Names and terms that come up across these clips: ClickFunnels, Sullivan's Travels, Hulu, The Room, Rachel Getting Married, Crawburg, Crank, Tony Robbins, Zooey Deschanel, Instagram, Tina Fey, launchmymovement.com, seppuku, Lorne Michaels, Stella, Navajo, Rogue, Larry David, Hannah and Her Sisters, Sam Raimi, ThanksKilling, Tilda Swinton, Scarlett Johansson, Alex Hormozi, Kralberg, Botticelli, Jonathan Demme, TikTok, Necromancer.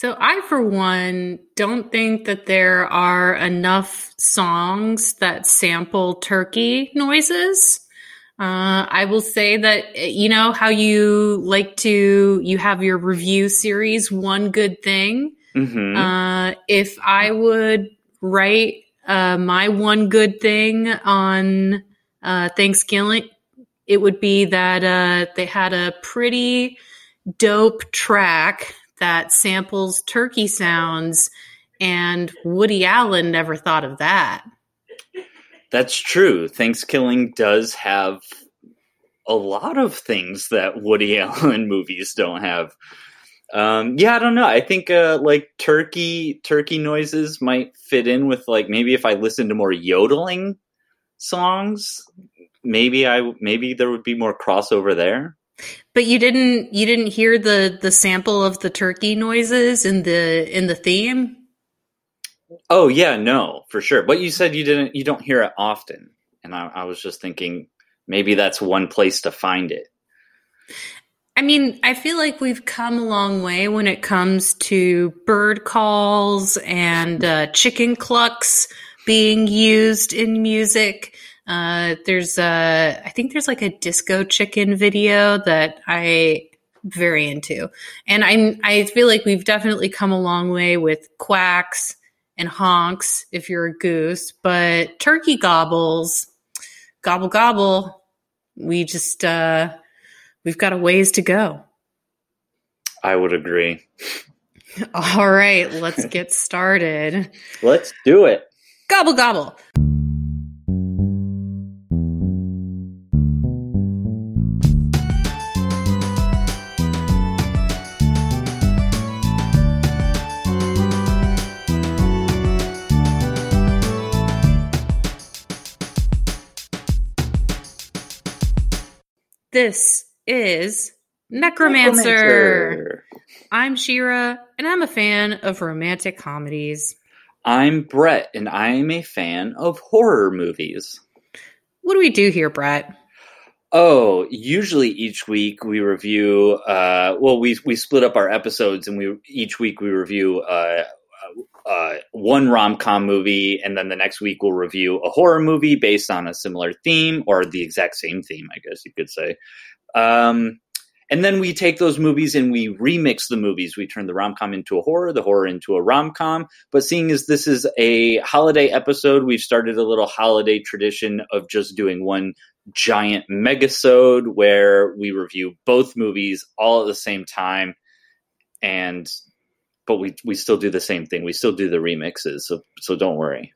So I, for one, don't think that there are enough songs that sample turkey noises. I will say that, you know, how you like to, you have your review series, One Good Thing. Mm-hmm. If I would write my one good thing on ThanksKilling, it would be that they had a pretty dope track that samples turkey sounds, and Woody Allen never thought of that. That's true. ThanksKilling does have a lot of things that Woody Allen movies don't have. I don't know. I think turkey noises might fit in with, like, maybe if I listen to more yodeling songs, maybe there would be more crossover there. But you didn't hear the sample of the turkey noises in the theme? Oh yeah, no, for sure. But you said you don't hear it often, and I was just thinking maybe that's one place to find it. I mean, I feel like we've come a long way when it comes to bird calls and chicken clucks being used in music. I think there's like a disco chicken video that I'm very into. And I feel like we've definitely come a long way with quacks and honks if you're a goose, but turkey gobbles, gobble, gobble. We just, we've got a ways to go. I would agree. All right, let's get started. Let's do it. Gobble, gobble. This is Necromancer. I'm Shira, and I'm a fan of romantic comedies. I'm Brett, and I am a fan of horror movies. What do we do here, Brett? Oh, usually each week we review, we split up our episodes, and each week we review one rom-com movie, and then the next week we'll review a horror movie based on a similar theme, or the exact same theme, I guess you could say. And then we take those movies and we remix the movies. We turn the rom-com into a horror, the horror into a rom-com. But seeing as this is a holiday episode, we've started a little holiday tradition of just doing one giant megasode where we review both movies all at the same time, and but we still do the same thing. We still do the remixes, so don't worry.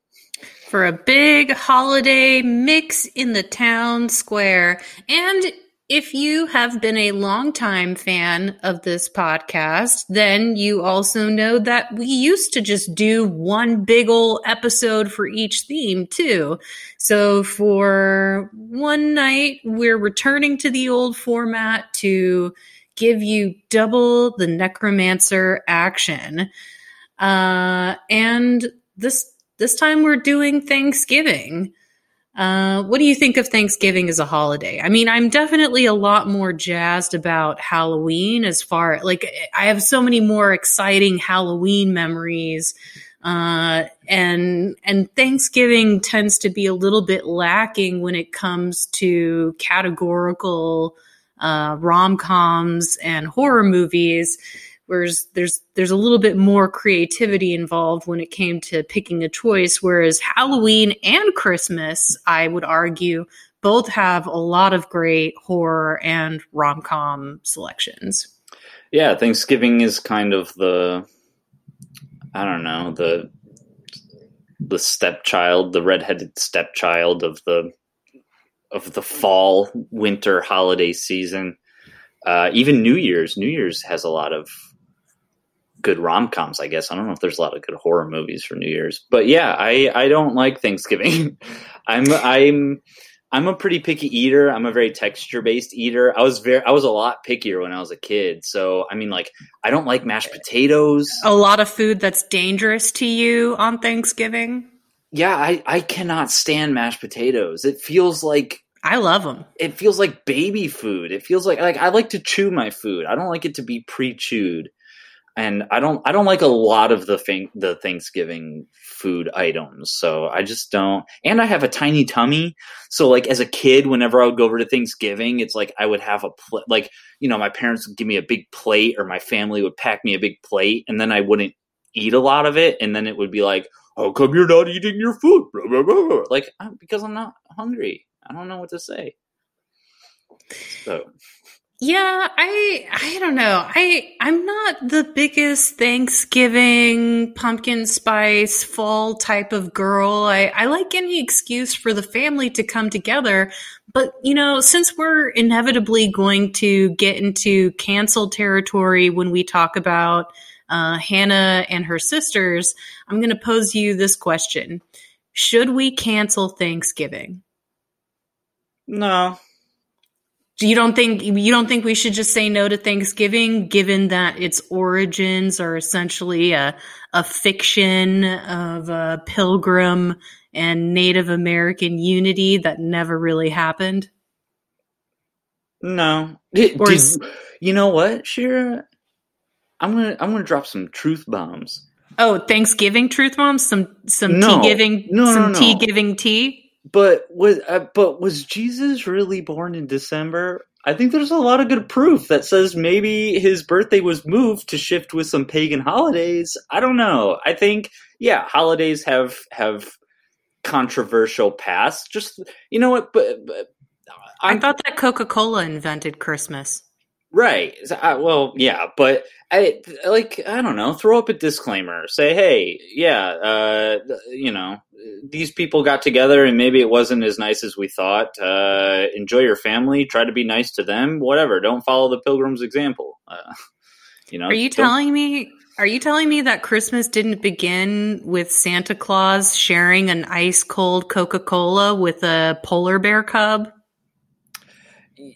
For a big holiday mix in the town square. And if you have been a longtime fan of this podcast, then you also know that we used to just do one big ol' episode for each theme, too. So for one night, we're returning to the old format to give you double the Necromancer action. And this time we're doing Thanksgiving. What do you think of Thanksgiving as a holiday? I mean, I'm definitely a lot more jazzed about Halloween as far, like, I have so many more exciting Halloween memories. And Thanksgiving tends to be a little bit lacking when it comes to categorical rom-coms and horror movies, whereas there's a little bit more creativity involved when it came to picking a choice, whereas Halloween and Christmas, I would argue, both have a lot of great horror and rom-com selections. Yeah, Thanksgiving is kind of the stepchild, the redheaded stepchild of the fall, winter holiday season. Even New Year's. New Year's has a lot of good rom-coms, I guess. I don't know if there's a lot of good horror movies for New Year's. But yeah, I don't like Thanksgiving. I'm a pretty picky eater. I'm a very texture-based eater. I was a lot pickier when I was a kid. So, I mean, like, I don't like mashed potatoes. A lot of food that's dangerous to you on Thanksgiving? Yeah, I cannot stand mashed potatoes. It feels like, I love them. It feels like baby food. It feels like I like to chew my food. I don't like it to be pre-chewed. And I don't like a lot of the Thanksgiving food items. So I just don't. And I have a tiny tummy. So like as a kid, whenever I would go over to Thanksgiving, it's like I would have my parents would give me a big plate, or my family would pack me a big plate, and then I wouldn't eat a lot of it. And then it would be like, how come you're not eating your food? Blah, blah, blah. Like, because I'm not hungry. I don't know what to say. So. Yeah, I don't know. I'm not the biggest Thanksgiving, pumpkin spice, fall type of girl. I like any excuse for the family to come together. But, you know, since we're inevitably going to get into cancel territory when we talk about Hannah and Her Sisters, I'm going to pose you this question. Should we cancel Thanksgiving? No. You don't think we should just say no to Thanksgiving, given that its origins are essentially a fiction of a Pilgrim and Native American unity that never really happened? No. You know what, Shira? I'm gonna drop some truth bombs. Oh, Thanksgiving truth bombs? Some tea giving tea? But was Jesus really born in December? I think there's a lot of good proof that says maybe his birthday was moved to shift with some pagan holidays. I don't know. I think, yeah, holidays have controversial past. Just, you know what? But I thought that Coca-Cola invented Christmas. Right. Well, yeah, but I don't know, throw up a disclaimer. Say, hey, yeah, you know, these people got together and maybe it wasn't as nice as we thought. Enjoy your family. Try to be nice to them. Whatever. Don't follow the Pilgrim's example. You know, are you telling me that Christmas didn't begin with Santa Claus sharing an ice cold Coca-Cola with a polar bear cub?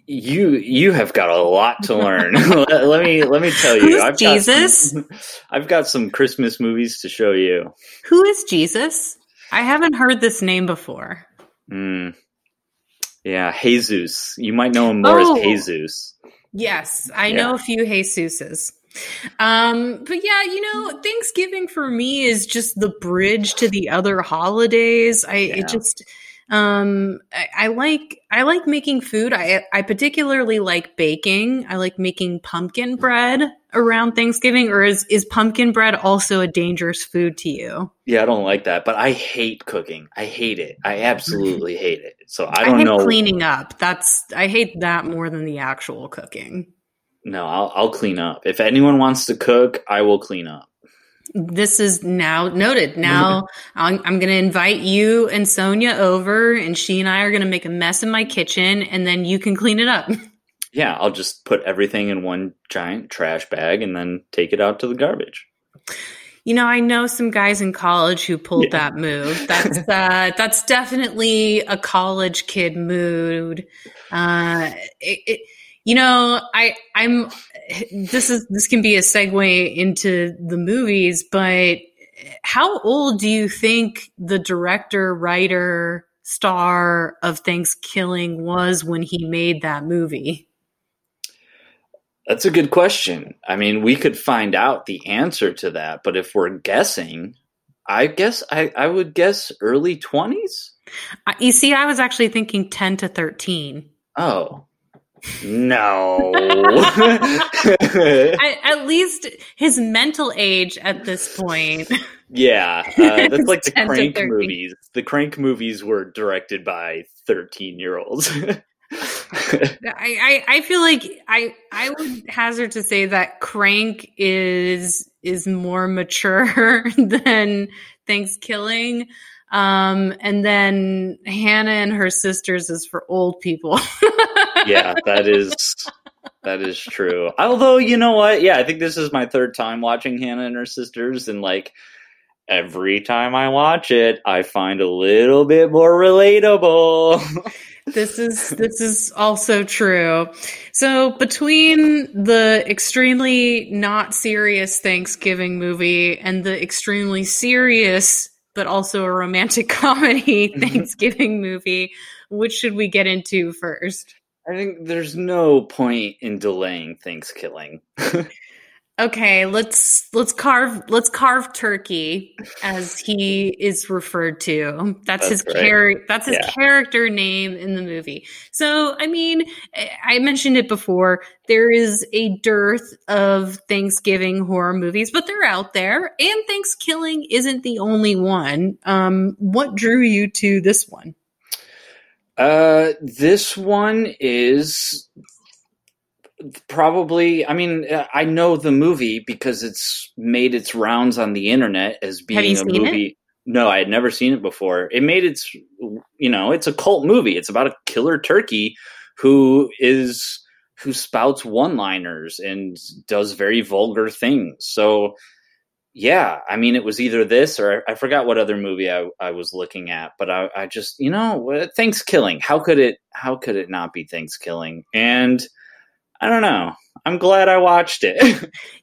You have got a lot to learn. let me tell you. Who's Jesus? I've got some Christmas movies to show you. Who is Jesus? I haven't heard this name before. Yeah, Jesus. You might know him more as Jesus. Yes, I know a few Jesuses. But yeah, you know, Thanksgiving for me is just the bridge to the other holidays. I like making food. I particularly like baking. I like making pumpkin bread around Thanksgiving. Or is pumpkin bread also a dangerous food to you? Yeah, I don't like that, but I hate cooking. I hate it. I absolutely hate it. So I hate cleaning up. I hate that more than the actual cooking. No, I'll clean up. If anyone wants to cook, I will clean up. This is now noted. Now I'm going to invite you and Sonia over, and she and I are going to make a mess in my kitchen, and then you can clean it up. Yeah, I'll just put everything in one giant trash bag and then take it out to the garbage. You know, I know some guys in college who pulled that move. That's that's definitely a college kid mood. You know, this can be a segue into the movies, but how old do you think the director, writer, star of ThanksKilling was when he made that movie? That's a good question. I mean, we could find out the answer to that, but if we're guessing, I would guess early 20s. You see, I was actually thinking 10 to 13. Oh. No. At least his mental age at this point. Yeah, that's like the Crank movies. The Crank movies were directed by 13-year-olds. I feel like I would hazard to say that Crank is more mature than ThanksKilling. And then Hannah and Her Sisters is for old people. Yeah, that is true. Although, you know what? Yeah, I think this is my third time watching Hannah and Her Sisters, and like every time I watch it, I find a little bit more relatable. This is also true. So between the extremely not serious Thanksgiving movie and the extremely serious but also a romantic comedy Thanksgiving movie, which should we get into first? I think there's no point in delaying Thanksgiving. Okay, let's carve turkey, as he is referred to. That's his character name in the movie. So, I mean, I mentioned it before. There is a dearth of Thanksgiving horror movies, but they're out there. And ThanksKilling isn't the only one. What drew you to this one? This one is. Probably, I mean, I know the movie because it's made its rounds on the internet as being a movie. Have you seen it? No, I had never seen it before. It made its, it's a cult movie. It's about a killer turkey who spouts one-liners and does very vulgar things. So, yeah, I mean, it was either this or I forgot what other movie I was looking at, but I just, ThanksKilling. How could it not be ThanksKilling? And I don't know. I'm glad I watched it.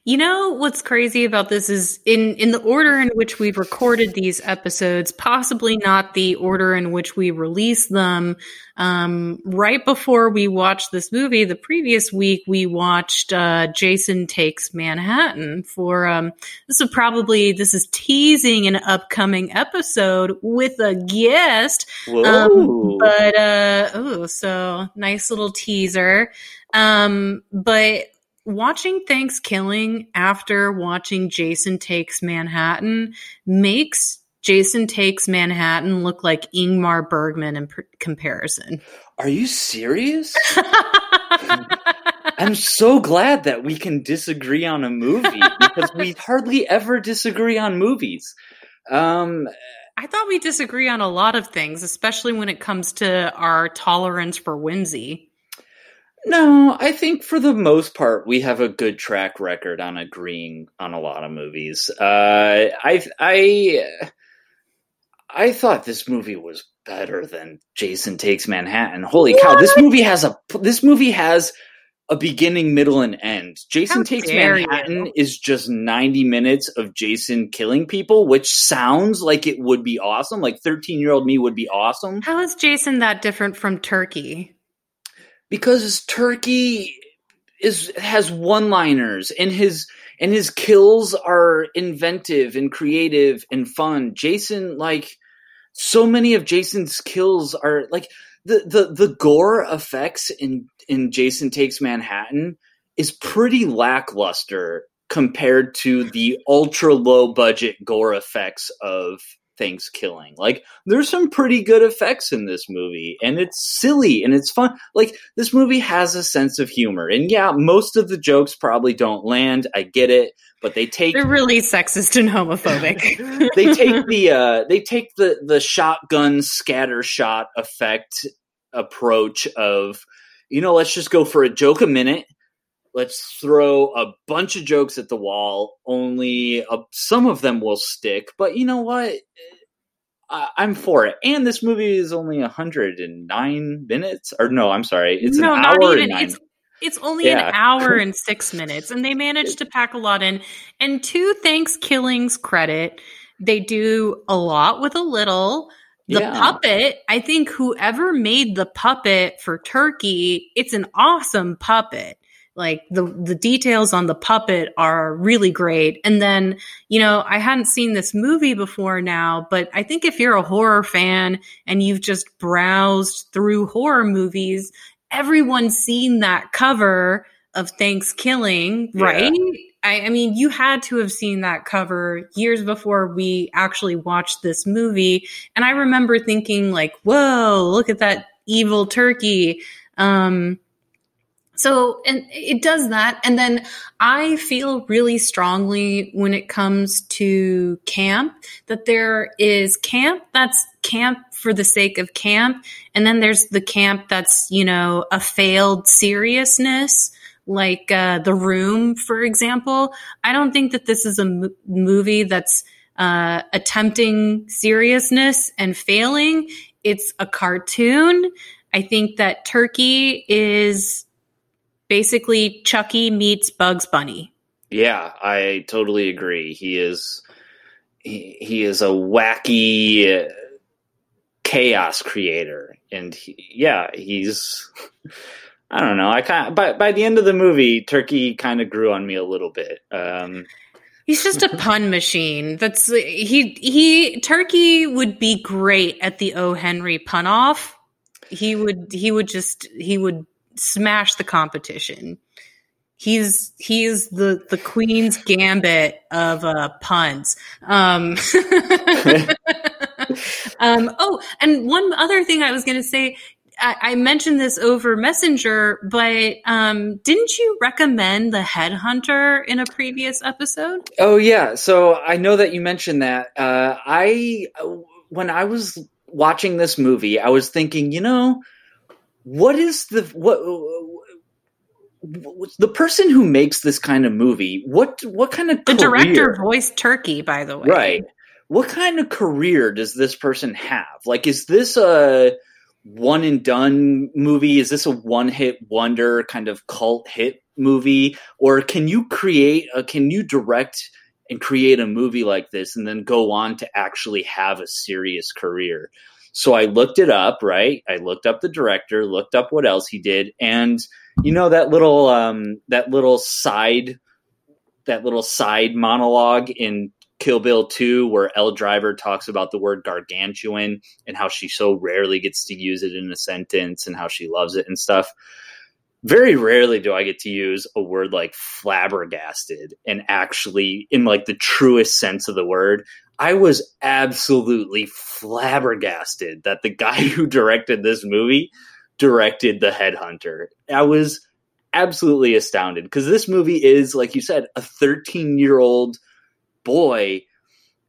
What's crazy about this is in the order in which we've recorded these episodes, possibly not the order in which we release them. Right before we watched this movie, the previous week, we watched Jason Takes Manhattan for this is teasing an upcoming episode with a guest. So nice little teaser. But watching ThanksKilling after watching Jason Takes Manhattan makes Jason Takes Manhattan look like Ingmar Bergman in comparison. Are you serious? I'm so glad that we can disagree on a movie because we hardly ever disagree on movies. I thought we disagree on a lot of things, especially when it comes to our tolerance for whimsy. No, I think for the most part, we have a good track record on agreeing on a lot of movies. I thought this movie was better than Jason Takes Manhattan. Holy cow! This movie has a beginning, middle, and end. Jason Takes Manhattan is just 90 minutes of Jason killing people, which sounds like it would be awesome. Like 13-year-old me would be awesome. How is Jason that different from Turkey? Because Turkey has one-liners, and his kills are inventive and creative and fun. Jason, so many of Jason's kills are the gore effects in Jason Takes Manhattan is pretty lackluster compared to the ultra low budget gore effects of ThanksKilling. There's some pretty good effects in this movie, and it's silly and it's fun. This movie has a sense of humor, and yeah, most of the jokes probably don't land. I get it, but they're really sexist and homophobic. They take the shotgun scatter shot effect approach of, let's just go for a joke a minute. Let's throw a bunch of jokes at the wall. Only some of them will stick, but you know what? I'm for it. And this movie is only 109 minutes. Or no, I'm sorry. It's an hour and nine minutes. It's only an hour and 6 minutes. And they managed to pack a lot in. And to ThanksKilling's credit, they do a lot with a little. The puppet, I think whoever made the puppet for Turkey, it's an awesome puppet. The details on the puppet are really great. And then, I hadn't seen this movie before now, but I think if you're a horror fan and you've just browsed through horror movies, everyone's seen that cover of ThanksKilling, right? Yeah. I mean, you had to have seen that cover years before we actually watched this movie. And I remember thinking whoa, look at that evil turkey. So, and it does that. And then I feel really strongly when it comes to camp that there is camp that's camp for the sake of camp. And then there's the camp that's, a failed seriousness, like The Room, for example. I don't think that this is a movie that's attempting seriousness and failing. It's a cartoon. I think that Turkey is basically Chucky meets Bugs Bunny. Yeah, I totally agree. He is a wacky chaos creator, and he's I don't know. By the end of the movie, Turkey kind of grew on me a little bit. He's just a pun machine. That's he. Turkey would be great at the O. Henry pun off. He would smash the competition. He's the Queen's Gambit of puns. Oh, and one other thing I was going to say. I mentioned this over Messenger, but didn't you recommend The Headhunter in a previous episode? Oh, yeah. So I know that you mentioned that. When I was watching this movie, I was thinking, the person who makes this kind of movie, what kind of career? The director voiced Turkey, by the way. Right. What kind of career does this person have? Like, is this a one and done movie? Is this a one hit wonder kind of cult hit movie? Or can you direct and create a movie like this and then go on to actually have a serious career? So I looked it up, right? I looked up the director, looked up what else he did. And that little side monologue in Kill Bill 2, where Elle Driver talks about the word gargantuan and how she so rarely gets to use it in a sentence and how she loves it and stuff. Very rarely do I get to use a word like flabbergasted and actually in like the truest sense of the word. I was absolutely flabbergasted that the guy who directed this movie directed The Headhunter. I was absolutely astounded because this movie is, like you said, a 13-year-old boy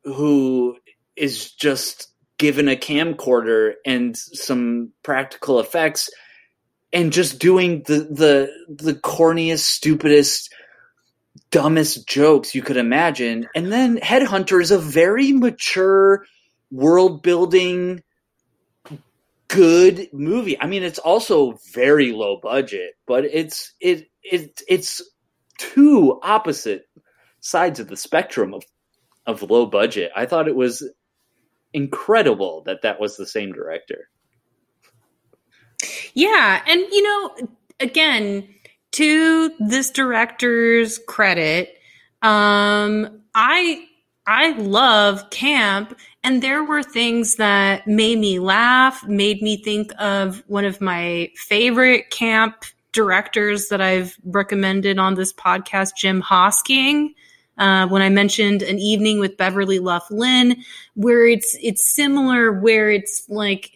who is just given a camcorder and some practical effects and just doing the corniest, stupidest, dumbest jokes you could imagine. And then Headhunter is a very mature, world-building, good movie. I mean, it's also very low budget, but it's two opposite sides of the spectrum of low budget. I thought it was incredible that was the same director. Yeah. And, again, to this director's credit, I love camp, and there were things that made me laugh, made me think of one of my favorite camp directors that I've recommended on this podcast, Jim Hosking. When I mentioned An Evening with Beverly Loughlin, where it's similar, where it's like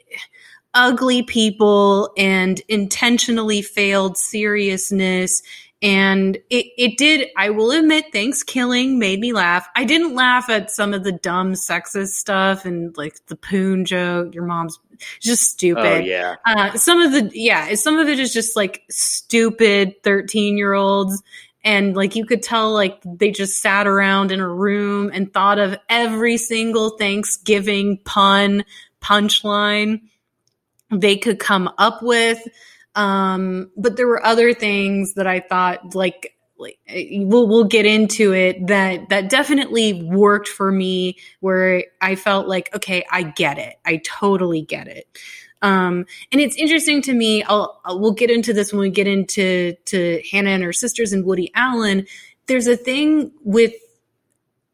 ugly people and intentionally failed seriousness. And it did, I will admit, ThanksKilling made me laugh. I didn't laugh at some of the dumb sexist stuff and like the poon joke, your mom's just stupid. Oh, yeah. Some of it is just like stupid 13-year-olds. And like you could tell, like they just sat around in a room and thought of every single Thanksgiving punchline they could come up with. But there were other things that I thought, like we'll get into it, that definitely worked for me, where I felt like, okay, I get it, I totally get it. And it's interesting to me, we'll get into this when we get into Hannah and Her Sisters and Woody Allen. There's a thing with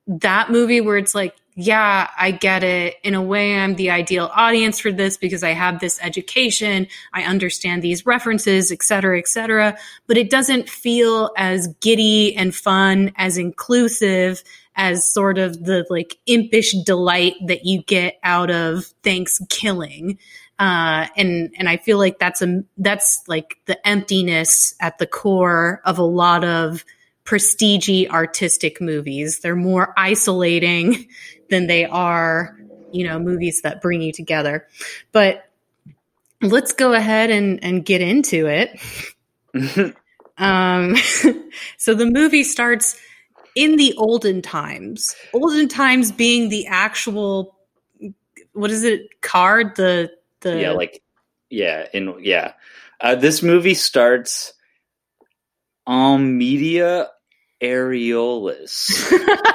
that movie where it's like, yeah, I get it. In a way, I'm the ideal audience for this because I have this education. I understand these references, et cetera, et cetera. But it doesn't feel as giddy and fun, as inclusive as sort of the like impish delight that you get out of ThanksKilling. And I feel like that's like the emptiness at the core of a lot of prestige-y artistic movies. They're more isolating than they are, movies that bring you together. But let's go ahead and get into it. So the movie starts in the olden times. Olden times being the actual, what is it, card? This movie starts Media Areolis.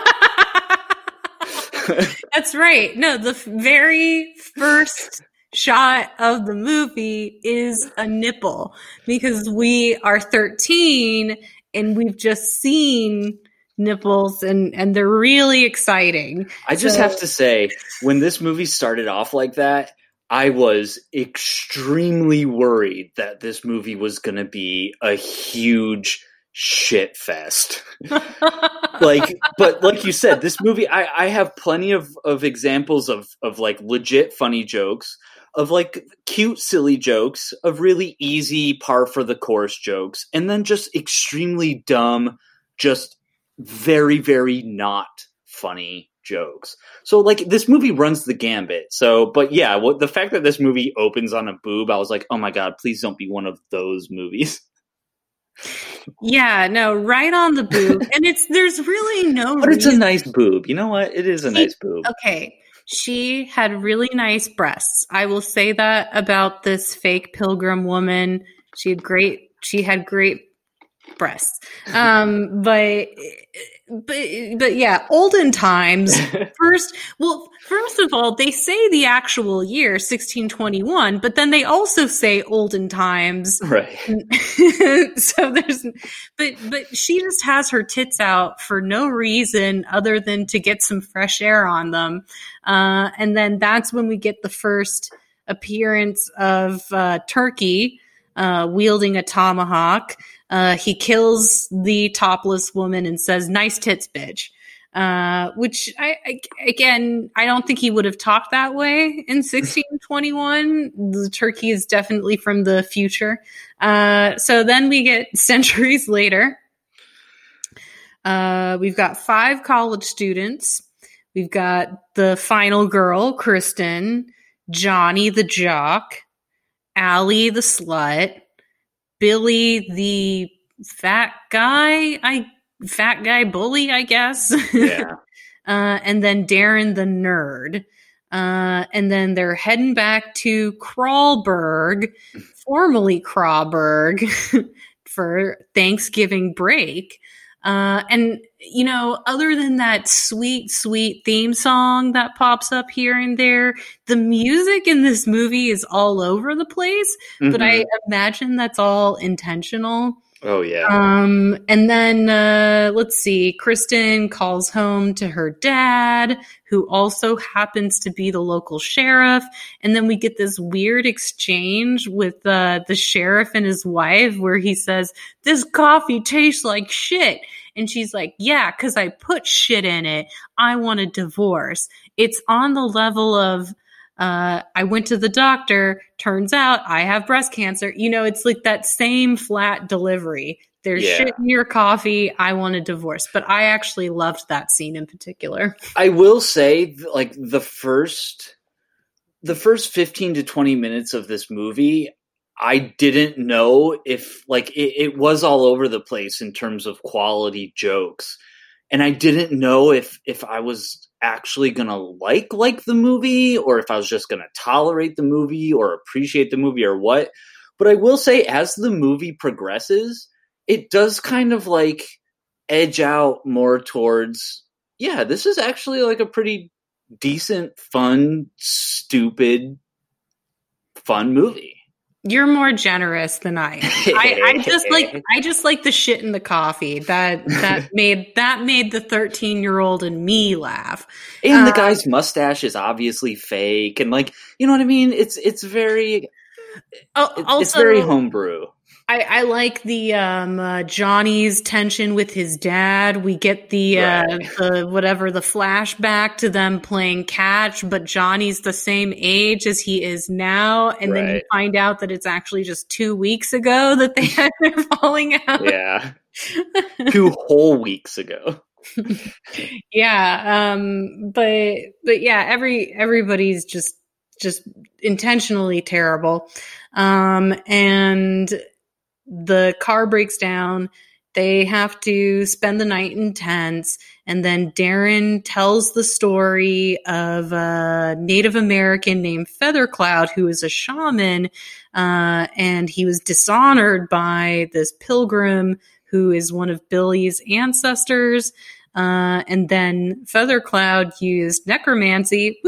That's right. No, the very first shot of the movie is a nipple, because we are 13 and we've just seen nipples, and they're really exciting. I just have to say, when this movie started off like that, I was extremely worried that this movie was going to be a huge shit fest. But like you said, this movie, I have plenty of examples of like legit funny jokes, of like cute, silly jokes, of really easy par for the course jokes, and then just extremely dumb, just very, very not funny jokes. So like this movie runs the gambit. So, but yeah, the fact that this movie opens on a boob, I was like, oh my God, please don't be one of those movies. Yeah, no, right on the boob. And there's really no but reason. It's a nice boob. You know what? It is a nice boob. Okay. She had really nice breasts. I will say that about this fake pilgrim woman. She had great breasts. But yeah, olden times. First of all, they say the actual year 1621, but then they also say olden times. Right. So but she just has her tits out for no reason other than to get some fresh air on them. And then that's when we get the first appearance of Turkey wielding a tomahawk. He kills the topless woman and says, "Nice tits, bitch." Which I don't think he would have talked that way in 1621. The Turkey is definitely from the future. So then we get centuries later. We've got 5 college students. We've got the final girl, Kristen, Johnny the jock, Allie the slut, Billy the fat guy bully, I guess. Yeah. And then Darren the nerd. And then they're heading back to Kralberg, formerly Kralberg, for Thanksgiving break. And, you know, other than that sweet, sweet theme song that pops up here and there, the music in this movie is all over the place, mm-hmm. but I imagine that's all intentional. Oh, yeah. And then, let's see, Kristen calls home to her dad, who also happens to be the local sheriff. And then we get this weird exchange with the sheriff and his wife where he says, "This coffee tastes like shit." And she's like, "Yeah, because I put shit in it. I want a divorce." It's on the level of, I went to the doctor, turns out I have breast cancer. You know, it's like that same flat delivery. There's shit in your coffee. I want a divorce. But I actually loved that scene in particular. I will say, like, the first 15 to 20 minutes of this movie, I didn't know if, like, it was all over the place in terms of quality jokes. And I didn't know if I was actually going to like the movie, or if I was just going to tolerate the movie or appreciate the movie or what. But I will say, as the movie progresses, it does kind of like edge out more towards, yeah, this is actually like a pretty decent, fun, stupid, fun movie. You're more generous than I am. I just like the shit in the coffee. That made the 13-year-old in me laugh. And the guy's mustache is obviously fake, and, like, you know what I mean? It's very homebrew. I like the Johnny's tension with his dad. We get the flashback to them playing catch, but Johnny's the same age as he is now, and then you find out that it's actually just 2 weeks ago that they had their falling out. Yeah, 2 whole weeks ago. Yeah, but yeah, everybody's just intentionally terrible, and the car breaks down. They have to spend the night in tents. And then Darren tells the story of a Native American named Feathercloud, who is a shaman. And he was dishonored by this pilgrim who is one of Billy's ancestors. And then Feathercloud used necromancy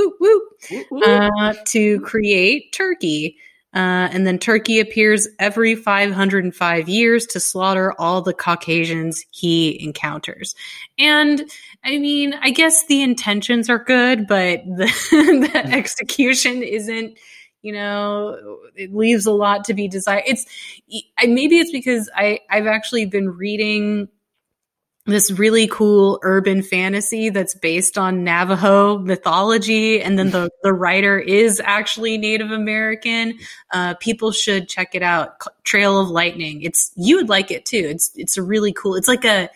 to create Turkey. And then Turkey appears every 505 years to slaughter all the Caucasians he encounters. And I mean, I guess the intentions are good, but the execution isn't, you know, it leaves a lot to be desired. Maybe it's because I've actually been reading this really cool urban fantasy that's based on Navajo mythology. And then the writer is actually Native American. People should check it out. Trail of Lightning. You would like it too. It's a really cool, it's like a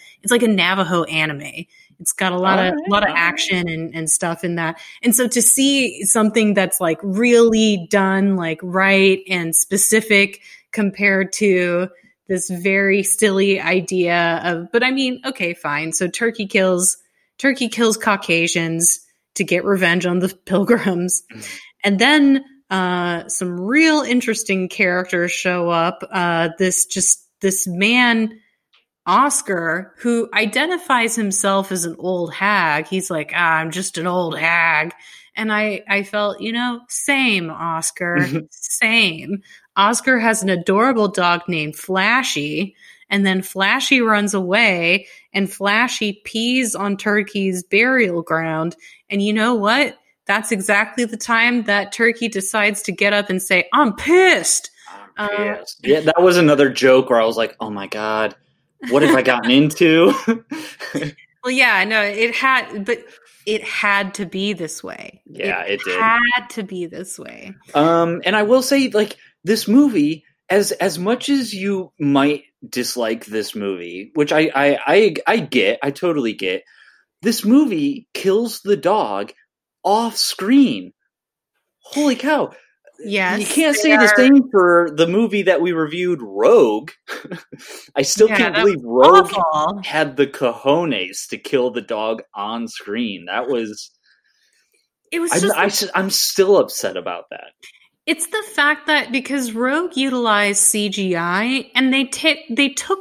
Navajo anime. It's got a lot of action and stuff in that. And so to see something that's like really done, like right and specific compared to this very silly idea of, but I mean, okay, fine. So Turkey kills Caucasians to get revenge on the pilgrims. And then some real interesting characters show up. This man, Oscar, who identifies himself as an old hag. He's like, I'm just an old hag. And I felt, you know, same, Oscar, same. Oscar has an adorable dog named Flashy, and then Flashy runs away, and Flashy pees on Turkey's burial ground. And you know what? That's exactly the time that Turkey decides to get up and say, I'm pissed. Yeah, that was another joke where I was like, oh my God, what have I gotten into? Well, yeah, no, it had to be this way. Yeah, it did. It had to be this way. And I will say, like, this movie, as much as you might dislike this movie, which I totally get, this movie kills the dog off screen. Holy cow. Yes, you can't say the same for the movie that we reviewed, Rogue. I still can't believe Rogue had the cojones to kill the dog on screen. That was... I'm still upset about that. It's the fact that because Rogue utilized CGI, and they took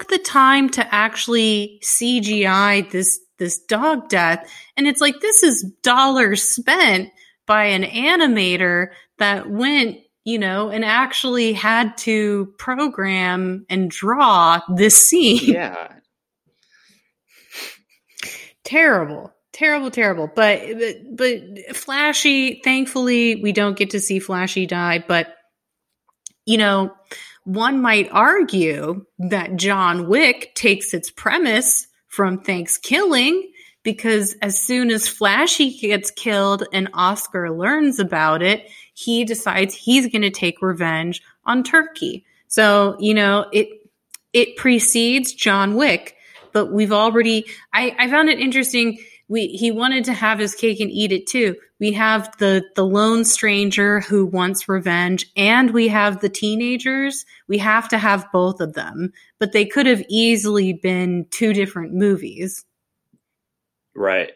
the time to actually CGI this dog death, and it's like, this is dollars spent by an animator that went, you know, and actually had to program and draw this scene. Yeah. Terrible. But Flashy, thankfully, we don't get to see Flashy die. But, you know, one might argue that John Wick takes its premise from ThanksKilling, because as soon as Flashy gets killed and Oscar learns about it, he decides he's going to take revenge on Turkey. So, you know, it precedes John Wick, but we've already... I found it interesting. He wanted to have his cake and eat it too. We have the lone stranger who wants revenge, and we have the teenagers. We have to have both of them, but they could have easily been two different movies. Right.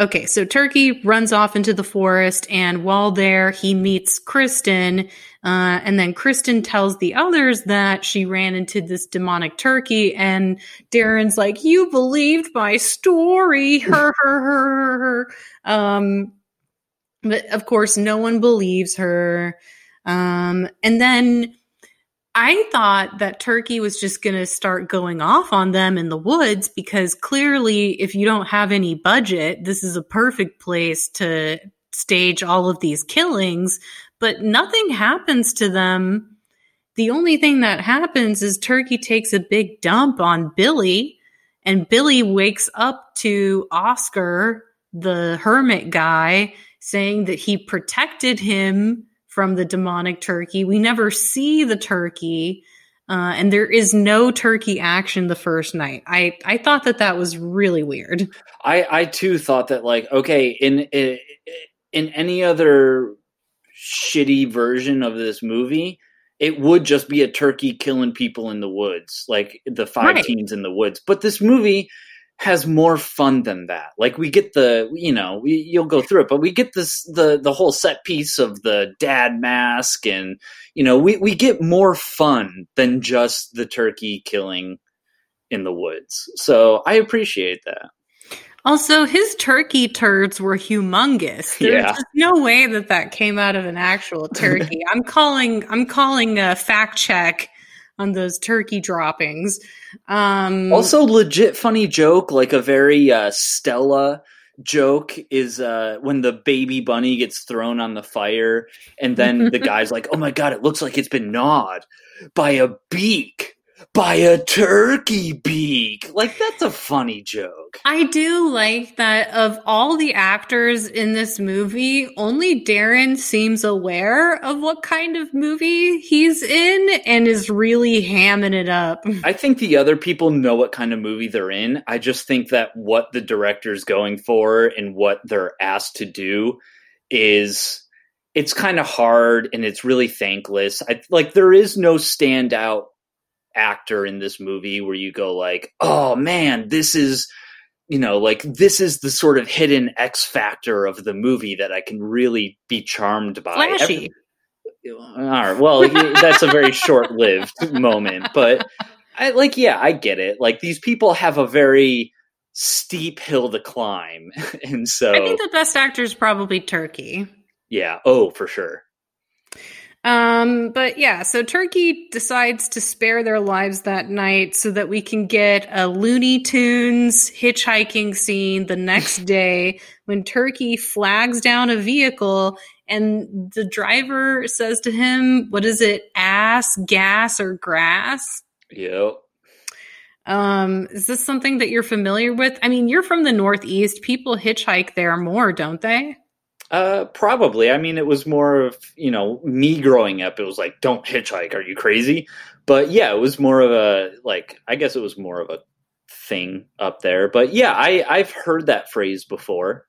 Okay, so Turkey runs off into the forest, and while there, he meets Kristen, and then Kristen tells the others that she ran into this demonic turkey, and Darren's like, you believed my story, her. But of course, no one believes her. And then I thought that Turkey was just going to start going off on them in the woods, because clearly if you don't have any budget, this is a perfect place to stage all of these killings, but nothing happens to them. The only thing that happens is Turkey takes a big dump on Billy, and Billy wakes up to Oscar, the hermit guy, saying that he protected him from the demonic turkey. We never see the turkey, and there is no turkey action the first night. I thought that was really weird. I too thought that, like, okay, in any other shitty version of this movie, it would just be a turkey killing people in the woods, like the five teens in the woods. But this movie has more fun than that. Like, we get you'll go through it, but we get this, the whole set piece of the dad mask, and, you know, we get more fun than just the turkey killing in the woods. So I appreciate that. Also, his turkey turds were humongous. There's just no way that that came out of an actual turkey. I'm calling a fact check on those turkey droppings. Also, legit funny joke, like a very Stella joke, is when the baby bunny gets thrown on the fire, and then the guy's like, "Oh my god, it looks like it's been gnawed by a beak." By a turkey beak. Like, that's a funny joke. I do like that of all the actors in this movie, only Darren seems aware of what kind of movie he's in and is really hamming it up. I think the other people know what kind of movie they're in. I just think that what the director's going for and what they're asked to do is... it's kind of hard and it's really thankless. There is no standout actor in this movie where you go like, oh man, this is, you know, like this is the sort of hidden X factor of the movie that I can really be charmed by. Flashy. All right, well, that's a very short-lived moment, but I get it. Like, these people have a very steep hill to climb, and so I think the best actor is probably Turkey. Yeah. Oh, for sure. But yeah, so Turkey decides to spare their lives that night so that we can get a Looney Tunes hitchhiking scene the next day when Turkey flags down a vehicle and the driver says to him, what is it? Ass, gas, or grass? Yep. Is this something that you're familiar with? I mean, you're from the Northeast. People hitchhike there more, don't they? Probably. I mean, it was more of, you know, me growing up, it was like, don't hitchhike. Are you crazy? But yeah, it was more of a, like, I guess it was more of a thing up there, but yeah, I've heard that phrase before.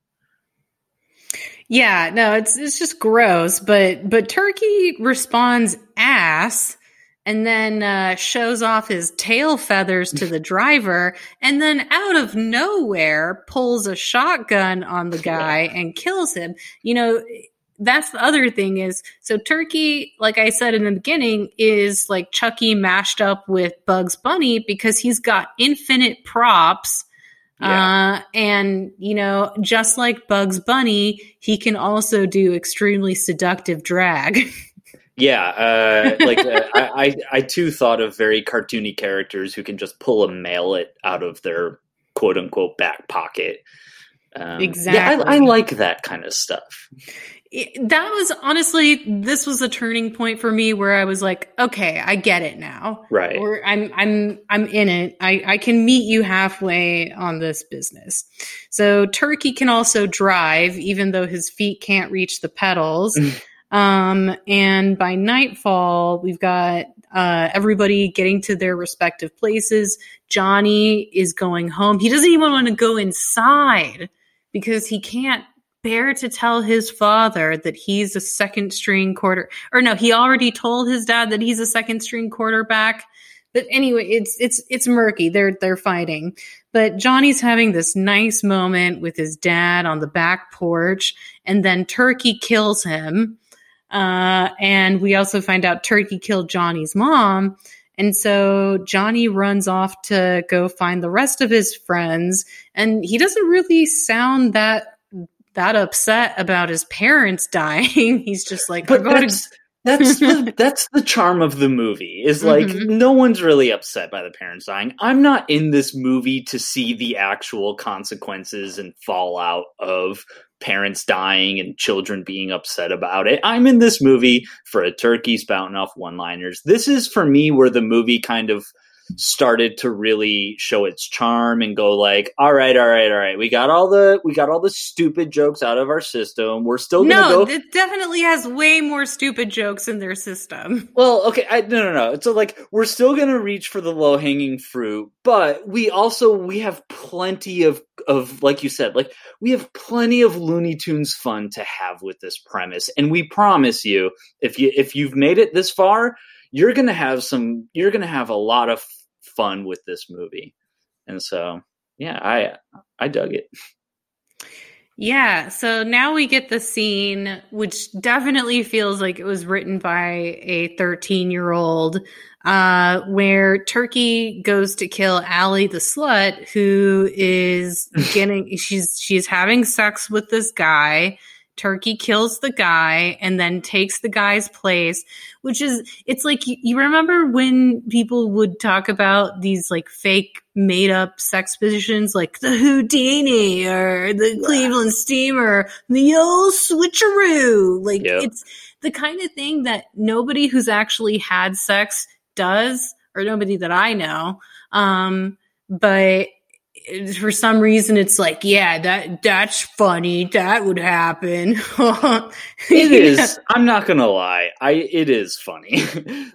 Yeah, no, it's just gross, but Turkey responds ass and then, shows off his tail feathers to the driver and then out of nowhere pulls a shotgun on the guy and kills him. You know, that's the other thing is, so Turkey, like I said in the beginning, is like Chucky mashed up with Bugs Bunny because he's got infinite props. Yeah. And, you know, just like Bugs Bunny, he can also do extremely seductive drag. Yeah, I too thought of very cartoony characters who can just pull a mallet out of their quote unquote back pocket. Exactly. Yeah, I like that kind of stuff. This was a turning point for me where I was like, okay, I get it now. Right. Or I'm in it. I can meet you halfway on this business. So Turkey can also drive, even though his feet can't reach the pedals. And by nightfall, we've got everybody getting to their respective places. Johnny is going home. He doesn't even want to go inside because he can't bear to tell his father that he's a second string quarter. Or no, he already told his dad that he's a second string quarterback. But anyway, it's murky. They're fighting. But Johnny's having this nice moment with his dad on the back porch, and then Turkey kills him. And we also find out Turkey killed Johnny's mom. And so Johnny runs off to go find the rest of his friends. And he doesn't really sound that upset about his parents dying. He's just like, but that's the charm of the movie is like, no one's really upset by the parents dying. I'm not in this movie to see the actual consequences and fallout of parents dying and children being upset about it. I'm in this movie for a turkey spouting off one-liners. This is, for me, where the movie kind of started to really show its charm and go like, all right. We got all the stupid jokes out of our system. We're still going to go. No, it definitely has way more stupid jokes in their system. Well, okay. No. So like, we're still going to reach for the low hanging fruit, but we have plenty of, like you said, like we have plenty of Looney Tunes fun to have with this premise. And we promise you, if you've made it this far, you're going to have a lot of fun with this movie. And so, yeah, I dug it. Yeah, so now we get the scene, which definitely feels like it was written by a 13-year-old, where Turkey goes to kill Allie the slut, who is getting she's having sex with this guy. Turkey kills the guy and then takes the guy's place, which is, it's like, you remember when people would talk about these like fake made up sex positions, like the Houdini or the Cleveland Steamer, the old switcheroo. Like it's the kind of thing that nobody who's actually had sex does, or nobody that I know. But for some reason, it's like, yeah, that's funny. That would happen. It is. I'm not gonna lie. It is funny.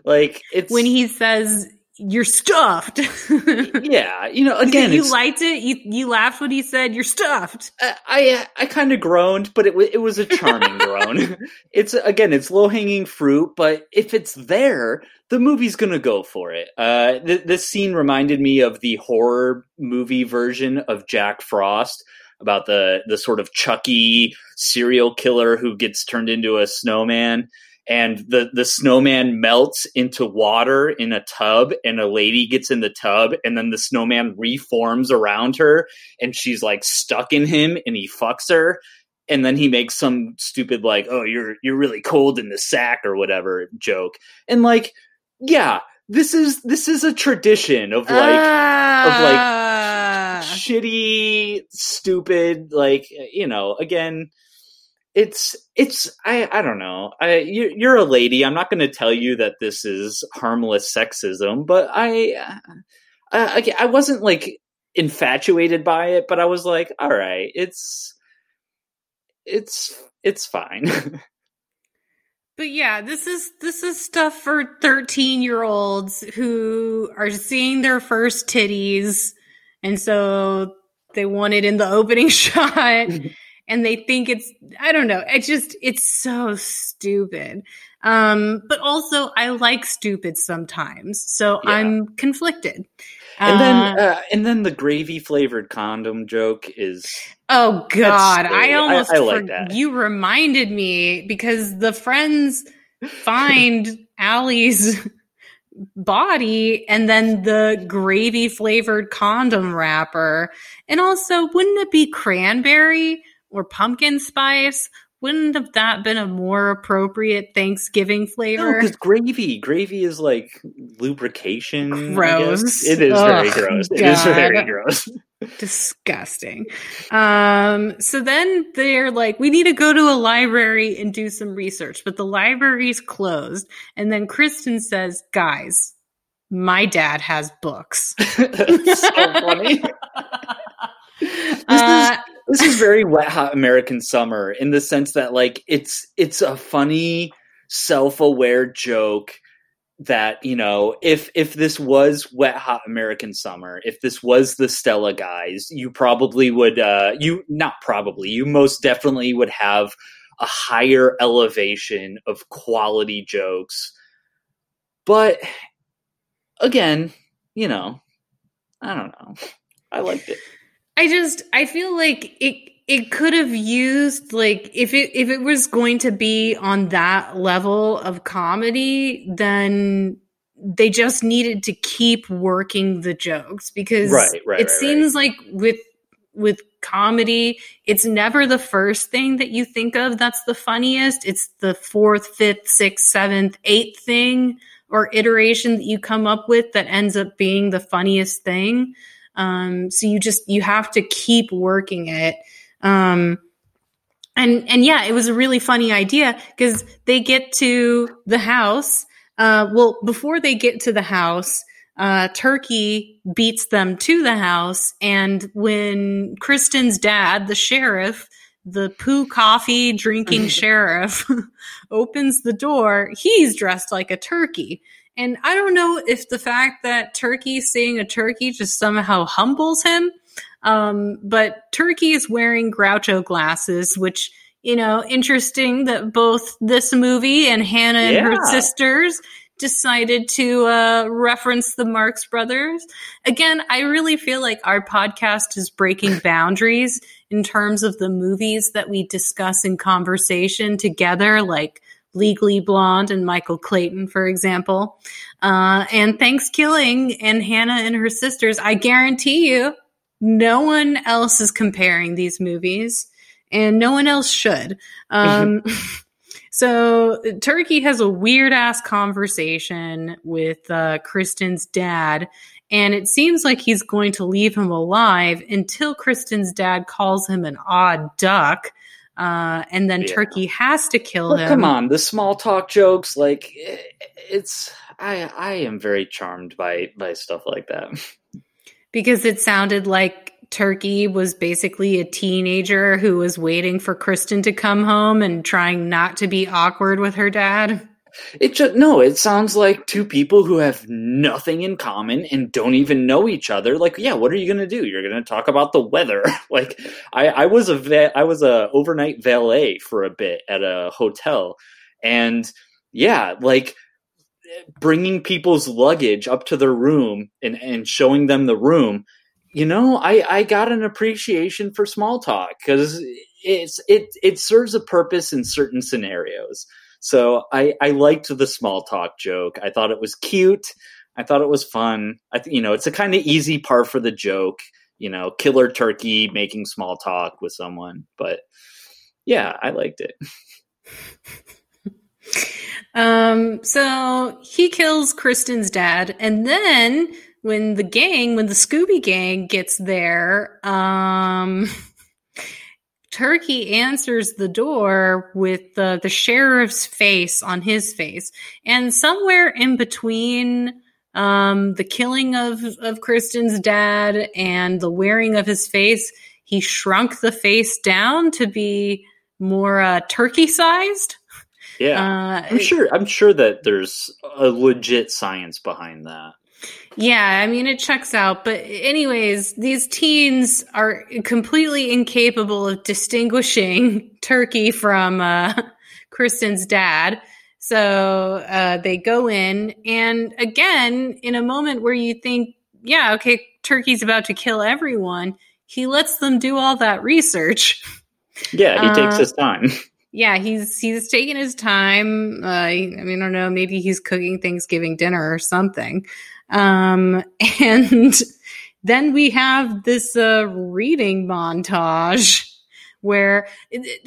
Like, it's when he says you're stuffed. Yeah, you know. Again, you liked it. You laughed when he said you're stuffed. I kind of groaned, but it was a charming groan. It's low hanging fruit, but if it's there, the movie's gonna go for it. This scene reminded me of the horror movie version of Jack Frost, about the sort of Chucky serial killer who gets turned into a snowman. And the snowman melts into water in a tub, and a lady gets in the tub, and then the snowman reforms around her, and she's like stuck in him, and he fucks her, and then he makes some stupid like, oh, you're really cold in the sack or whatever joke. And like, yeah, this is a tradition of shitty, stupid, like, you know, again. I don't know. You're a lady. I'm not going to tell you that this is harmless sexism, but I wasn't like infatuated by it, but I was like, all right, it's fine. But yeah, this is stuff for 13-year-olds who are seeing their first titties, and so they want it in the opening shot. And they think it's, I don't know. It's so stupid. But also I like stupid sometimes. So yeah. I'm conflicted. And then the gravy flavored condom joke is. Oh God. I like that. You reminded me, because the friends find Allie's body and then the gravy flavored condom wrapper. And also, wouldn't it be cranberry? Or pumpkin spice? Wouldn't have that been a more appropriate Thanksgiving flavor? No, because gravy is like lubrication. Gross. It is. Ugh, very gross. God. It is very gross. Disgusting. So then they're like, we need to go to a library and do some research, but the library's closed. And then Kristen says, guys, my dad has books. That's so funny. This is very Wet Hot American Summer, in the sense that like it's a funny, self-aware joke that, you know, if this was Wet Hot American Summer, if this was the Stella guys, you probably would you most definitely would have a higher elevation of quality jokes. But again, you know, I don't know. I liked it. I feel like it could have used, like, if it was going to be on that level of comedy, then they just needed to keep working the jokes, because it seems like with comedy, it's never the first thing that you think of that's the funniest. It's the 4th, 5th, 6th, 7th, 8th thing or iteration that you come up with that ends up being the funniest thing. So you have to keep working it. And yeah, it was a really funny idea, because they get to the house. Well, before they get to the house, Turkey beats them to the house. And when Kristen's dad, the sheriff, the poo coffee drinking sheriff, opens the door, he's dressed like a turkey. And I don't know if the fact that Turkey seeing a turkey just somehow humbles him, but Turkey is wearing Groucho glasses, which, you know, interesting that both this movie and Hannah and Her Sisters decided to reference the Marx Brothers. Again, I really feel like our podcast is breaking boundaries in terms of the movies that we discuss in conversation together, like Legally Blonde and Michael Clayton, for example. And ThanksKilling and Hannah and Her Sisters, I guarantee you, no one else is comparing these movies, and no one else should. So Turkey has a weird-ass conversation with Kristen's dad, and it seems like he's going to leave him alive until Kristen's dad calls him an odd duck, and then Turkey has to kill him. Come on, the small talk jokes, like, it's... I am very charmed by stuff like that. Because it sounded like Turkey was basically a teenager who was waiting for Kristen to come home and trying not to be awkward with her dad. It just, no, it sounds like two people who have nothing in common and don't even know each other. Like, yeah, what are you going to do? You're going to talk about the weather. Like, I was a overnight valet for a bit at a hotel, and yeah, like, bringing people's luggage up to their room and showing them the room, you know, I got an appreciation for small talk because it serves a purpose in certain scenarios. So I liked the small talk joke. I thought it was cute. I thought it was fun. It's a kind of easy par for the joke, you know, killer turkey making small talk with someone, but yeah, I liked it. So he kills Kristen's dad, and then when the Scooby gang gets there, Turkey answers the door with the sheriff's face on his face, and somewhere in between the killing of Kristen's dad and the wearing of his face, he shrunk the face down to be more turkey sized. Yeah, I'm sure that there's a legit science behind that. Yeah, I mean, it checks out. But anyways, these teens are completely incapable of distinguishing Turkey from Kristen's dad. So they go in. And again, in a moment where you think, yeah, okay, Turkey's about to kill everyone, he lets them do all that research. Yeah, he takes his time. Yeah, he's taking his time. I don't know, maybe he's cooking Thanksgiving dinner or something. And then we have this reading montage where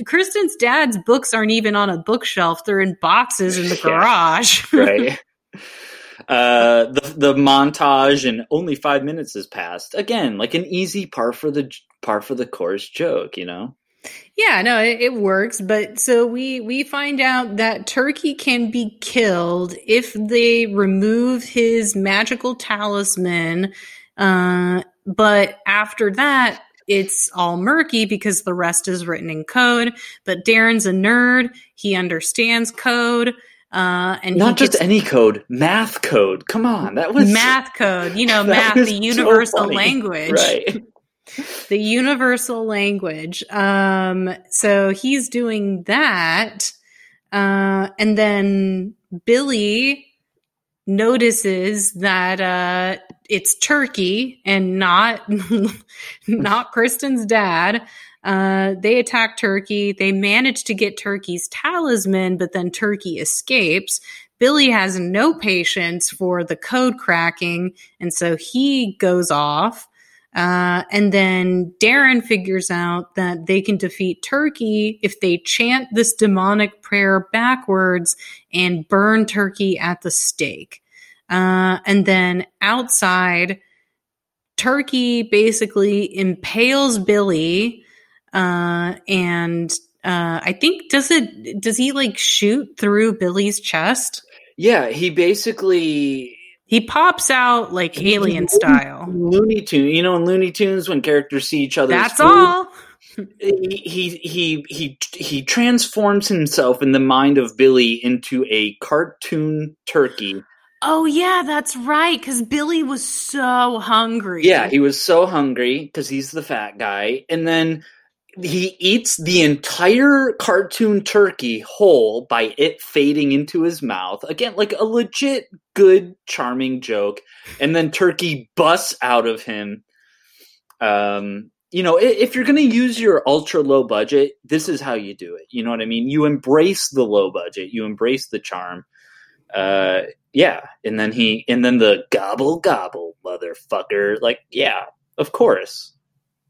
Kristen's dad's books aren't even on a bookshelf. They're in boxes in the garage. Right. The montage, and only 5 minutes has passed. Again, like an easy par for the course joke, you know? Yeah, no, it works. But so we find out that Turkey can be killed if they remove his magical talisman. But after that, it's all murky because the rest is written in code. But Darren's a nerd. He understands code. And not just any code, math code. Come on. That was math code. You know, math, the universal language. Right. The universal language. So he's doing that. And then Billy notices that it's Turkey and not Kristen's dad. They attack Turkey. They manage to get Turkey's talisman, but then Turkey escapes. Billy has no patience for the code cracking, and so he goes off. And then Darren figures out that they can defeat Turkey if they chant this demonic prayer backwards and burn Turkey at the stake. And then outside, Turkey basically impales Billy, and I think does he like shoot through Billy's chest? Yeah, he basically... He pops out like alien style. Looney Tunes. You know, in Looney Tunes, when characters see each other's that's food, all. He transforms himself in the mind of Billy into a cartoon turkey. Oh, yeah, that's right, because Billy was so hungry. Yeah, he was so hungry because he's the fat guy. And then He eats the entire cartoon turkey whole by it fading into his mouth. Again, like a legit good, charming joke. And then turkey busts out of him. You know, if you're going to use your ultra low budget, this is how you do it. You know what I mean? You embrace the low budget. You embrace the charm. Yeah. And then the gobble gobble motherfucker. Like, yeah, of course.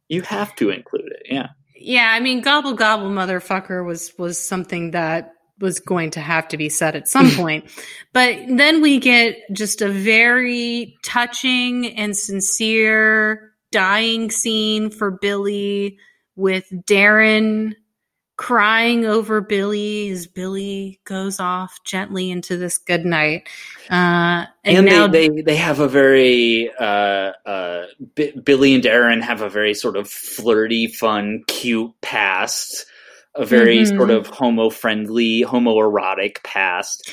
You have to include it. Yeah. Yeah, I mean, gobble gobble motherfucker was something that was going to have to be said at some point. But then we get just a very touching and sincere dying scene for Billy with Darren crying over Billy as Billy goes off gently into this good night. And now they have a very Billy and Darren have a very sort of flirty, fun, cute past, a very sort of homo-friendly, homoerotic past.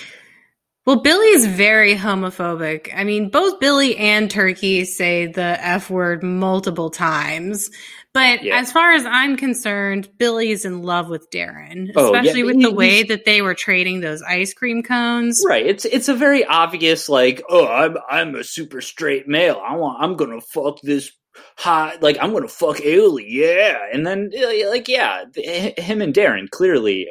Well, Billy is very homophobic. I mean, both Billy and Turkey say the F word multiple times. But as far as I'm concerned, Billy is in love with Darren, especially with the way that they were trading those ice cream cones. Right. It's a very obvious, like, oh, I'm a super straight male. I'm going to fuck this hot, like, I'm going to fuck Ailey. Yeah. And then, like, yeah, him and Darren clearly,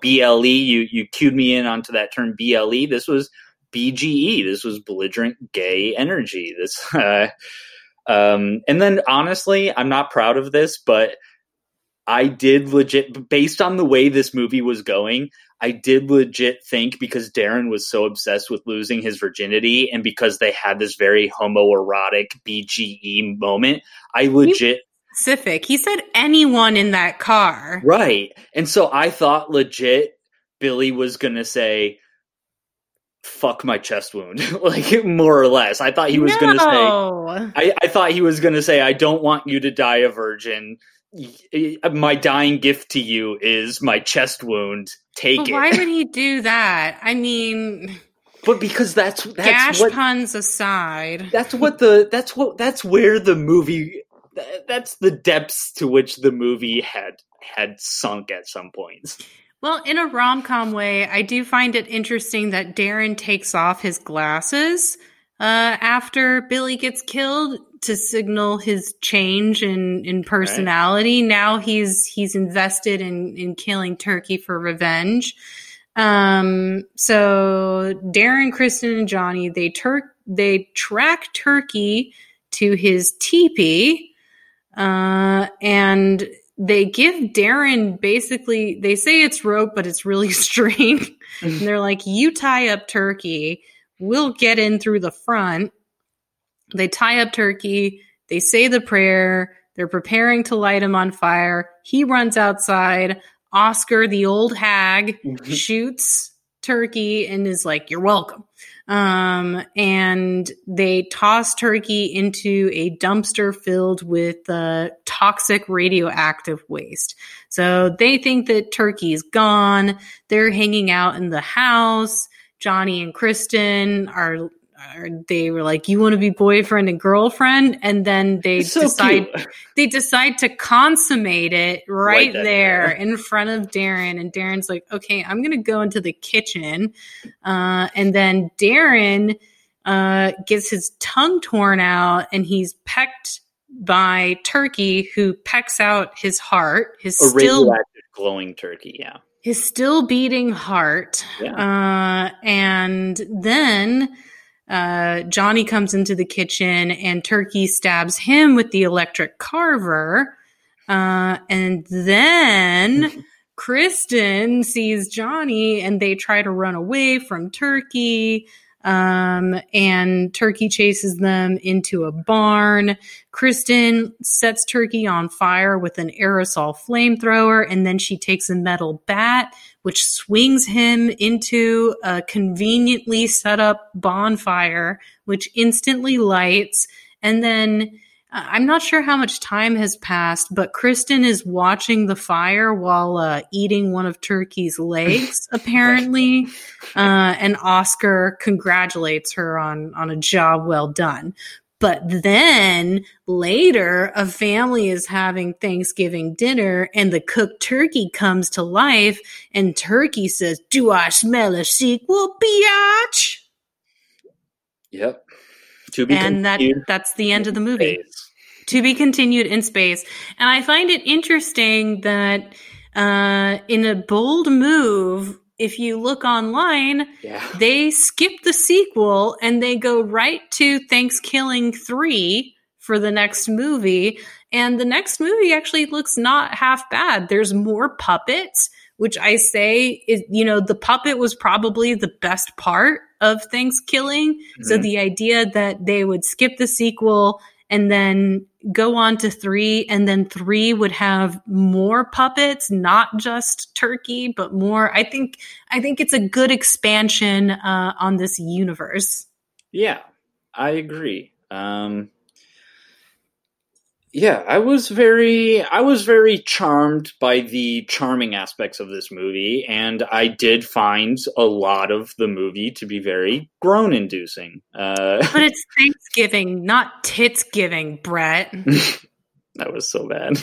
BLE, you cued me in onto that term BLE. This was BGE. This was belligerent gay energy. This, and then honestly, I'm not proud of this, but I did legit, based on the way this movie was going, I did legit think, because Darren was so obsessed with losing his virginity and because they had this very homoerotic BGE moment, I legit... Specific. He said anyone in that car. Right. And so I thought legit Billy was going to say, fuck my chest wound, like, more or less. I thought he was going to say, I thought he was going to say, I don't want you to die a virgin. My dying gift to you is my chest wound. Take it. Why would he do that? I mean, but because that's gash what, puns aside, that's where the movie, that's the depths to which the movie had sunk at some points. Well, in a rom-com way, I do find it interesting that Darren takes off his glasses after Billy gets killed to signal his change in personality. Right. Now he's invested in killing Turkey for revenge. So Darren, Kristen, and Johnny, they track Turkey to his teepee, and they give Darren basically, they say it's rope, but it's really string. And they're like, you tie up Turkey. We'll get in through the front. They tie up Turkey. They say the prayer. They're preparing to light him on fire. He runs outside. Oscar, the old hag, shoots Turkey and is like, you're welcome. And they toss Turkey into a dumpster filled with toxic radioactive waste. So they think that Turkey's gone. They're hanging out in the house. Johnny and Kristen they were like, you want to be boyfriend and girlfriend? And then they decide to consummate it right there in front of Darren. And Darren's like, okay, I'm going to go into the kitchen. And then Darren gets his tongue torn out and he's pecked by Turkey, who pecks out his heart. Radioactive glowing turkey, yeah. His still beating heart. Yeah. And then... Johnny comes into the kitchen and Turkey stabs him with the electric carver. And then Kristen sees Johnny and they try to run away from Turkey. And Turkey chases them into a barn. Kristen sets Turkey on fire with an aerosol flamethrower, and then she takes a metal bat, which swings him into a conveniently set up bonfire, which instantly lights. And then I'm not sure how much time has passed, but Kristen is watching the fire while eating one of Turkey's legs, apparently. And Oscar congratulates her on a job well done. But then later, a family is having Thanksgiving dinner and the cooked turkey comes to life and turkey says, "Do I smell a sequel, biatch?" Yep. To be and continued. That's the end of the movie. Space. To be continued in space. And I find it interesting that in a bold move, if you look online, they skip the sequel and they go right to ThanksKilling 3 for the next movie. And the next movie actually looks not half bad. There's more puppets, which I say is, you know, the puppet was probably the best part of ThanksKilling. Mm-hmm. So the idea that they would skip the sequel and then go on to 3, and then 3 would have more puppets, not just turkey, but more. I think it's a good expansion on this universe. Yeah, I agree. I was very charmed by the charming aspects of this movie, and I did find a lot of the movie to be very groan-inducing. But it's Thanksgiving, not tits-giving, Brett. That was so bad.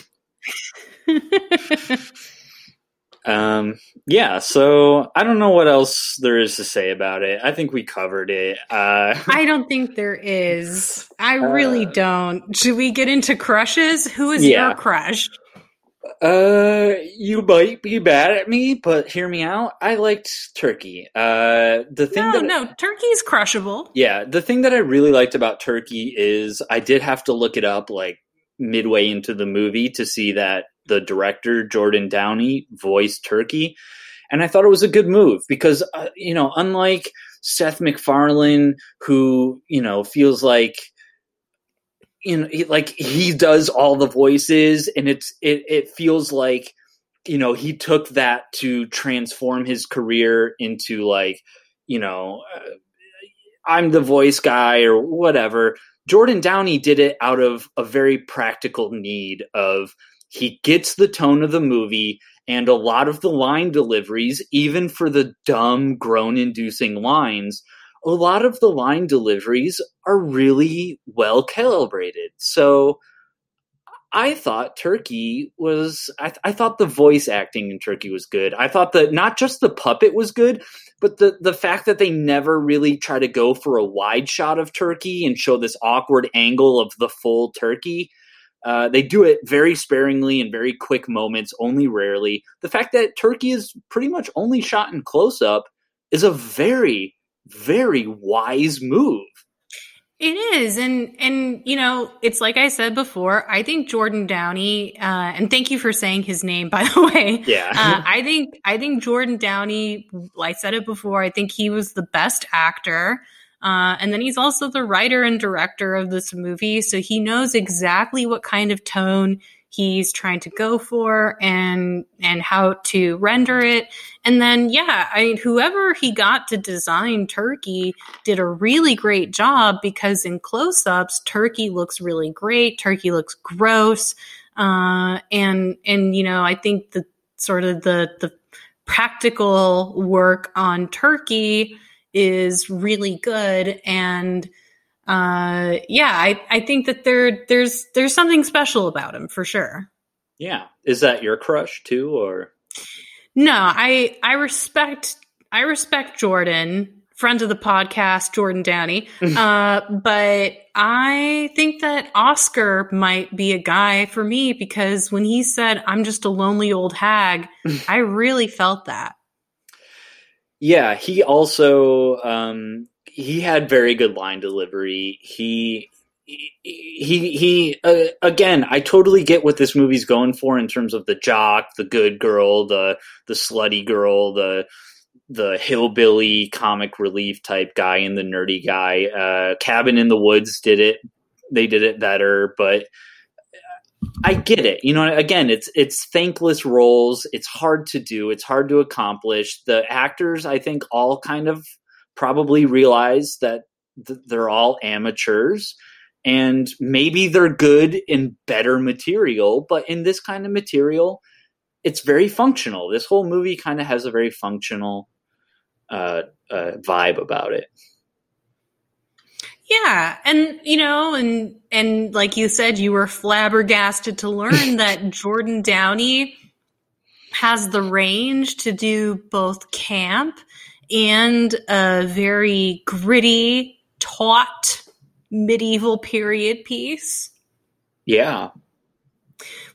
So I don't know what else there is to say about it. I think we covered it. I don't think there is. I really don't. Should we get into crushes? Who is your crush? You might be bad at me, but hear me out. I liked Turkey. Turkey's crushable. Yeah, the thing that I really liked about Turkey is I did have to look it up like midway into the movie to see that the director, Jordan Downey, voiced Turkey. And I thought it was a good move because, unlike Seth MacFarlane, who, feels like, he does all the voices and it feels like, he took that to transform his career into like, I'm the voice guy or whatever. Jordan Downey did it out of a very practical need of, he gets the tone of the movie and a lot of the line deliveries, even for the dumb, groan-inducing lines, a lot of the line deliveries are really well-calibrated. So I thought Turkey was... I thought the voice acting in Turkey was good. I thought that not just the puppet was good, but the fact that they never really try to go for a wide shot of Turkey and show this awkward angle of the full Turkey... they do it very sparingly in very quick moments, only rarely. The fact that Turkey is pretty much only shot in close-up is a very, very wise move. It is. And it's like I said before, I think Jordan Downey, and thank you for saying his name, by the way. Yeah. I think Jordan Downey, I said it before, I think he was the best actor. And then he's also the writer and director of this movie. So he knows exactly what kind of tone he's trying to go for and how to render it. And then, whoever he got to design Turkey did a really great job because in close-ups, Turkey looks really great. Turkey looks gross. I think the sort of the practical work on Turkey is really good. And I think that there's something special about him for sure. Yeah. Is that your crush too, or? No, I respect Jordan, friend of the podcast, Jordan Downey. But I think that Oscar might be a guy for me because when he said, "I'm just a lonely old hag," I really felt that. Yeah, he also he had very good line delivery. He again, I totally get what this movie's going for in terms of the jock, the good girl, the slutty girl, the hillbilly comic relief type guy, and the nerdy guy. Cabin in the Woods did it; they did it better, but I get it. Again, it's thankless roles. It's hard to do. It's hard to accomplish. The actors, I think, all kind of probably realize that they're all amateurs and maybe they're good in better material, but in this kind of material, it's very functional. This whole movie kind of has a very functional vibe about it. Yeah. And, you know, and like you said, you were flabbergasted to learn that Jordan Downey has the range to do both camp and a very gritty, taut medieval period piece. Yeah.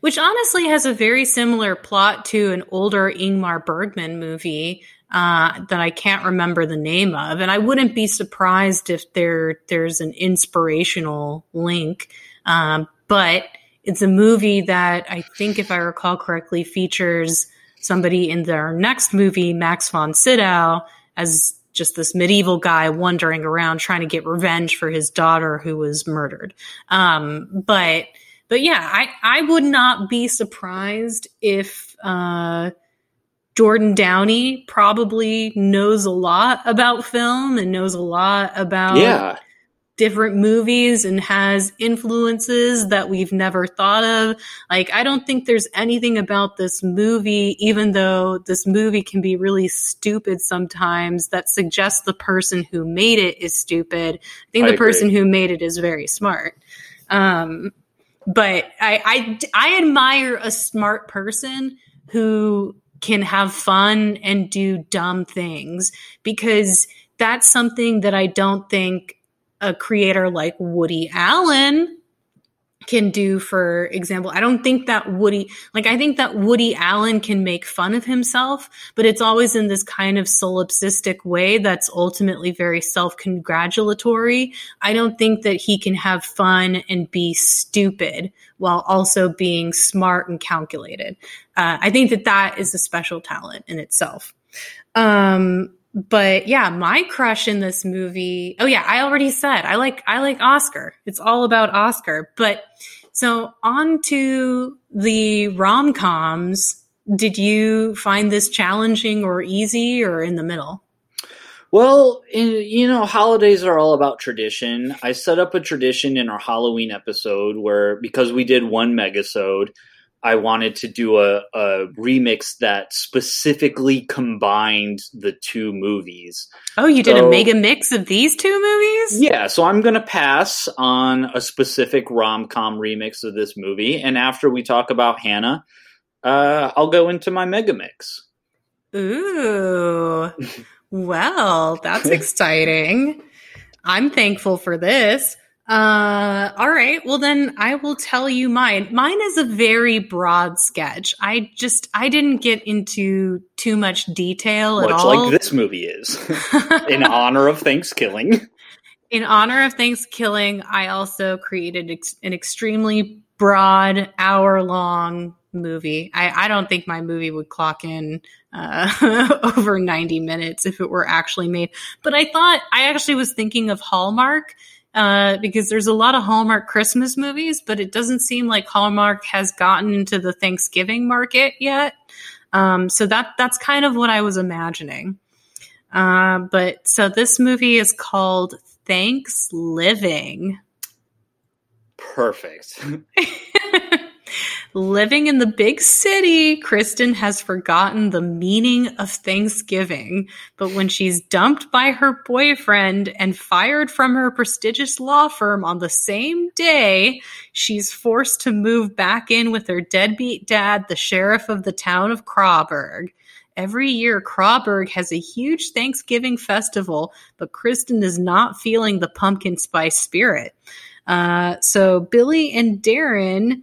Which honestly has a very similar plot to an older Ingmar Bergman movie that I can't remember the name of. And I wouldn't be surprised if there's an inspirational link. But it's a movie that I think, if I recall correctly, features somebody in their next movie, Max von Sydow, as just this medieval guy wandering around trying to get revenge for his daughter who was murdered. But yeah, I would not be surprised if Jordan Downey probably knows a lot about film and knows a lot about different movies and has influences that we've never thought of. Like, I don't think there's anything about this movie, even though this movie can be really stupid sometimes, that suggests the person who made it is stupid. I think the person who made it is very smart. But I admire a smart person who can have fun and do dumb things, because that's something that I don't think a creator like Woody Allen can do. For example, I don't think that Woody Allen can make fun of himself, but it's always in this kind of solipsistic way that's ultimately very self-congratulatory. I don't think that he can have fun and be stupid while also being smart and calculated. I think that that is a special talent in itself. But yeah, my crush in this movie. Oh yeah, I already said I like Oscar. It's all about Oscar. But so on to the rom-coms. Did you find this challenging or easy or in the middle? Well, you know, holidays are all about tradition. I set up a tradition in our Halloween episode where, because we did one megasode, I wanted to do a remix that specifically combined the two movies. Oh, you did a mega mix of these two movies? Yeah, so I'm going to pass on a specific rom-com remix of this movie. And after we talk about Hannah, I'll go into my mega mix. Ooh, well, that's exciting. I'm thankful for this. All right. Well, then I will tell you mine. Mine is a very broad sketch. I didn't get into too much detail at all. Much like this movie is. In honor of ThanksKilling. In honor of ThanksKilling, I also created an extremely broad, hour-long movie. I don't think my movie would clock in over 90 minutes if it were actually made. But I actually was thinking of Hallmark, because there's a lot of Hallmark Christmas movies, but it doesn't seem like Hallmark has gotten into the Thanksgiving market yet. So that's kind of what I was imagining. But so this movie is called ThanksLiving. Perfect. Living in the big city, Kristen has forgotten the meaning of Thanksgiving. But when she's dumped by her boyfriend and fired from her prestigious law firm on the same day, she's forced to move back in with her deadbeat dad, the sheriff of the town of Crawburg. Every year, Crawburg has a huge Thanksgiving festival, but Kristen is not feeling the pumpkin spice spirit. So Billy and Darren,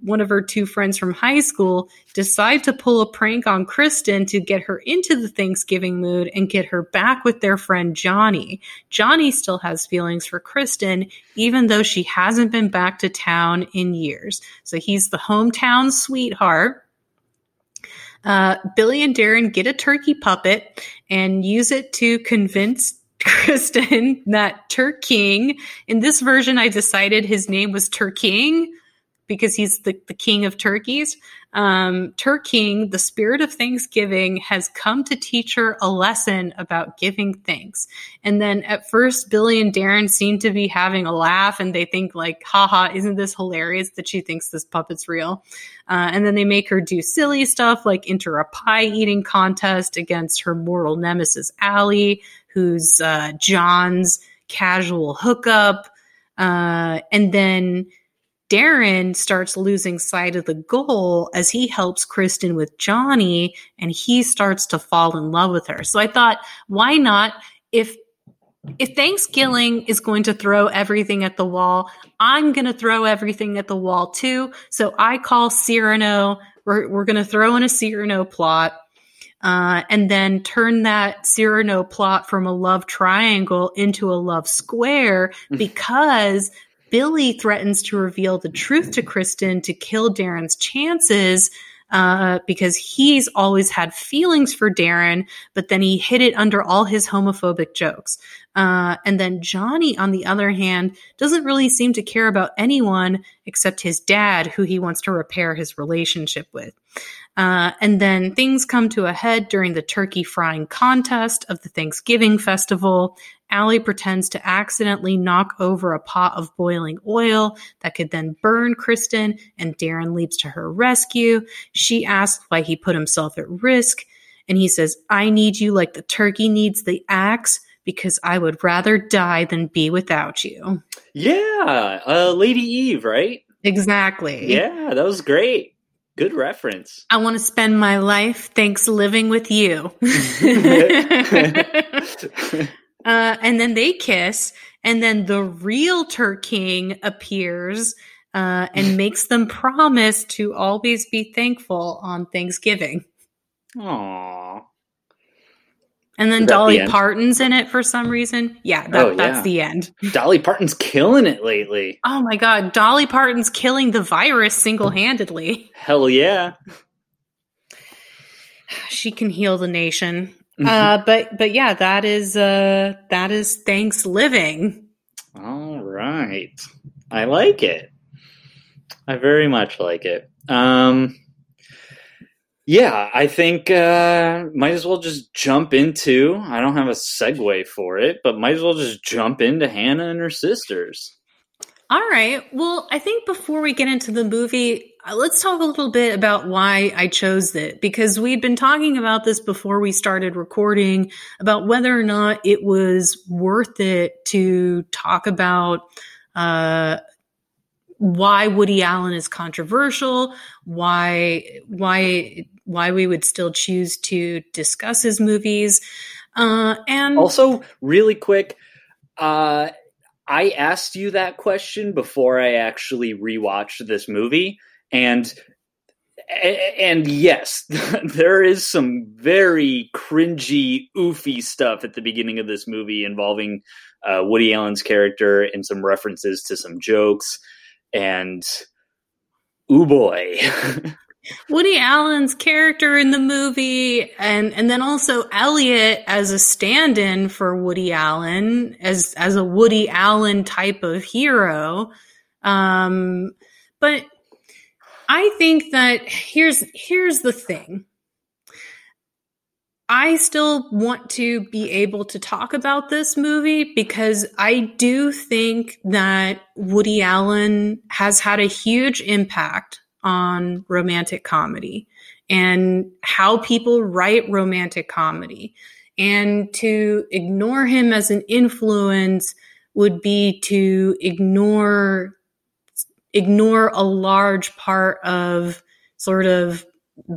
one of her two friends from high school, decide to pull a prank on Kristen to get her into the Thanksgiving mood and get her back with their friend Johnny. Johnny still has feelings for Kristen, even though she hasn't been back to town in years. So he's the hometown sweetheart. Billy and Darren get a turkey puppet and use it to convince Kristen that Turking, in this version I decided his name was Turking, because he's the king of turkeys. Turking, the spirit of Thanksgiving, has come to teach her a lesson about giving thanks. And then at first, Billy and Darren seem to be having a laugh, and they think like, haha, isn't this hilarious that she thinks this puppet's real? And then they make her do silly stuff, like enter a pie-eating contest against her mortal nemesis, Allie, who's John's casual hookup. And then Darren starts losing sight of the goal as he helps Kristen with Johnny, and he starts to fall in love with her. So I thought, why not? If ThanksKilling is going to throw everything at the wall, I'm going to throw everything at the wall too. So I call Cyrano. We're going to throw in a Cyrano plot, and then turn that Cyrano plot from a love triangle into a love square, because Billy threatens to reveal the truth to Kristen to kill Darren's chances, because he's always had feelings for Darren, but then he hid it under all his homophobic jokes. And then Johnny, on the other hand, doesn't really seem to care about anyone except his dad, who he wants to repair his relationship with. And then things come to a head during the turkey frying contest of the Thanksgiving festival. Allie pretends to accidentally knock over a pot of boiling oil that could then burn Kristen, and Darren leaps to her rescue. She asks why he put himself at risk, and he says, "I need you like the turkey needs the axe, because I would rather die than be without you." Yeah, Lady Eve, right? Exactly. Yeah, that was great. Good reference. I want to spend my life thanks living with you. And then they kiss, and then the real Turking appears and makes them promise to always be thankful on Thanksgiving. Aww. And then Dolly Parton's in it for some reason. Yeah, that's the end. Dolly Parton's killing it lately. Oh my God. Dolly Parton's killing the virus single-handedly. Hell yeah. She can heal the nation. But yeah, that is Thanksgiving. All right. I like it. I very much like it. Yeah, I think might as well just jump into, I don't have a segue for it, but might as well just jump into Hannah and Her Sisters. All right. Well, I think before we get into the movie, let's talk a little bit about why I chose it, because we'd been talking about this before we started recording about whether or not it was worth it to talk about why Woody Allen is controversial, why we would still choose to discuss his movies. And also, really quick, I asked you that question before I actually rewatched this movie. And yes, there is some very cringy, oofy stuff at the beginning of this movie involving Woody Allen's character and some references to some jokes. And, ooh boy. Woody Allen's character in the movie, and then also Elliot as a stand-in for Woody Allen, as a Woody Allen type of hero. But I think that here's the thing. I still want to be able to talk about this movie because I do think that Woody Allen has had a huge impact on romantic comedy and how people write romantic comedy. And to ignore him as an influence would be to ignore a large part of sort of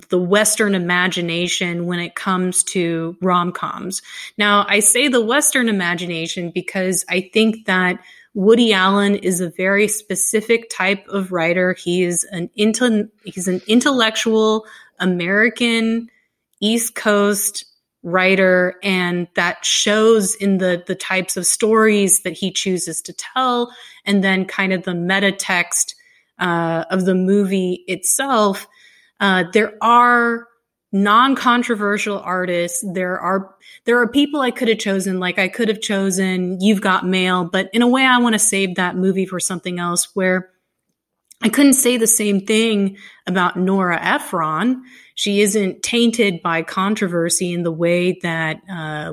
the Western imagination when it comes to rom-coms. Now, I say the Western imagination because I think that Woody Allen is a very specific type of writer. He is he's an intellectual American East Coast writer, and that shows in the types of stories that he chooses to tell, and then kind of the meta text of the movie itself. There are non-controversial artists. There are people I could have chosen. Like I could have chosen You've Got Mail, but in a way I want to save that movie for something else, where I couldn't say the same thing about Nora Ephron. She isn't tainted by controversy in the way that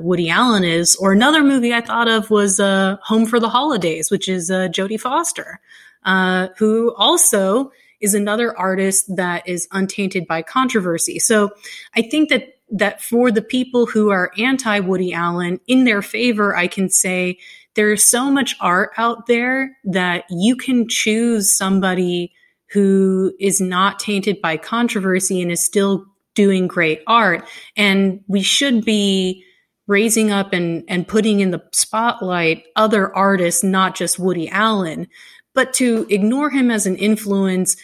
Woody Allen is. Or another movie I thought of was Home for the Holidays, which is Jodie Foster, who also is another artist that is untainted by controversy. So I think that for the people who are anti-Woody Allen, in their favor, I can say there's so much art out there that you can choose somebody who is not tainted by controversy and is still doing great art. And we should be raising up and putting in the spotlight other artists, not just Woody Allen. But to ignore him as an influence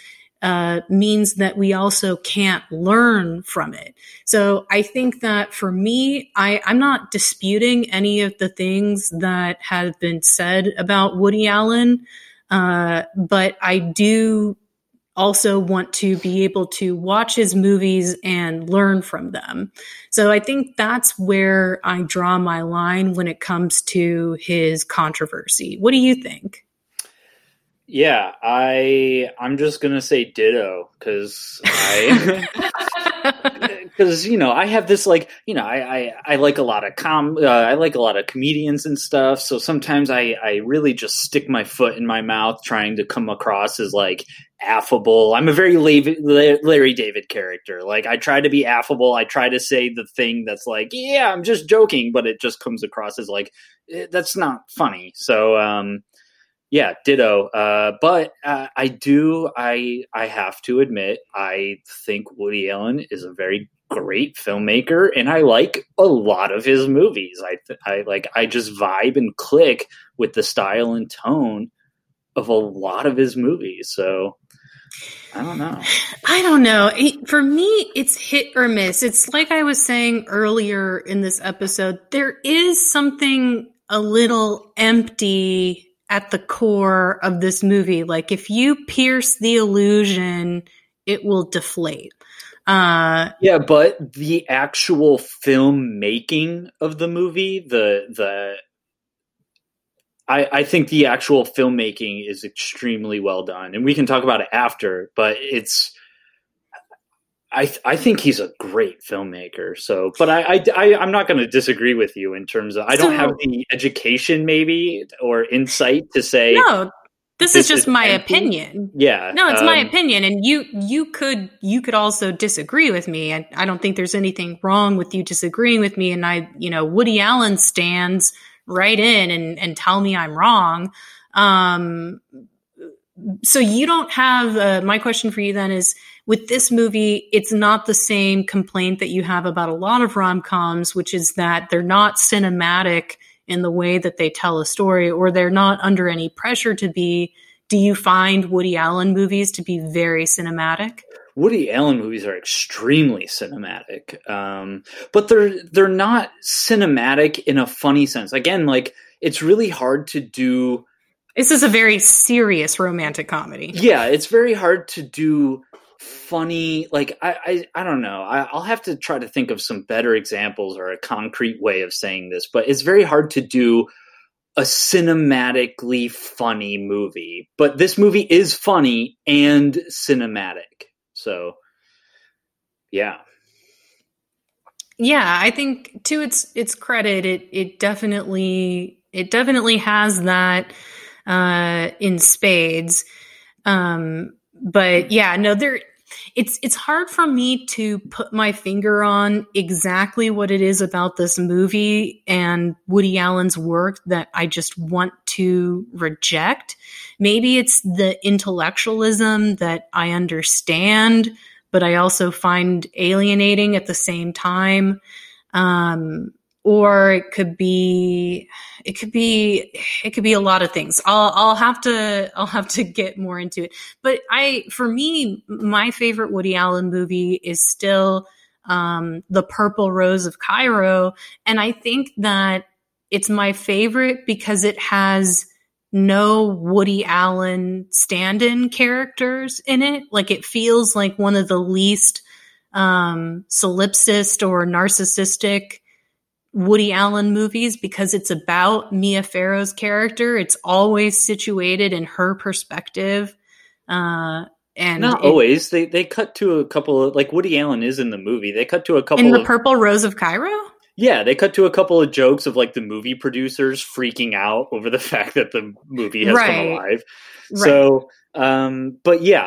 means that we also can't learn from it. So I think that for me, I'm not disputing any of the things that have been said about Woody Allen, but I do also want to be able to watch his movies and learn from them. So I think that's where I draw my line when it comes to his controversy. What do you think? Yeah, I'm just going to say ditto because you know, I have this like, you know, I like a lot of I like a lot of comedians and stuff. So sometimes I really just stick my foot in my mouth trying to come across as like affable. I'm a very Larry David character. Like I try to be affable. I try to say the thing that's like, yeah, I'm just joking, but it just comes across as like, that's not funny. So, yeah, ditto. But I have to admit, I think Woody Allen is a very great filmmaker, and I like a lot of his movies. I just vibe and click with the style and tone of a lot of his movies. So I don't know. For me, it's hit or miss. It's like I was saying earlier in this episode, there is something a little empty at the core of this movie. Like if you pierce the illusion, it will deflate. Yeah, but the actual filmmaking of the movie, I think the actual filmmaking is extremely well done, and we can talk about it after. But it's, I think he's a great filmmaker. So, but I'm not going to disagree with you in terms of, I don't have the education maybe or insight to say. No, this is just my opinion. Yeah. No, it's my opinion. And you could also disagree with me. And I don't think there's anything wrong with you disagreeing with me. And Woody Allen stands right in and tell me I'm wrong. So you don't have, my question for you then is, with this movie, it's not the same complaint that you have about a lot of rom-coms, which is that they're not cinematic in the way that they tell a story, or they're not under any pressure to be. Do you find Woody Allen movies to be very cinematic? Woody Allen movies are extremely cinematic, but they're not cinematic in a funny sense. Again, like it's really hard to do. This is a very serious romantic comedy. Yeah, it's very hard to do funny. Like, I don't know. I'll have to try to think of some better examples or a concrete way of saying this, but it's very hard to do a cinematically funny movie. But this movie is funny and cinematic. So, yeah. Yeah, I think to its credit, it definitely has that in spades. But yeah, no, it's hard for me to put my finger on exactly what it is about this movie and Woody Allen's work that I just want to reject. Maybe it's the intellectualism that I understand, but I also find alienating at the same time. Or it could be a lot of things. I'll have to get more into it. But for me, my favorite Woody Allen movie is still The Purple Rose of Cairo, and I think that it's my favorite because it has no Woody Allen stand-in characters in it. Like it feels like one of the least solipsist or narcissistic Woody Allen movies because it's about Mia Farrow's character. It's always situated in her perspective. And not always. They cut to a couple of, like, Woody Allen is in the movie. They cut to a couple in The Purple Rose of Cairo? Yeah, they cut to a couple of jokes of like the movie producers freaking out over the fact that the movie has come alive. Right. So, but yeah,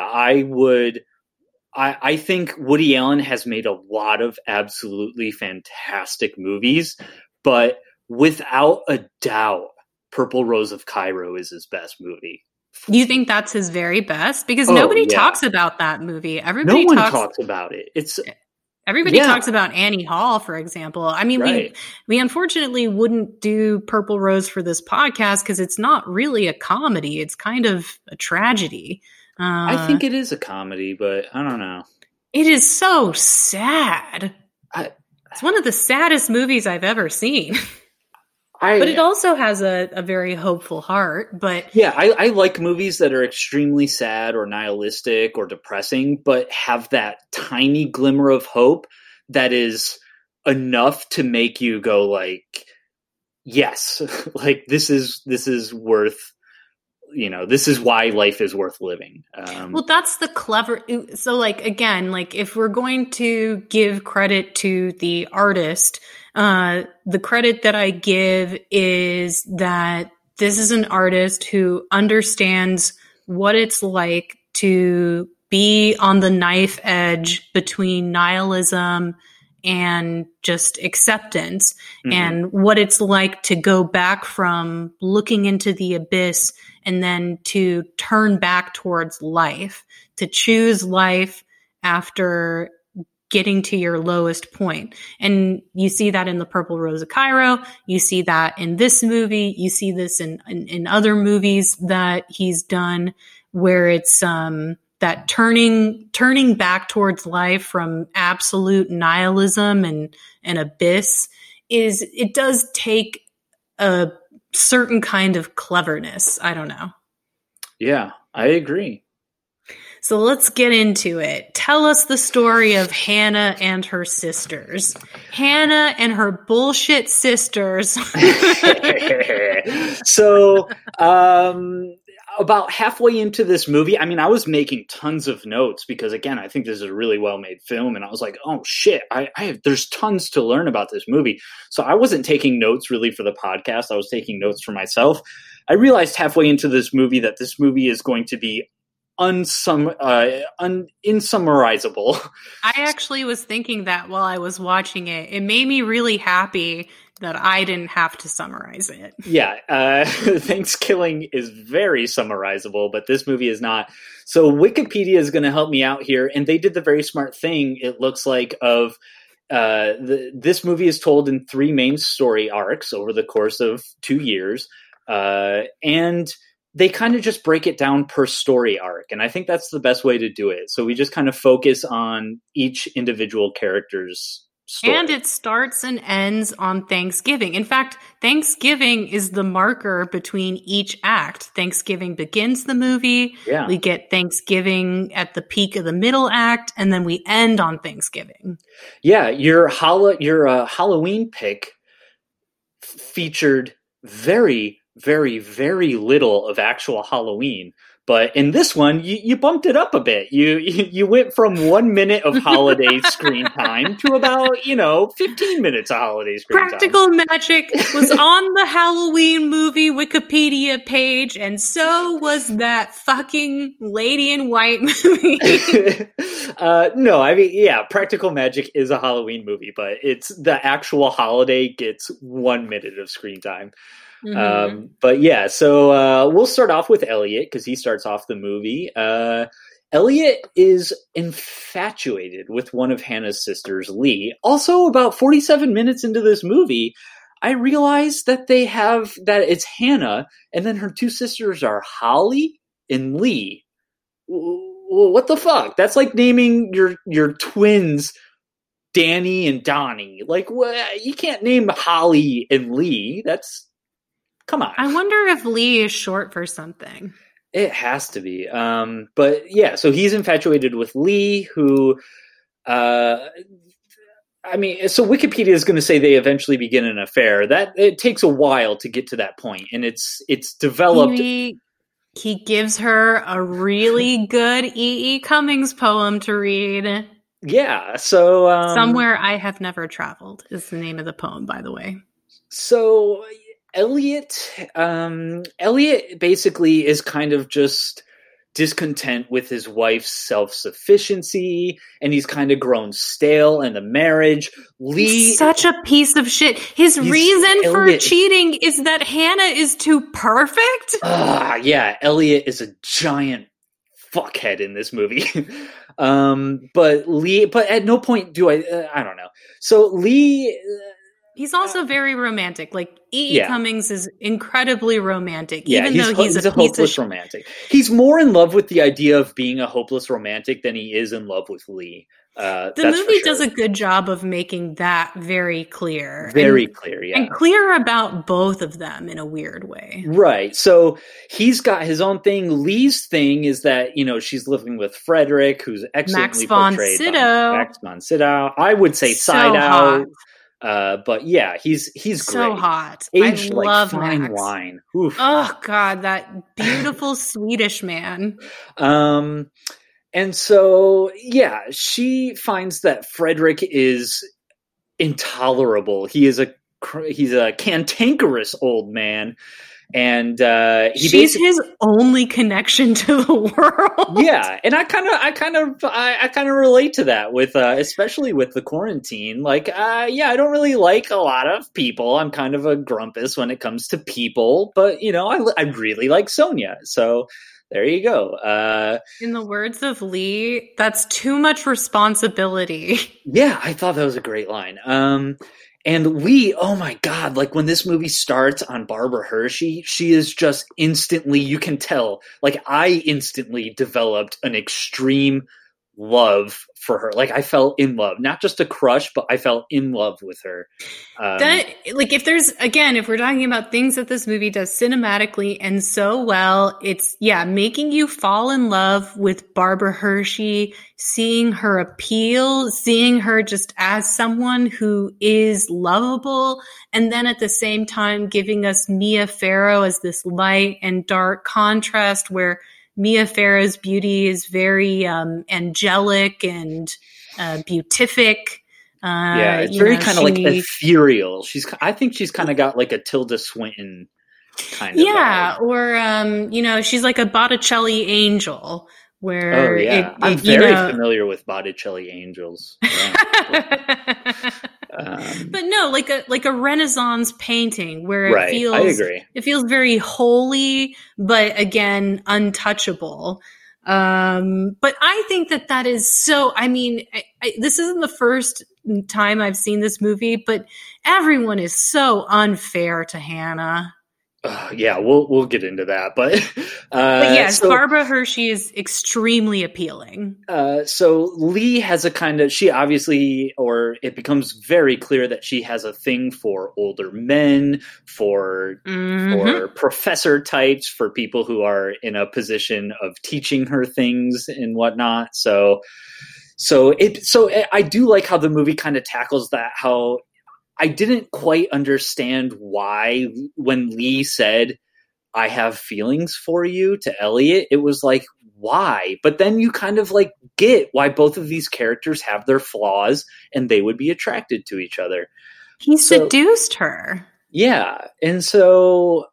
I think Woody Allen has made a lot of absolutely fantastic movies, but without a doubt, Purple Rose of Cairo is his best movie. You think that's his very best? Because nobody talks about that movie. No one talks about it. Everybody talks about Annie Hall, for example. I mean, we unfortunately wouldn't do Purple Rose for this podcast because it's not really a comedy. It's kind of a tragedy. I think it is a comedy, but I don't know. It is so sad. It's one of the saddest movies I've ever seen. But it also has a very hopeful heart. But yeah, I like movies that are extremely sad or nihilistic or depressing, but have that tiny glimmer of hope that is enough to make you go like, yes, like this is worth, you know, this is why life is worth living. Well, that's the clever. So like, again, like if we're going to give credit to the artist, the credit that I give is that this is an artist who understands what it's like to be on the knife edge between nihilism and just acceptance, mm-hmm. and what it's like to go back from looking into the abyss and then to turn back towards life, to choose life after getting to your lowest point. And you see that in The Purple Rose of Cairo. You see that in this movie. You see this in other movies that he's done where it's that turning back towards life from absolute nihilism and abyss does take a certain kind of cleverness. I don't know. Yeah, I agree. So let's get into it. Tell us the story of Hannah and her sisters. Hannah and her bullshit sisters. So about halfway into this movie, I mean, I was making tons of notes because, again, I think this is a really well-made film. And I was like, oh, shit, there's tons to learn about this movie. So I wasn't taking notes really for the podcast. I was taking notes for myself. I realized halfway into this movie that this movie is going to be insummarizable. I actually was thinking that while I was watching it. It made me really happy that I didn't have to summarize it. Yeah. ThanksKilling is very summarizable, but this movie is not. So Wikipedia is going to help me out here. And they did the very smart thing, it looks like, of this movie is told in three main story arcs over the course of 2 years. And they kind of just break it down per story arc. And I think that's the best way to do it. So we just kind of focus on each individual character's story. And it starts and ends on Thanksgiving. In fact, Thanksgiving is the marker between each act. Thanksgiving begins the movie. Yeah. We get Thanksgiving at the peak of the middle act. And then we end on Thanksgiving. Yeah. Your Halloween pick featured very, very, very little of actual Halloween. But in this one, you bumped it up a bit. You went from 1 minute of holiday screen time to about, 15 minutes of holiday screen time. Practical Magic was on the Halloween movie Wikipedia page, and so was that fucking Lady in White movie. No, I mean, yeah, Practical Magic is a Halloween movie, but it's the actual holiday gets 1 minute of screen time. Mm-hmm. But yeah, so we'll start off with Elliot because he starts off the movie. Elliot is infatuated with one of Hannah's sisters, Lee. Also, about 47 minutes into this movie, I realized that it's Hannah, and then her two sisters are Holly and Lee. What the fuck? That's like naming your twins Danny and Donnie. Like, you can't name Holly and Lee. That's... Come on. I wonder if Lee is short for something. It has to be. But yeah, so he's infatuated with Lee, who, so Wikipedia is going to say they eventually begin an affair. That it takes a while to get to that point, and it's developed. He gives her a really good E.E. Cummings poem to read. Yeah. So Somewhere I Have Never Traveled is the name of the poem, by the way. So. Elliot basically is kind of just discontent with his wife's self-sufficiency, and he's kind of grown stale in the marriage. Lee, he's such a piece of shit. His reason for cheating is that Hannah is too perfect. Yeah, Elliot is a giant fuckhead in this movie. But Lee, but at no point do I don't know. So Lee, he's also very romantic. Like E.E. Cummings is incredibly romantic, even though he's a hopeless romantic. He's more in love with the idea of being a hopeless romantic than he is in love with Lee. The movie does a good job of making that very clear. Very clear, yeah. And clear about both of them in a weird way. Right. So he's got his own thing. Lee's thing is that, you know, she's living with Frederick, who's excellently portrayed by Max von Sydow. I would say Sydow. But yeah, he's so great. Hot. Aged I love like fine Max. Wine. Oof. Oh God, that beautiful Swedish man. And so yeah, she finds that Frederick is intolerable. He's a cantankerous old man. And she's his only connection to the world. Yeah, and I kind of relate to that with, especially with the quarantine. Like, I don't really like a lot of people. I'm kind of a grumpus when it comes to people, but you know, I really like Sonia. So there you go. In the words of Lee, that's too much responsibility. Yeah, I thought that was a great line. And Lee, oh my God, like when this movie starts on Barbara Hershey, she is just instantly, you can tell, like I instantly developed an extreme love for her. Like I fell in love, not just a crush, but I fell in love with her. If we're talking about things that this movie does cinematically and so well, it's making you fall in love with Barbara Hershey, seeing her appeal, seeing her just as someone who is lovable. And then at the same time, giving us Mia Farrow as this light and dark contrast where Mia Farrow's beauty is very angelic and beatific. It's very kind of like ethereal. I think she's kind of got like a Tilda Swinton kind of vibe. Or she's like a Botticelli angel. Where I'm very familiar with Botticelli angels. Yeah. But no, like a Renaissance painting where it feels, I agree. It feels very holy, but again, untouchable. But I think that is so, I mean, this isn't the first time I've seen this movie, but everyone is so unfair to Hannah. We'll get into that, but yes, so, Barbara Hershey is extremely appealing. So Lee has it becomes very clear that she has a thing for older men, for professor types, for people who are in a position of teaching her things and whatnot. So I do like how the movie kind of tackles that. How I didn't quite understand why when Lee said, I have feelings for you to Elliot, it was like, why? But then you kind of like get why both of these characters have their flaws and they would be attracted to each other. He seduced her. Yeah. And so,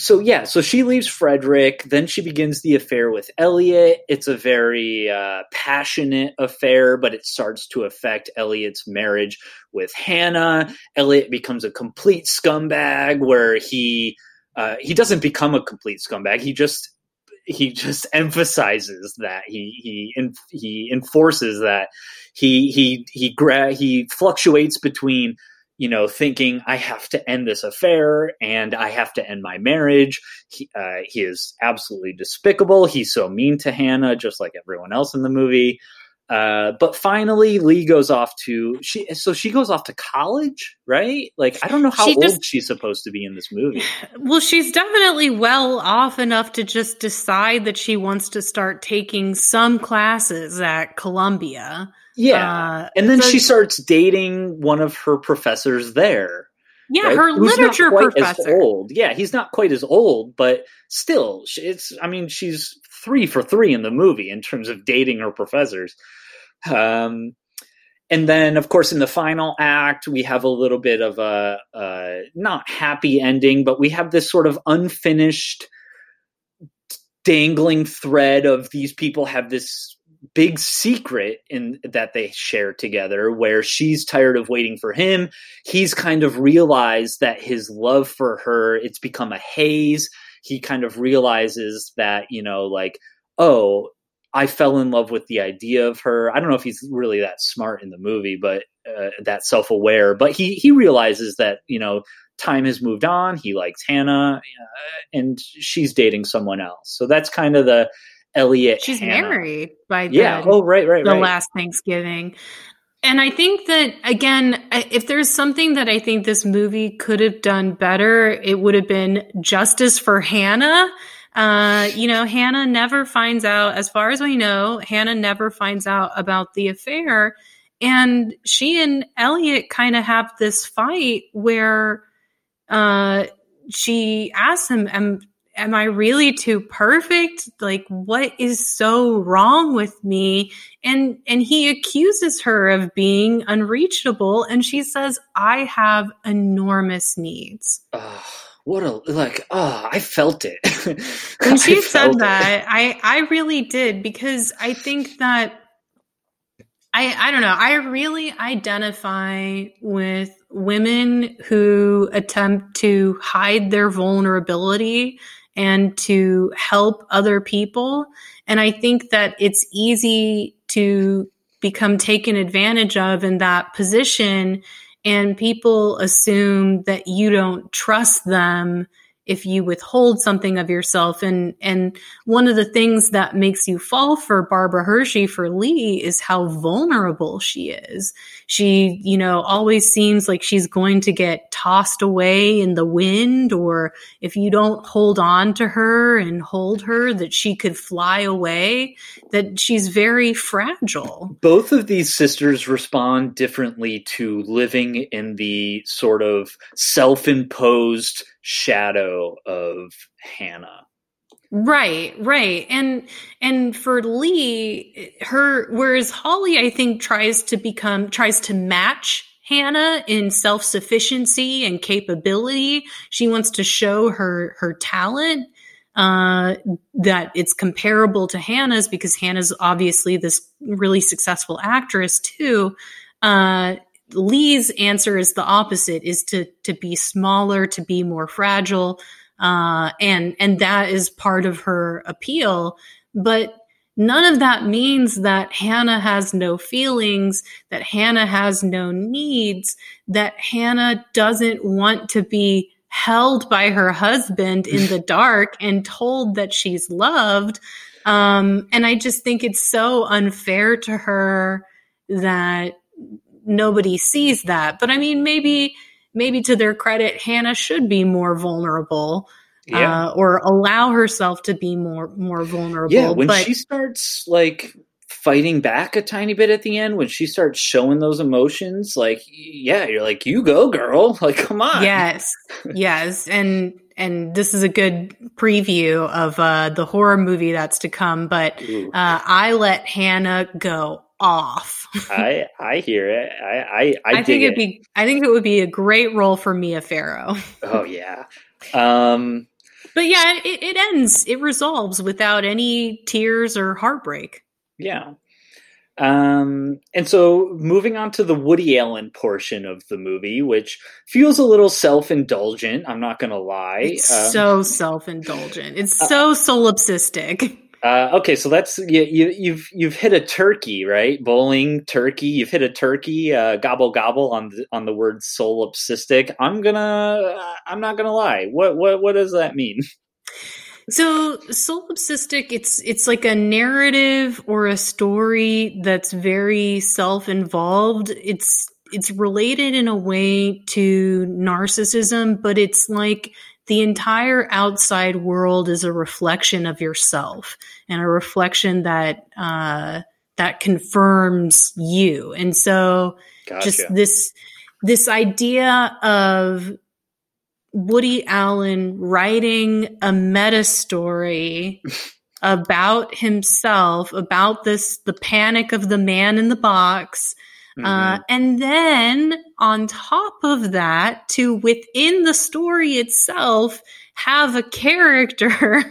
so she leaves Frederick, then she begins the affair with Elliot. It's a very passionate affair, but it starts to affect Elliot's marriage with Hannah. Elliot becomes a complete scumbag where he doesn't become a complete scumbag. He just emphasizes that he enforces that he fluctuates between, you know, thinking I have to end this affair and I have to end my marriage. He is absolutely despicable. He's so mean to Hannah, just like everyone else in the movie. But finally, Lee she goes off to college, right? Like, I don't know how old she's supposed to be in this movie. Well, she's definitely well off enough to just decide that she wants to start taking some classes at Columbia. Yeah. And then she starts dating one of her professors there. Yeah, right? Her literature professor. Yeah, he's not quite as old, but still, she's 3 for 3 in the movie in terms of dating her professors. And then, of course, in the final act, we have a little bit of a not happy ending, but we have this sort of unfinished dangling thread of these people have this big secret in that they share together, where she's tired of waiting for him. He's kind of realized that his love for her, it's become a haze. He kind of realizes that, you know, like, oh, I fell in love with the idea of her. I don't know if he's really that smart in the movie, but that self-aware, but he realizes that, you know, time has moved on. He likes Hannah and she's dating someone else. So that's kind of the Elliot. She's Hannah. Married by the last Thanksgiving. And I think that, again, if there's something that I think this movie could have done better, it would have been justice for Hannah. You know, Hannah never finds out, as far as we know, Hannah never finds out about the affair. And she and Elliot kind of have this fight where she asks him, am I really too perfect? Like, what is so wrong with me? And he accuses her of being unreachable. And she says, I have enormous needs. Oh, what a, like, oh, I felt it. When she said that, I really did, because I think that, I don't know, I really identify with women who attempt to hide their vulnerability and to help other people. And I think that it's easy to become taken advantage of in that position. And people assume that you don't trust them if you withhold something of yourself. And one of the things that makes you fall for Barbara Hershey, for Lee, is how vulnerable she is. She, you know, always seems like she's going to get tossed away in the wind, or if you don't hold on to her and hold her, that she could fly away, that she's very fragile. Both of these sisters respond differently to living in the sort of self-imposed shadow of Hannah. Right. And for Lee, whereas Holly, I think, tries to match Hannah in self-sufficiency and capability. She wants to show her talent, that it's comparable to Hannah's, because Hannah's obviously this really successful actress too. Lee's answer is the opposite, is to be smaller, to be more fragile. And that is part of her appeal. But none of that means that Hannah has no feelings, that Hannah has no needs, that Hannah doesn't want to be held by her husband in the dark and told that she's loved. And I just think it's so unfair to her that nobody sees that. But I mean, maybe to their credit, Hannah should be more vulnerable, or allow herself to be more vulnerable. Yeah, but she starts like fighting back a tiny bit at the end, when she starts showing those emotions, like, yeah, you're like, you go, girl, like, come on. Yes. And this is a good preview of the horror movie that's to come. But I let Hannah go off. I hear it. I think it'd be. I think it would be a great role for Mia Farrow. Oh yeah. But yeah, it ends. It resolves without any tears or heartbreak. Yeah. And so moving on to the Woody Allen portion of the movie, which feels a little self-indulgent. I'm not going to lie. It's so self-indulgent. It's so solipsistic. Okay, so that's you've hit a turkey, right? Bowling turkey. You've hit a turkey. Gobble gobble on the word solipsistic. I'm not gonna lie. What does that mean? So solipsistic, it's like a narrative or a story that's very self-involved. It's related in a way to narcissism, but it's like the entire outside world is a reflection of yourself, and a reflection that confirms you. And so Gotcha. Just this idea of Woody Allen writing a meta story about himself, about the panic of the man in the box. And then on top of that, to within the story itself, have a character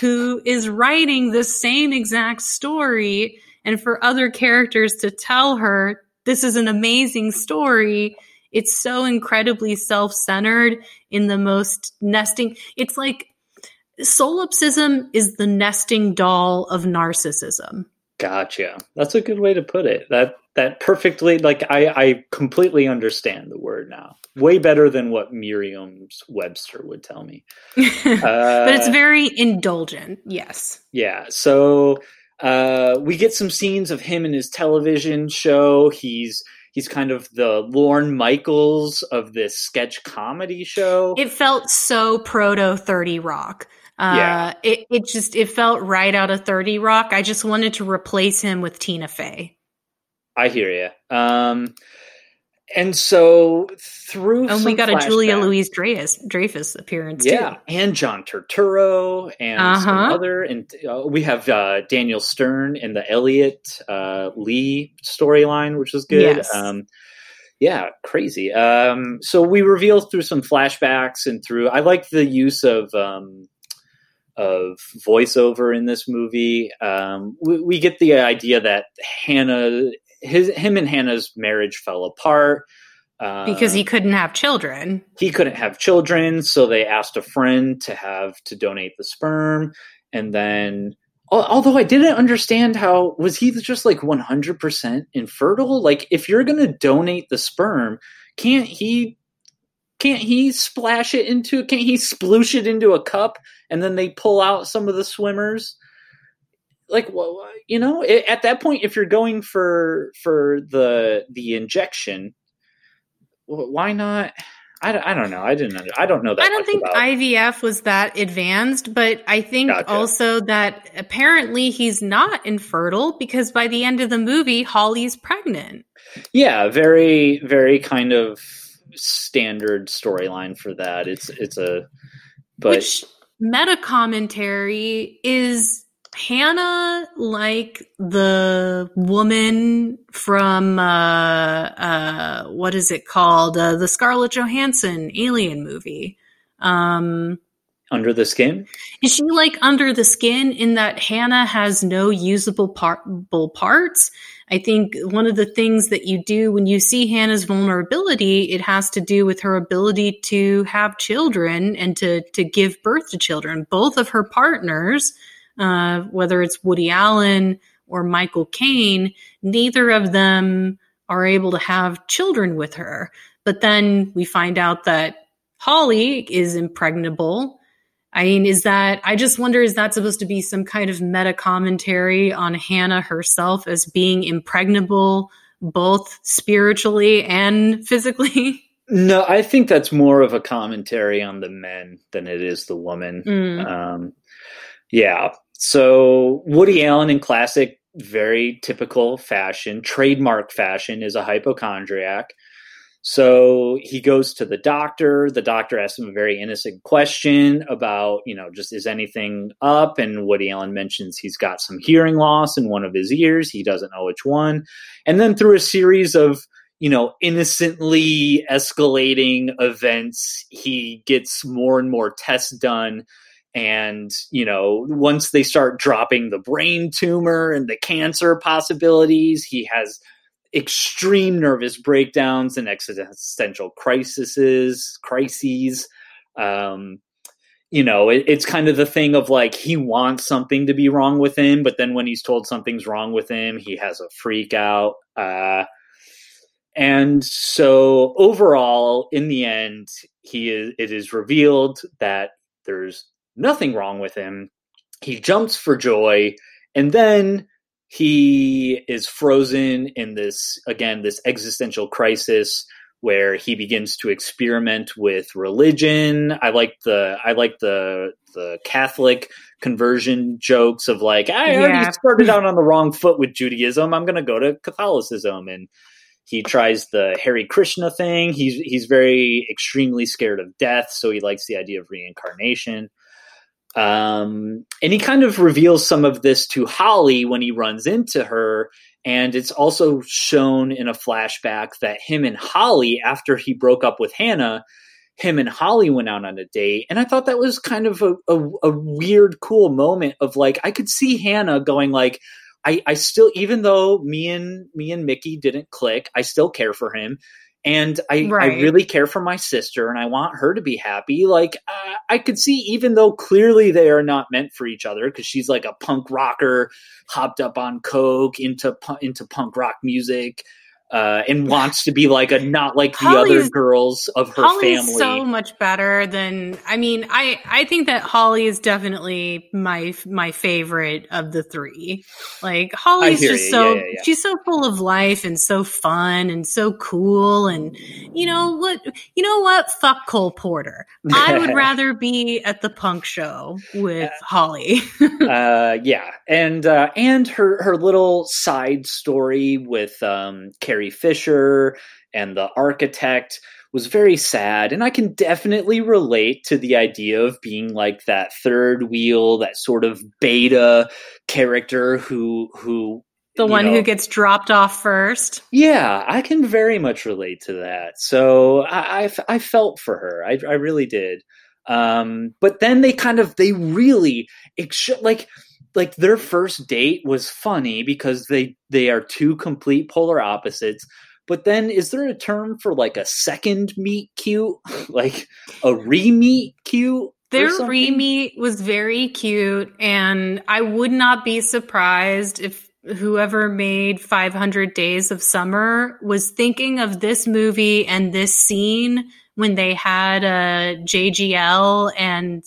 who is writing the same exact story, and for other characters to tell her, this is an amazing story. It's so incredibly self-centered in the most nesting. It's like solipsism is the nesting doll of narcissism. Gotcha. That's a good way to put it. That perfectly, like, I completely understand the word now. Way better than what Merriam-Webster would tell me. But it's very indulgent, yes. Yeah, so we get some scenes of him in his television show. He's kind of the Lorne Michaels of this sketch comedy show. It felt so proto 30 Rock. Yeah. It felt right out of 30 Rock. I just wanted to replace him with Tina Fey. I hear you. And so through and we got a Julia Louis-Dreyfus appearance, too. Yeah, and John Turturro and some other. And we have Daniel Stern in the Elliot Lee storyline, which is good. Yes. Yeah, crazy. So we reveal through some flashbacks and through... I like the use of voiceover in this movie. We get the idea that him and Hannah's marriage fell apart. Because he couldn't have children. So they asked a friend to donate the sperm. And then, although I didn't understand how, was he just like 100% infertile? Like, if you're going to donate the sperm, can't he sploosh it into a cup and then they pull out some of the swimmers? Like, well, you know, at that point, if you're going for the injection, why not? I don't know. I don't know that. I don't think IVF was that advanced, but I think also that apparently he's not infertile because by the end of the movie, Holly's pregnant. Yeah, very, very kind of standard storyline for that. Which meta commentary is. Hannah, like the woman from, what is it called? The Scarlett Johansson alien movie. Under the Skin? Is she like Under the Skin in that Hannah has no usable parts? I think one of the things that you do when you see Hannah's vulnerability, it has to do with her ability to have children and to give birth to children. Both of her partners... whether it's Woody Allen or Michael Caine, neither of them are able to have children with her. But then we find out that Holly is impregnable. I mean, is that supposed to be some kind of meta commentary on Hannah herself as being impregnable, both spiritually and physically? No, I think that's more of a commentary on the men than it is the woman. Yeah, so Woody Allen in classic, very typical fashion, trademark fashion, is a hypochondriac. So he goes to the doctor. The doctor asks him a very innocent question about, just is anything up? And Woody Allen mentions he's got some hearing loss in one of his ears. He doesn't know which one. And then through a series of, innocently escalating events, he gets more and more tests done. And, once they start dropping the brain tumor and the cancer possibilities, he has extreme nervous breakdowns and existential crises. It's kind of the thing of like he wants something to be wrong with him. But then when he's told something's wrong with him, he has a freak out. And so overall, in the end, it is revealed that there's nothing wrong with him. He jumps for joy, and then he is frozen in this existential crisis where he begins to experiment with religion. I like the Catholic conversion jokes of like, I already started out on the wrong foot with Judaism. I'm going to go to Catholicism, and he tries the Hare Krishna thing. He's very extremely scared of death, so he likes the idea of reincarnation. And he kind of reveals some of this to Holly when he runs into her. And it's also shown in a flashback that him and Holly, after he broke up with Hannah, him and Holly went out on a date. And I thought that was kind of a weird, cool moment of like, I could see Hannah going like, I still, even though me and Mickey didn't click, I still care for him. And I really care for my sister and I want her to be happy. Like I could see, even though clearly they are not meant for each other, because she's like a punk rocker hopped up on coke into punk rock music and wants to be like a, not like the other girls of her Holly's family. So much better than, I mean, I think that Holly is definitely my favorite of the three. Like Holly's just she's so full of life and so fun and so cool. And you know what? Fuck Cole Porter. I would rather be at the punk show with Holly. Yeah. And her little side story with, Carrie Fisher and the architect was very sad. And I can definitely relate to the idea of being like that third wheel, that sort of beta character who the one who gets dropped off first. Yeah, I can very much relate to that. So I felt for her. I really did. But then they really their first date was funny because they are two complete polar opposites. But then is there a term for like a second meet cute? Like a re-meet cute? Their re-meet was very cute. And I would not be surprised if whoever made 500 Days of Summer was thinking of this movie and this scene when they had JGL and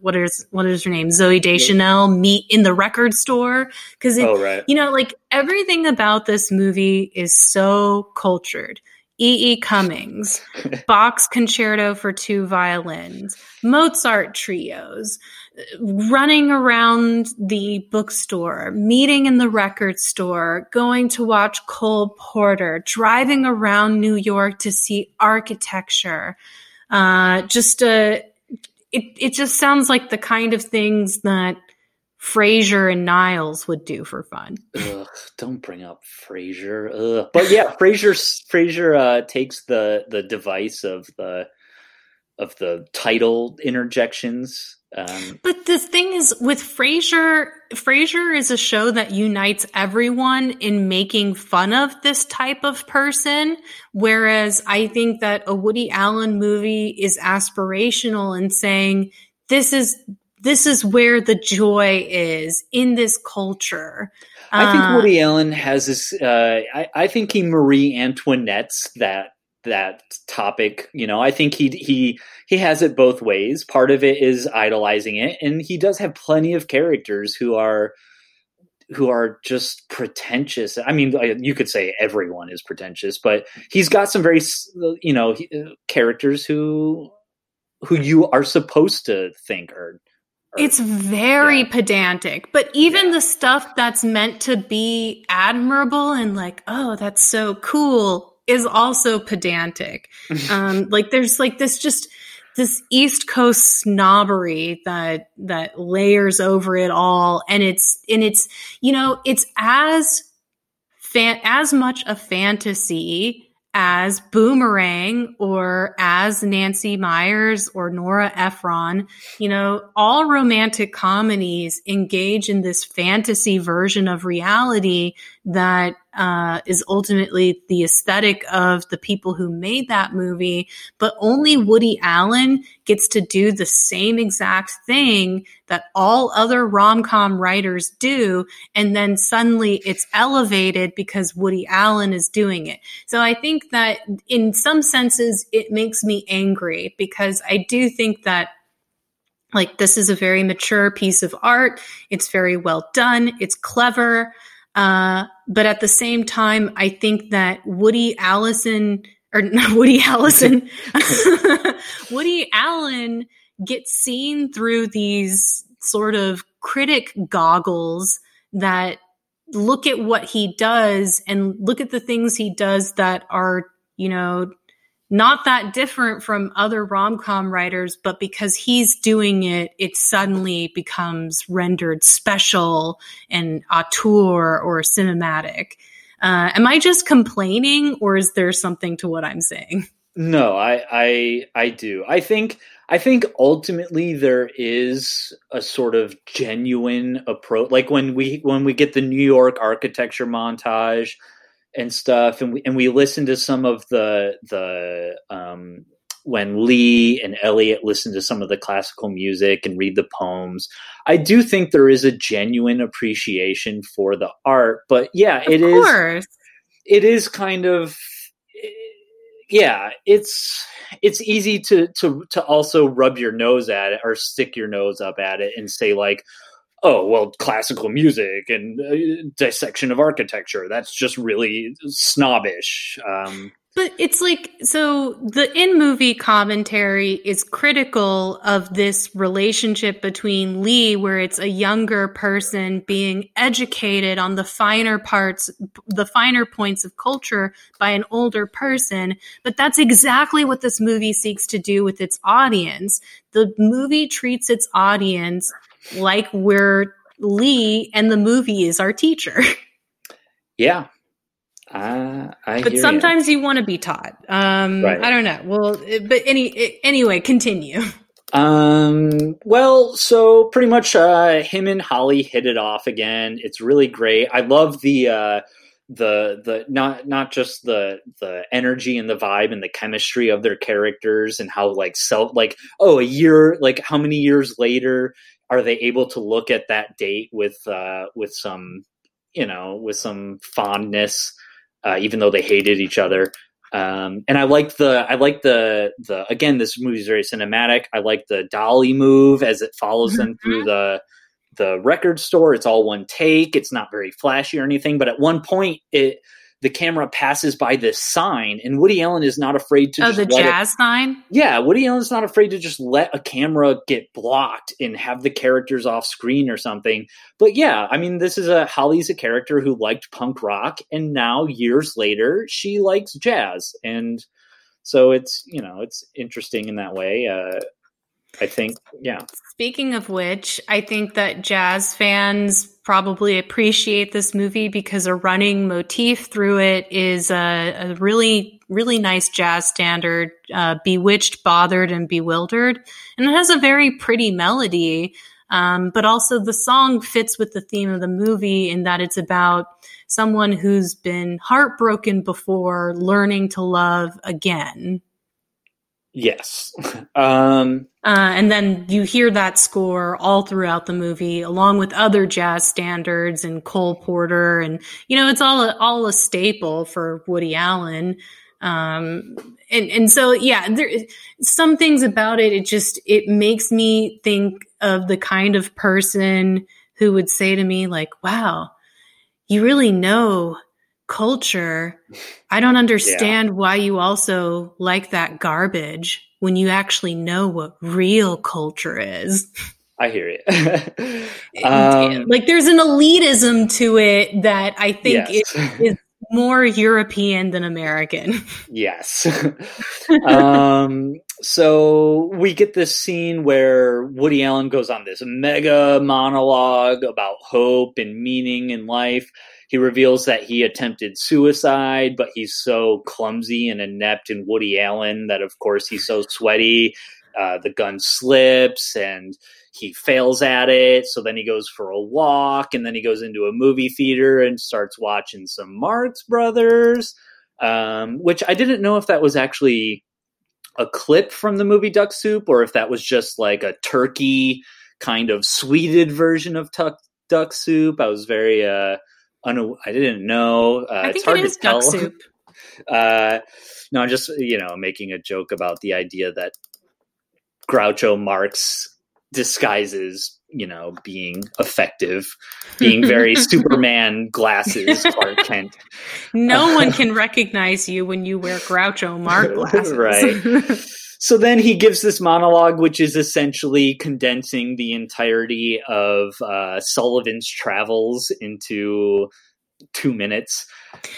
what is her name? Zooey Deschanel meet in the record store. Cause everything about this movie is so cultured. E.E. Cummings, Bach's Concerto for Two Violins, Mozart trios, running around the bookstore, meeting in the record store, going to watch Cole Porter, driving around New York to see architecture. It just sounds like the kind of things that Frasier and Niles would do for fun. Ugh, don't bring up Frasier. Ugh. But yeah, Frasier takes the device of the title interjections. But the thing is, with Frasier is a show that unites everyone in making fun of this type of person, whereas I think that a Woody Allen movie is aspirational in saying this is where the joy is in this culture. I think Woody Allen has this. I think he Marie Antoinette's that topic. I think he has it both ways. Part of it is idolizing it, and he does have plenty of characters who are just pretentious. I mean, you could say everyone is pretentious, but he's got some very characters who you are supposed to think are. It's very pedantic, but even the stuff that's meant to be admirable and like, oh, that's so cool, is also pedantic. Like there's like this East Coast snobbery that layers over it all, and it's as much a fantasy as Boomerang or as Nancy Myers or Nora Ephron. All romantic comedies engage in this fantasy version of reality that is ultimately the aesthetic of the people who made that movie. But only Woody Allen gets to do the same exact thing that all other rom-com writers do. And then suddenly it's elevated because Woody Allen is doing it. So I think that in some senses, it makes me angry because I do think that like this is a very mature piece of art. It's very well done. It's clever. But at the same time, I think that Woody Allen gets seen through these sort of critic goggles that look at what he does and look at the things he does that are, not that different from other rom-com writers, but because he's doing it, it suddenly becomes rendered special and auteur or cinematic. Am I just complaining, or is there something to what I'm saying? No, I do. I think ultimately there is a sort of genuine approach. Like when we get the New York architecture montage and stuff, and we listen to some of the when Lee and Elliot listen to some of the classical music and read the poems, I do think there is a genuine appreciation for the art. But yeah, it is kind of. Yeah, it's easy to also rub your nose at it or stick your nose up at it and say like, oh, well, classical music and dissection of architecture, that's just really snobbish. But it's like, so the in-movie commentary is critical of this relationship between Lee, where it's a younger person being educated on the finer points of culture by an older person. But that's exactly what this movie seeks to do with its audience. The movie treats its audience like we're Lee and the movie is our teacher. Yeah. But sometimes you want to be taught. Right. I don't know. Well, but anyway, continue. Well, so pretty much him and Holly hit it off again. It's really great. I love the not just the energy and the vibe and the chemistry of their characters and how how many years later are they able to look at that date with some fondness. Even though they hated each other. And I like this movie's very cinematic. I like the dolly move as it follows them through the record store. It's all one take. It's not very flashy or anything, but at one point the camera passes by this sign, and Woody Allen is not afraid to. Oh, the jazz sign? Yeah. Woody Allen's not afraid to just let a camera get blocked and have the characters off screen or something. But yeah, I mean, this is Holly's a character who liked punk rock, and now years later, she likes jazz. And so it's interesting in that way. I think, yeah. Speaking of which, I think that jazz fans probably appreciate this movie because a running motif through it is a really, really nice jazz standard, Bewitched, Bothered, and Bewildered. And it has a very pretty melody, but also the song fits with the theme of the movie in that it's about someone who's been heartbroken before learning to love again. Yes. And then you hear that score all throughout the movie, along with other jazz standards and Cole Porter. And, it's all a staple for Woody Allen. And so, yeah, there some things about it. It makes me think of the kind of person who would say to me like, wow, you really know culture. I don't understand why you also like that garbage when you actually know what real culture is. I hear you. Like there's an elitism to it that I think is more European than American. Yes. So we get this scene where Woody Allen goes on this mega monologue about hope and meaning in life. He reveals that he attempted suicide, but he's so clumsy and inept in Woody Allen that, of course, he's so sweaty. The gun slips and he fails at it. So then he goes for a walk, and then he goes into a movie theater and starts watching some Marx Brothers, which I didn't know if that was actually a clip from the movie Duck Soup or if that was just like a turkey kind of sweeted version of Duck Soup. I was very... I didn't know. I think it is Duck Soup. No, I'm just, making a joke about the idea that Groucho Marx disguises, being effective, being very Superman glasses, Clark Kent. No one can recognize you when you wear Groucho Marx glasses. Right. So then he gives this monologue, which is essentially condensing the entirety of Sullivan's Travels into 2 minutes.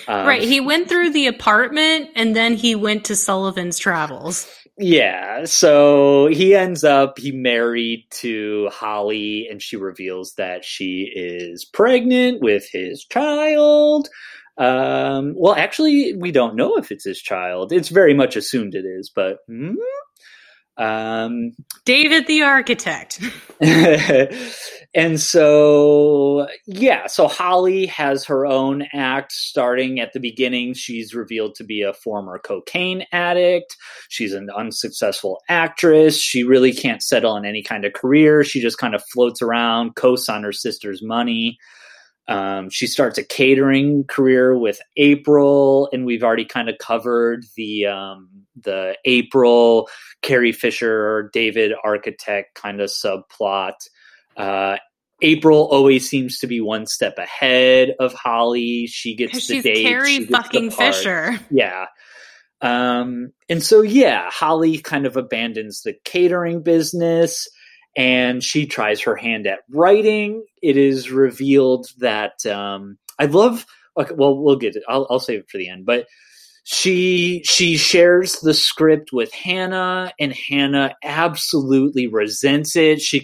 Right. He went through the apartment and then he went to Sullivan's Travels. Yeah, so he ends up, he married to Holly, and she reveals that she is pregnant with his child. Well, actually, we don't know if it's his child. It's very much assumed it is, but... David the architect. And so, yeah, so Holly has her own act starting at the beginning. She's revealed to be a former cocaine addict. She's an unsuccessful actress. She really can't settle on any kind of career. She just kind of floats around, coasts on her sister's money. She starts a catering career with April, and we've already kind of covered the April, Carrie Fisher, David architect kind of subplot. April always seems to be one step ahead of Holly. She gets the date. Carrie she gets fucking the part. Fisher. Yeah. And so, yeah, Holly kind of abandons the catering business. And she tries her hand at writing. It is revealed that I love. Okay, well, we'll get it. I'll save it for the end. But she shares the script with Hannah, and Hannah absolutely resents it. She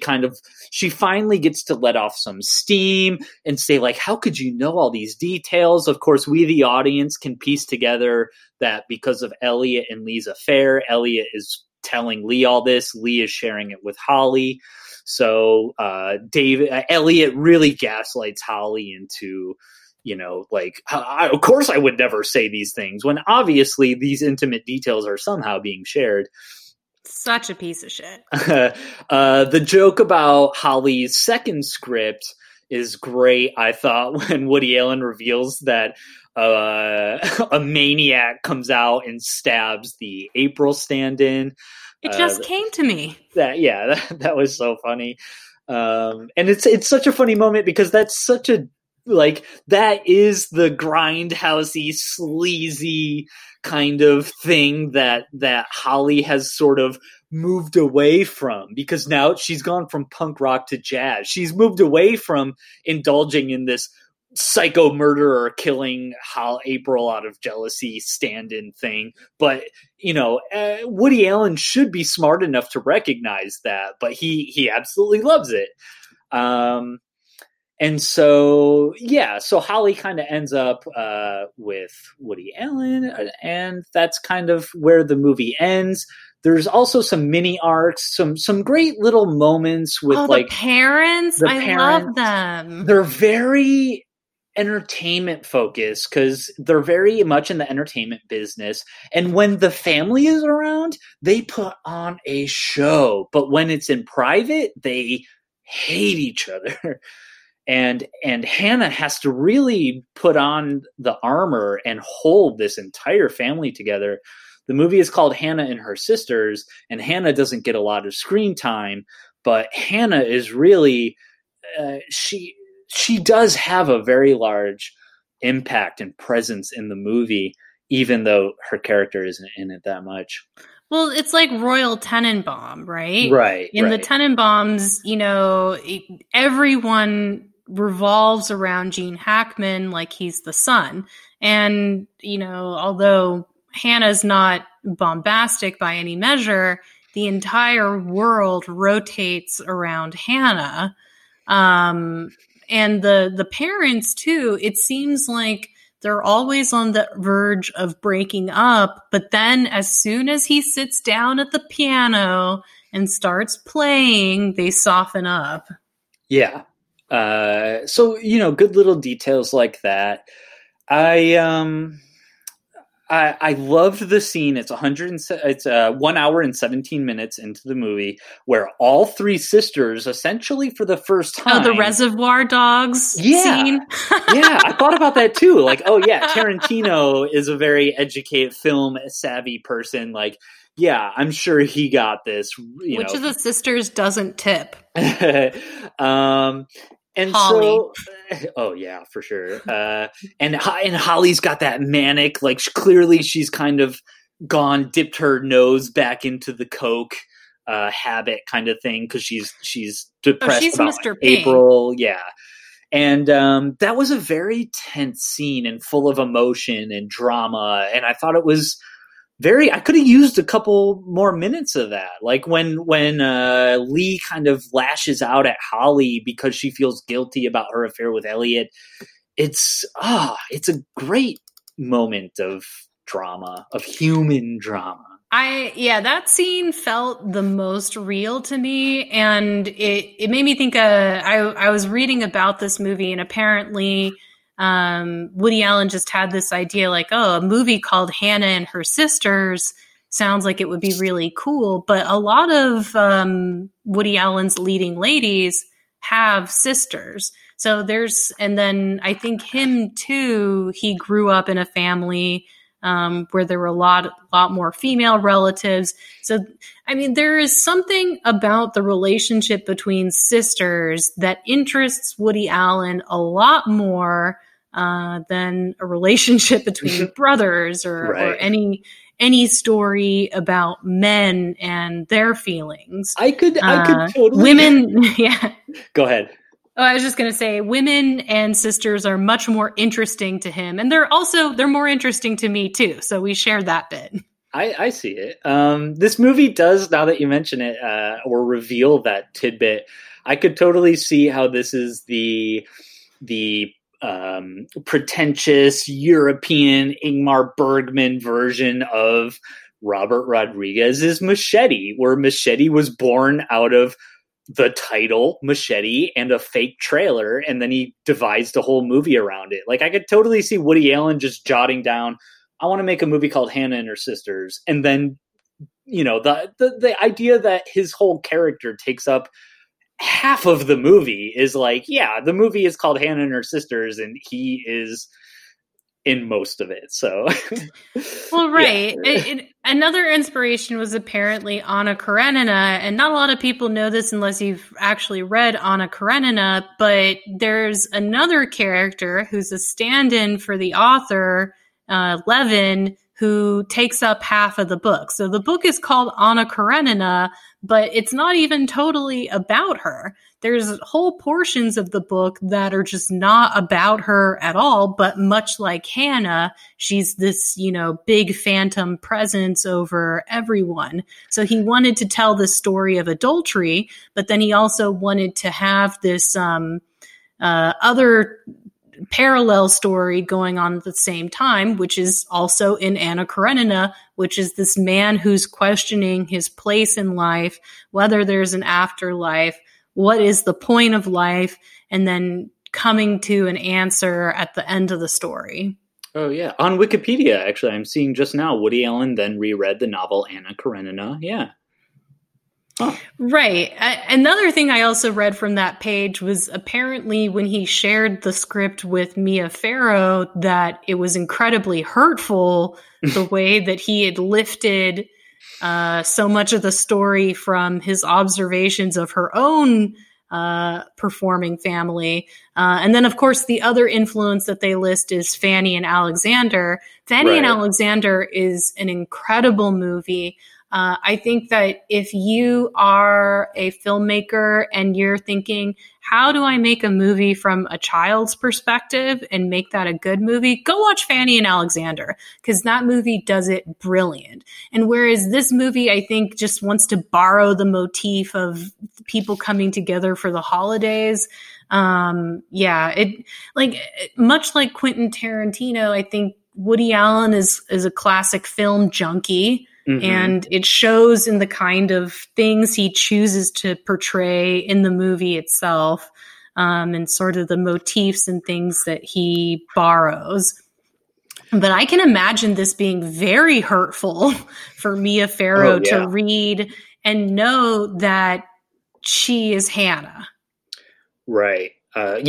finally gets to let off some steam and say, like, "How could you know all these details?" Of course, we the audience can piece together that because of Elliot and Lee's affair, Elliot is telling Lee all this. Lee is sharing it with Holly. So Elliot really gaslights Holly into, you know, like, of course I would never say these things when obviously these intimate details are somehow being shared. Such a piece of shit. The joke about Holly's second script is great, I thought, when Woody Allen reveals that a maniac comes out and stabs the April stand-in. It just came to me. That was so funny. And it's such a funny moment because that's such a, like, that is the grindhousey, sleazy kind of thing that Holly has sort of moved away from, because now she's gone from punk rock to jazz. She's moved away from indulging in this psycho murderer killing April out of jealousy stand-in thing. But, you know, Woody Allen should be smart enough to recognize that, but he absolutely loves it. And so, yeah, so Holly kind of ends up with Woody Allen, and that's kind of where the movie ends. There's also some mini arcs, some great little moments with the parents. I love them. They're very entertainment focused because they're very much in the entertainment business. And when the family is around, they put on a show. But when it's in private, they hate each other. And Hannah has to really put on the armor and hold this entire family together. The movie is called Hannah and Her Sisters, and Hannah doesn't get a lot of screen time, but Hannah is really she does have a very large impact and presence in the movie, even though her character isn't in it that much. Well, it's like Royal Tenenbaum, right? Right. In the Tenenbaums, you know, everyone revolves around Gene Hackman like he's the son. And, you know, although Hannah's not bombastic by any measure, the entire world rotates around Hannah. And the parents, too, it seems like they're always on the verge of breaking up, but then as soon as he sits down at the piano and starts playing, they soften up. Yeah. So, you know, good little details like that. I loved the scene. It's 1 hour and 17 minutes into the movie where all three sisters, essentially for the first time. Oh, the Reservoir Dogs scene. Yeah, I thought about that too. Like, oh yeah, Tarantino is a very educated, film savvy person. Like, yeah, I'm sure he got this. Which of the sisters doesn't tip? And Holly. So, oh yeah, for sure. And Holly's got that manic, like clearly she's kind of dipped her nose back into the coke habit kind of thing because she's depressed about Mr. April. Yeah, and that was a very tense scene and full of emotion and drama, and I thought it was I could have used a couple more minutes of that. Like when Lee kind of lashes out at Holly because she feels guilty about her affair with Elliot. It's a great moment of drama, of human drama. That scene felt the most real to me, and it made me think I was reading about this movie, and apparently Woody Allen just had this idea like, a movie called Hannah and Her Sisters sounds like it would be really cool, but a lot of Woody Allen's leading ladies have sisters. So and then I think him too, he grew up in a family where there were a lot more female relatives. So, I mean, there is something about the relationship between sisters that interests Woody Allen a lot more than a relationship between brothers or any story about men and their feelings. I could totally. Women, yeah. Go ahead. Oh, I was just going to say women and sisters are much more interesting to him. And they're more interesting to me too. So we share that bit. I see it. This movie does, now that you mention it, or reveal that tidbit, I could totally see how this is the pretentious European Ingmar Bergman version of Robert Rodriguez's Machete, where Machete was born out of the title Machete and a fake trailer, and then he devised a whole movie around it. Like, I could totally see Woody Allen just jotting down, I want to make a movie called Hannah and Her Sisters, and then, you know, the idea that his whole character takes up half of the movie is like, yeah, the movie is called Hannah and Her Sisters, and he is in most of it. So, well, right. Yeah. Another inspiration was apparently Anna Karenina, and not a lot of people know this unless you've actually read Anna Karenina, but there's another character who's a stand-in for the author, Levin, who takes up half of the book. So the book is called Anna Karenina, but it's not even totally about her. There's whole portions of the book that are just not about her at all, but much like Hannah, she's this, you know, big phantom presence over everyone. So he wanted to tell the story of adultery, but then he also wanted to have this other parallel story going on at the same time, which is also in Anna Karenina, which is this man who's questioning his place in life, whether there's an afterlife, what is the point of life, and then coming to an answer at the end of the story. Oh, yeah. On Wikipedia, actually, I'm seeing just now, Woody Allen then reread the novel Anna Karenina. Yeah. Huh. Right. Another thing I also read from that page was apparently when he shared the script with Mia Farrow that it was incredibly hurtful the way that he had lifted so much of the story from his observations of her own performing family. And then, of course, the other influence that they list is Fanny and Alexander. Fanny and Alexander is an incredible movie. I think that if you are a filmmaker and you're thinking, how do I make a movie from a child's perspective and make that a good movie? Go watch Fanny and Alexander, because that movie does it brilliant. And whereas this movie, I think, just wants to borrow the motif of people coming together for the holidays. Much like Quentin Tarantino, I think Woody Allen is a classic film junkie. Mm-hmm. And it shows in the kind of things he chooses to portray in the movie itself, and sort of the motifs and things that he borrows. But I can imagine this being very hurtful for Mia Farrow to read and know that she is Hannah. Right. I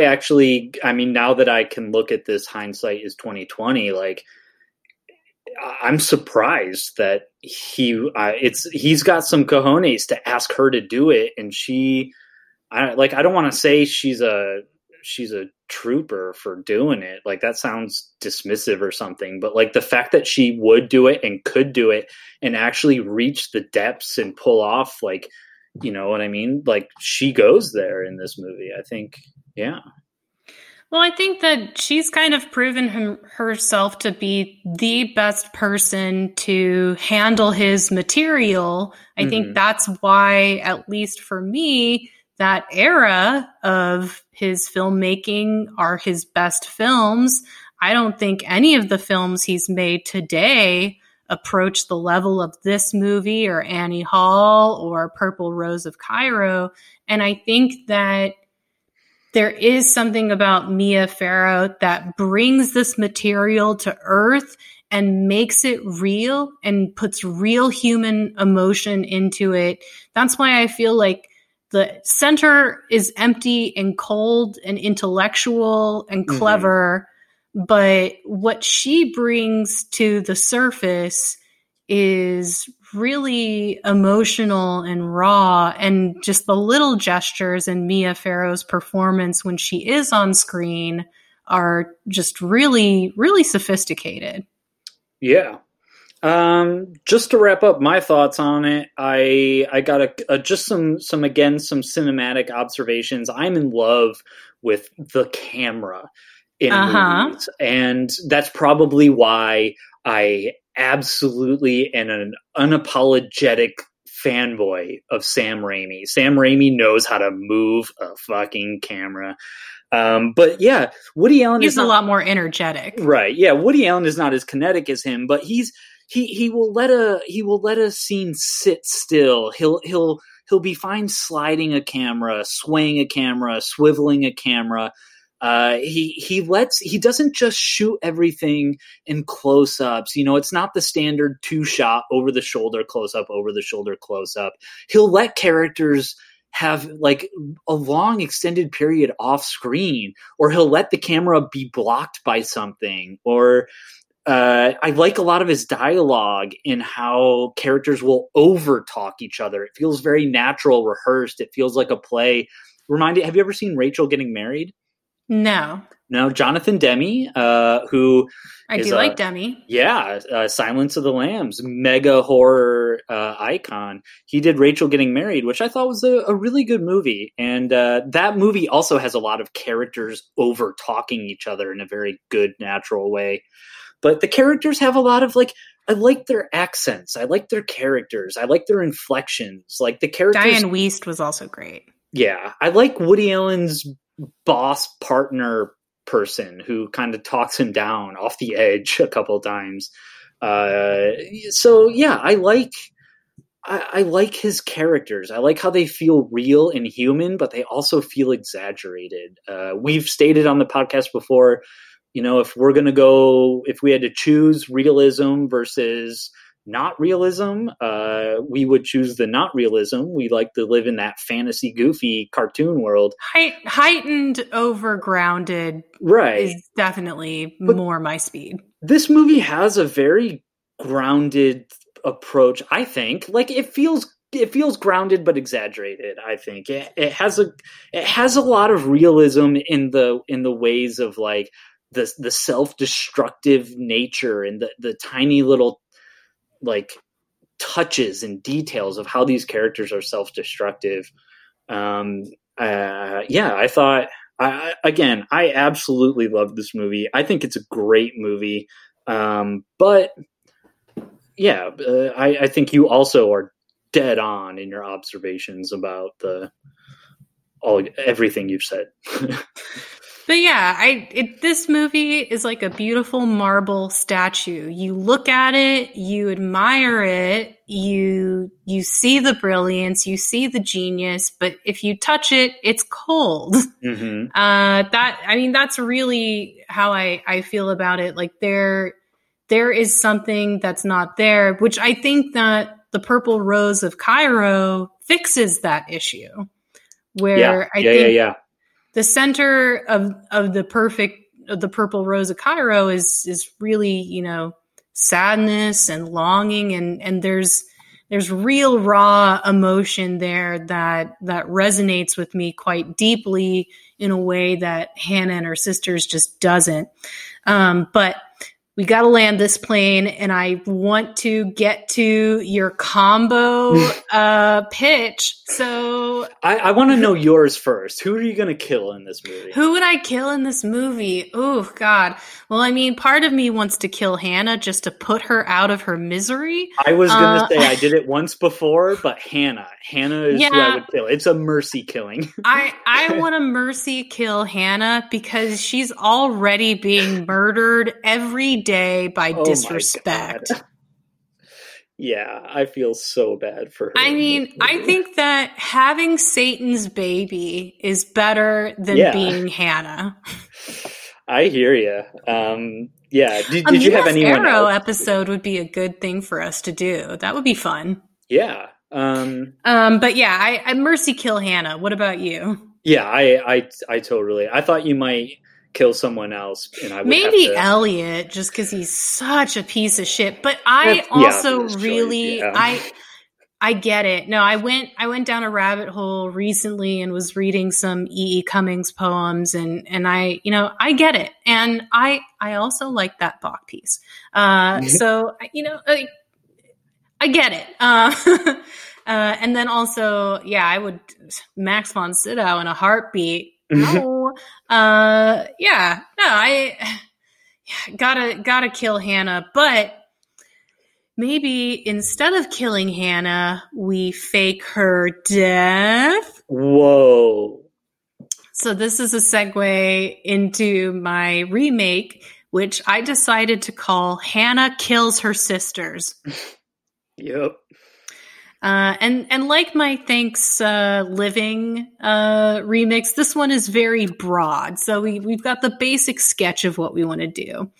actually, I mean, now that I can look at this, hindsight is 2020, like, I'm surprised that he's got some cojones to ask her to do it, and I don't want to say she's a trooper for doing it. Like, that sounds dismissive or something, but like the fact that she would do it and could do it and actually reach the depths and pull off, like, you know what I mean? Like, she goes there in this movie, I think. Yeah. Well, I think that she's kind of proven herself to be the best person to handle his material. I think that's why, at least for me, that era of his filmmaking are his best films. I don't think any of the films he's made today approach the level of this movie or Annie Hall or Purple Rose of Cairo. And I think that there is something about Mia Farrow that brings this material to earth and makes it real and puts real human emotion into it. That's why I feel like the center is empty and cold and intellectual and clever, but what she brings to the surface is really emotional and raw, and just the little gestures in Mia Farrow's performance when she is on screen are just really, really sophisticated. Yeah. Just to wrap up my thoughts on it, I got some cinematic observations. I'm in love with the camera in movies, and that's probably why I absolutely am an unapologetic fanboy of Sam Raimi. Sam Raimi knows how to move a fucking camera. But yeah, Woody Allen is a lot more energetic, right? Yeah. Woody Allen is not as kinetic as him, but he will let a scene sit still. He'll be fine sliding a camera, swaying a camera, swiveling a camera. He doesn't just shoot everything in close-ups. You know, it's not the standard two-shot over-the-shoulder close-up, over-the-shoulder close-up. He'll let characters have like a long extended period off-screen, or he'll let the camera be blocked by something, or... I like a lot of his dialogue in how characters will over-talk each other. It feels very natural, rehearsed. It feels like a play. Have you ever seen Rachel Getting Married? No, Jonathan Demme, who I do like Demme. Yeah, Silence of the Lambs, mega horror icon. He did Rachel Getting Married, which I thought was a really good movie. And that movie also has a lot of characters over-talking each other in a very good, natural way. But the characters have a lot of, like, I like their accents. I like their characters. I like their inflections. Like, the characters... Diane Wiest was also great. Yeah. I like Woody Allen's boss partner person who kind of talks him down off the edge a couple times. So, yeah, I like his characters. I like how they feel real and human, but they also feel exaggerated. We've stated on the podcast before... You know, if we had to choose realism versus not realism, we would choose the not realism. We like to live in that fantasy, goofy cartoon world. Heightened, overgrounded, right, is definitely more my speed. This movie has a very grounded approach, I think. Like, it feels grounded but exaggerated. I think it has a lot of realism in the ways of, like, the self-destructive nature and the tiny little, like, touches and details of how these characters are self-destructive. I absolutely loved this movie. I think it's a great movie. I think you also are dead on in your observations about everything you've said. But yeah, this movie is like a beautiful marble statue. You look at it, you admire it, you see the brilliance, you see the genius, but if you touch it, it's cold. That's really how I feel about it. Like, there is something that's not there, which I think that The Purple Rose of Cairo fixes that issue. The center of the Purple Rose of Cairo is really, you know, sadness and longing, and there's real raw emotion there that resonates with me quite deeply in a way that Hannah and Her Sisters just doesn't. But we got to land this plane, and I want to get to your combo pitch. So I want to know yours first. Who are you going to kill in this movie? Who would I kill in this movie? Oh, God. Well, I mean, part of me wants to kill Hannah just to put her out of her misery. I was going to say I did it once before, but Hannah is who I would kill. It's a mercy killing. I want to mercy kill Hannah because she's already being murdered every day by disrespect. Yeah, I feel so bad for her. I mean, I think that having Satan's baby is better than being Hannah. I hear you. Yeah. Did you have anyone else? Arrow episode would be a good thing for us to do. That would be fun. Yeah. But yeah, I mercy kill Hannah. What about you? Yeah, I totally. I thought you might kill someone else, and I would maybe Elliot, just because he's such a piece of shit. But I get it. No, I went down a rabbit hole recently and was reading some E.E. Cummings poems, and I, you know, I get it, and I also like that Bach piece. So you know, I get it. And then also, yeah, I would Max von Sydow in a heartbeat. No. I gotta kill Hannah, but maybe instead of killing Hannah, we fake her death. Whoa. So this is a segue into my remake, which I decided to call Hannah Kills Her Sisters. Yep. And like my Thanksgiving remix, this one is very broad. So we've got the basic sketch of what we want to do.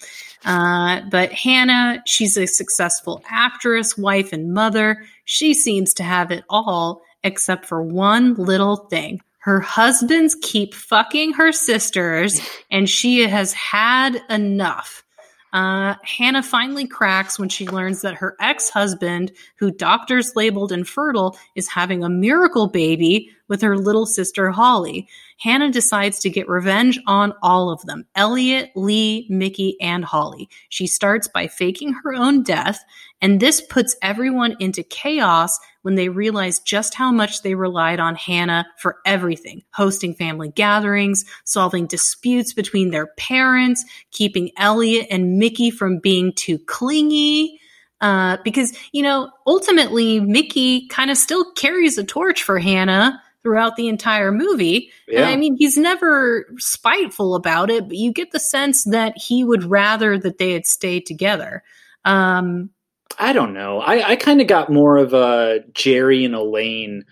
But Hannah, she's a successful actress, wife, and mother. She seems to have it all except for one little thing. Her husbands keep fucking her sisters, and she has had enough. Hannah finally cracks when she learns that her ex-husband, who doctors labeled infertile, is having a miracle baby with her little sister Holly. Hannah decides to get revenge on all of them: Elliot, Lee, Mickey, and Holly. She starts by faking her own death, and this puts everyone into chaos when they realize just how much they relied on Hannah for everything: hosting family gatherings, solving disputes between their parents, keeping Elliot and Mickey from being too clingy. Because, you know, ultimately, Mickey kind of still carries a torch for Hannah throughout the entire movie. Yeah. And I mean, he's never spiteful about it, but you get the sense that he would rather that they had stayed together. I don't know. I kind of got more of a Jerry and Elaine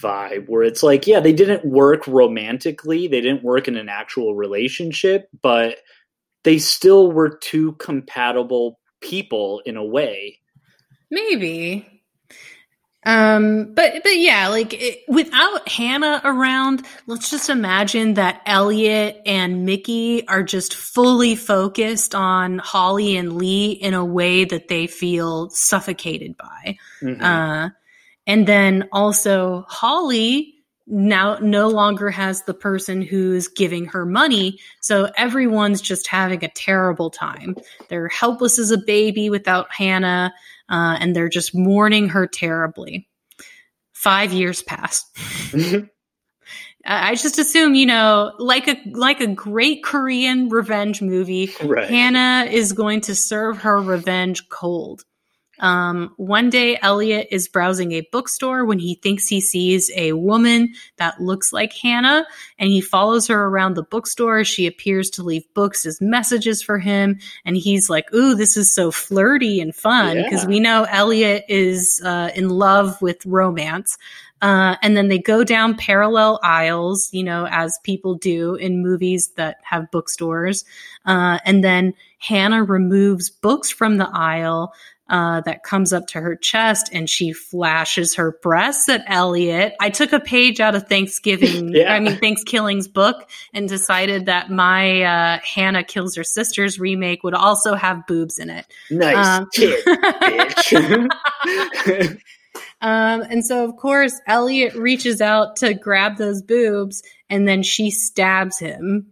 vibe where it's like, yeah, they didn't work romantically. They didn't work in an actual relationship, but they still were two compatible people in a way. Maybe. But yeah, like without Hannah around, let's just imagine that Elliot and Mickey are just fully focused on Holly and Lee in a way that they feel suffocated by. Mm-hmm. And then also Holly now no longer has the person who's giving her money. So everyone's just having a terrible time. They're helpless as a baby without Hannah. And they're just mourning her terribly. 5 years pass. I just assume, you know, like a great Korean revenge movie, right, Hannah is going to serve her revenge cold. One day, Elliot is browsing a bookstore when he thinks he sees a woman that looks like Hannah, and he follows her around the bookstore. She appears to leave books as messages for him, and he's like, ooh, this is so flirty and fun, because we know Elliot is in love with romance. And then they go down parallel aisles, you know, as people do in movies that have bookstores. And then Hannah removes books from the aisle that comes up to her chest, and she flashes her breasts at Elliot. I took a page out of ThanksKilling's book and decided that my Hannah Kills Her Sisters remake would also have boobs in it. Nice kid, bitch. And so, of course, Elliot reaches out to grab those boobs, and then she stabs him.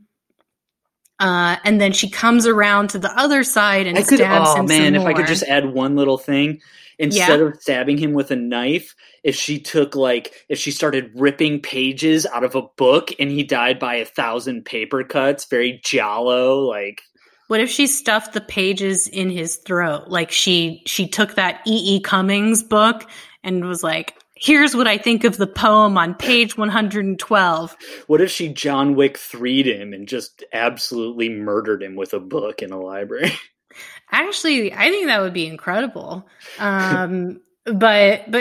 And then she comes around to the other side and stabs him. Oh man, if I could just add one little thing. Instead of stabbing him with a knife, if she started ripping pages out of a book and he died by 1,000 paper cuts, very Giallo, like. What if she stuffed the pages in his throat? Like she took that E.E. Cummings book and was like, here's what I think of the poem on page 112. What if she John Wick 3'd him and just absolutely murdered him with a book in a library? Actually, I think that would be incredible. But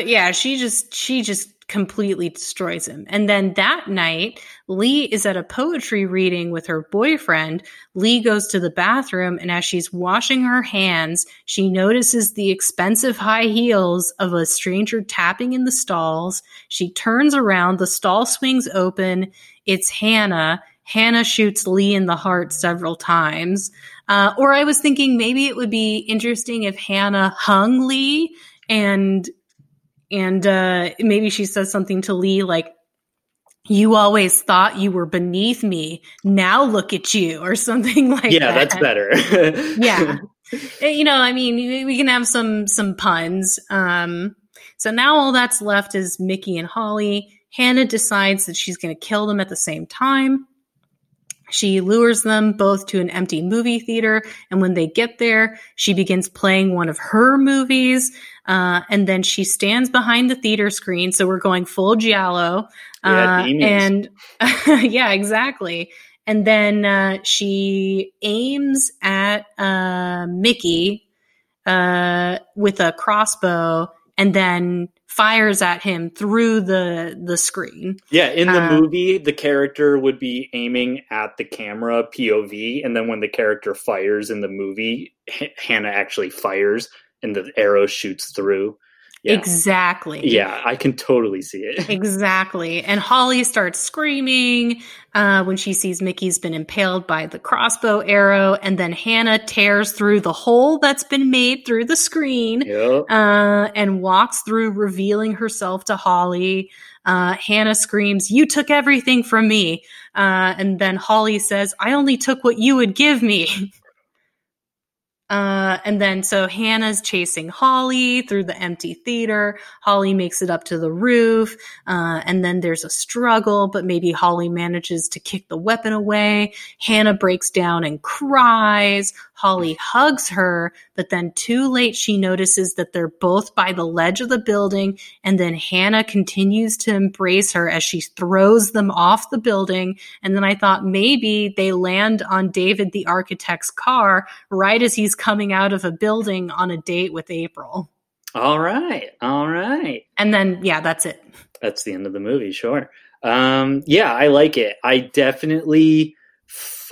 yeah, she just completely destroys him. And then that night, Lee is at a poetry reading with her boyfriend. Lee goes to the bathroom, and as she's washing her hands, she notices the expensive high heels of a stranger tapping in the stalls. She turns around, the stall swings open. It's Hannah. Hannah shoots Lee in the heart several times. Or I was thinking maybe it would be interesting if Hannah hung Lee and maybe she says something to Lee like, you always thought you were beneath me. Now look at you, or something like that. Yeah, that's better. Yeah. You know, I mean, we can have some puns. So now all that's left is Mickey and Holly. Hannah decides that she's going to kill them at the same time. She lures them both to an empty movie theater, and when they get there, she begins playing one of her movies, and then she stands behind the theater screen, so we're going full Giallo. Yeah, exactly. And then she aims at Mickey with a crossbow, and then fires at him through the screen. Yeah, in the movie, the character would be aiming at the camera, POV, and then when the character fires in the movie, Hannah actually fires and the arrow shoots through. Yeah. Exactly. Yeah, I can totally see it. Exactly. And Holly starts screaming when she sees Mickey's been impaled by the crossbow arrow, and then Hannah tears through the hole that's been made through the screen, and walks through, revealing herself to Holly. Hannah screams, "You took everything from me." And then Holly says, "I only took what you would give me." And then so Hannah's chasing Holly through the empty theater. Holly makes it up to the roof. And then there's a struggle, but maybe Holly manages to kick the weapon away. Hannah breaks down and cries. Holly hugs her, but then too late she notices that they're both by the ledge of the building. And then Hannah continues to embrace her as she throws them off the building. And then I thought maybe they land on David the architect's car right as he's coming out of a building on a date with April. All right. And then, yeah, that's it. That's the end of the movie, sure. Yeah, I like it. I definitely,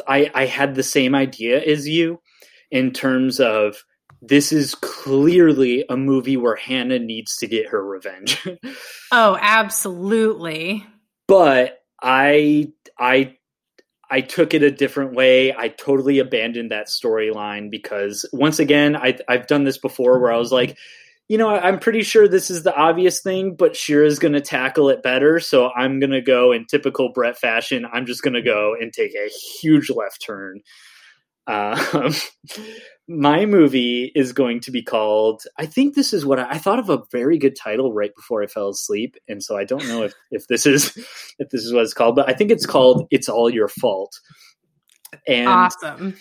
I had the same idea as you in terms of this is clearly a movie where Hannah needs to get her revenge. Oh, absolutely. But I took it a different way. I totally abandoned that storyline because, once again, I've done this before where I was like, you know, I'm pretty sure this is the obvious thing, but Shira's going to tackle it better. So I'm going to go in typical Brett fashion. I'm just going to go and take a huge left turn. My movie is going to be called, I think this is what I thought of a very good title right before I fell asleep. And so I don't know if this is what it's called, but I think it's called It's All Your Fault. And, awesome.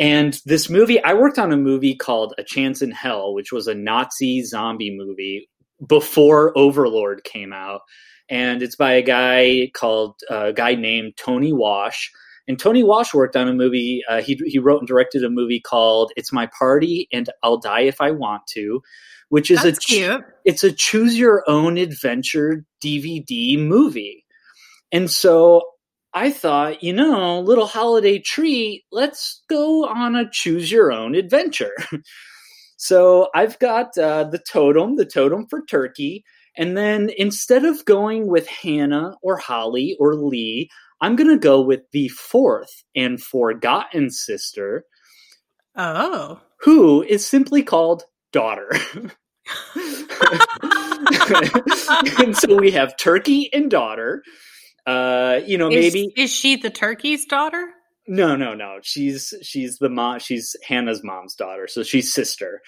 And this movie, I worked on a movie called A Chance in Hell, which was a Nazi zombie movie before Overlord came out. And it's by a guy named Tony Wash. And Tony Wash worked on a movie. He wrote and directed a movie called It's My Party and I'll Die If I Want To, which is it's a choose your own adventure DVD movie. And so I thought, you know, little holiday treat, let's go on a choose your own adventure. So I've got the totem for turkey. And then instead of going with Hannah or Holly or Lee, I'm going to go with the fourth and forgotten sister. Oh. Who is simply called Daughter. And so we have Turkey and Daughter. Is she the turkey's daughter? No. She's the mom. She's Hannah's mom's daughter, so she's sister.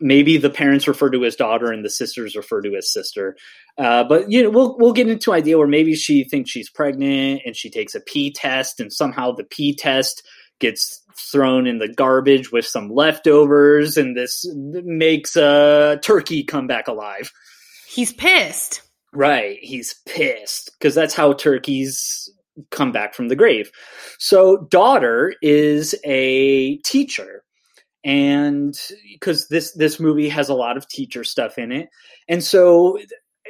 Maybe the parents refer to as daughter and the sisters refer to as sister. But you know, we'll get into an idea where maybe she thinks she's pregnant and she takes a pee test, and somehow the pee test gets thrown in the garbage with some leftovers, and this makes a turkey come back alive. He's pissed. Right, he's pissed, because that's how turkeys come back from the grave. So daughter is a teacher, and because this movie has a lot of teacher stuff in it, and so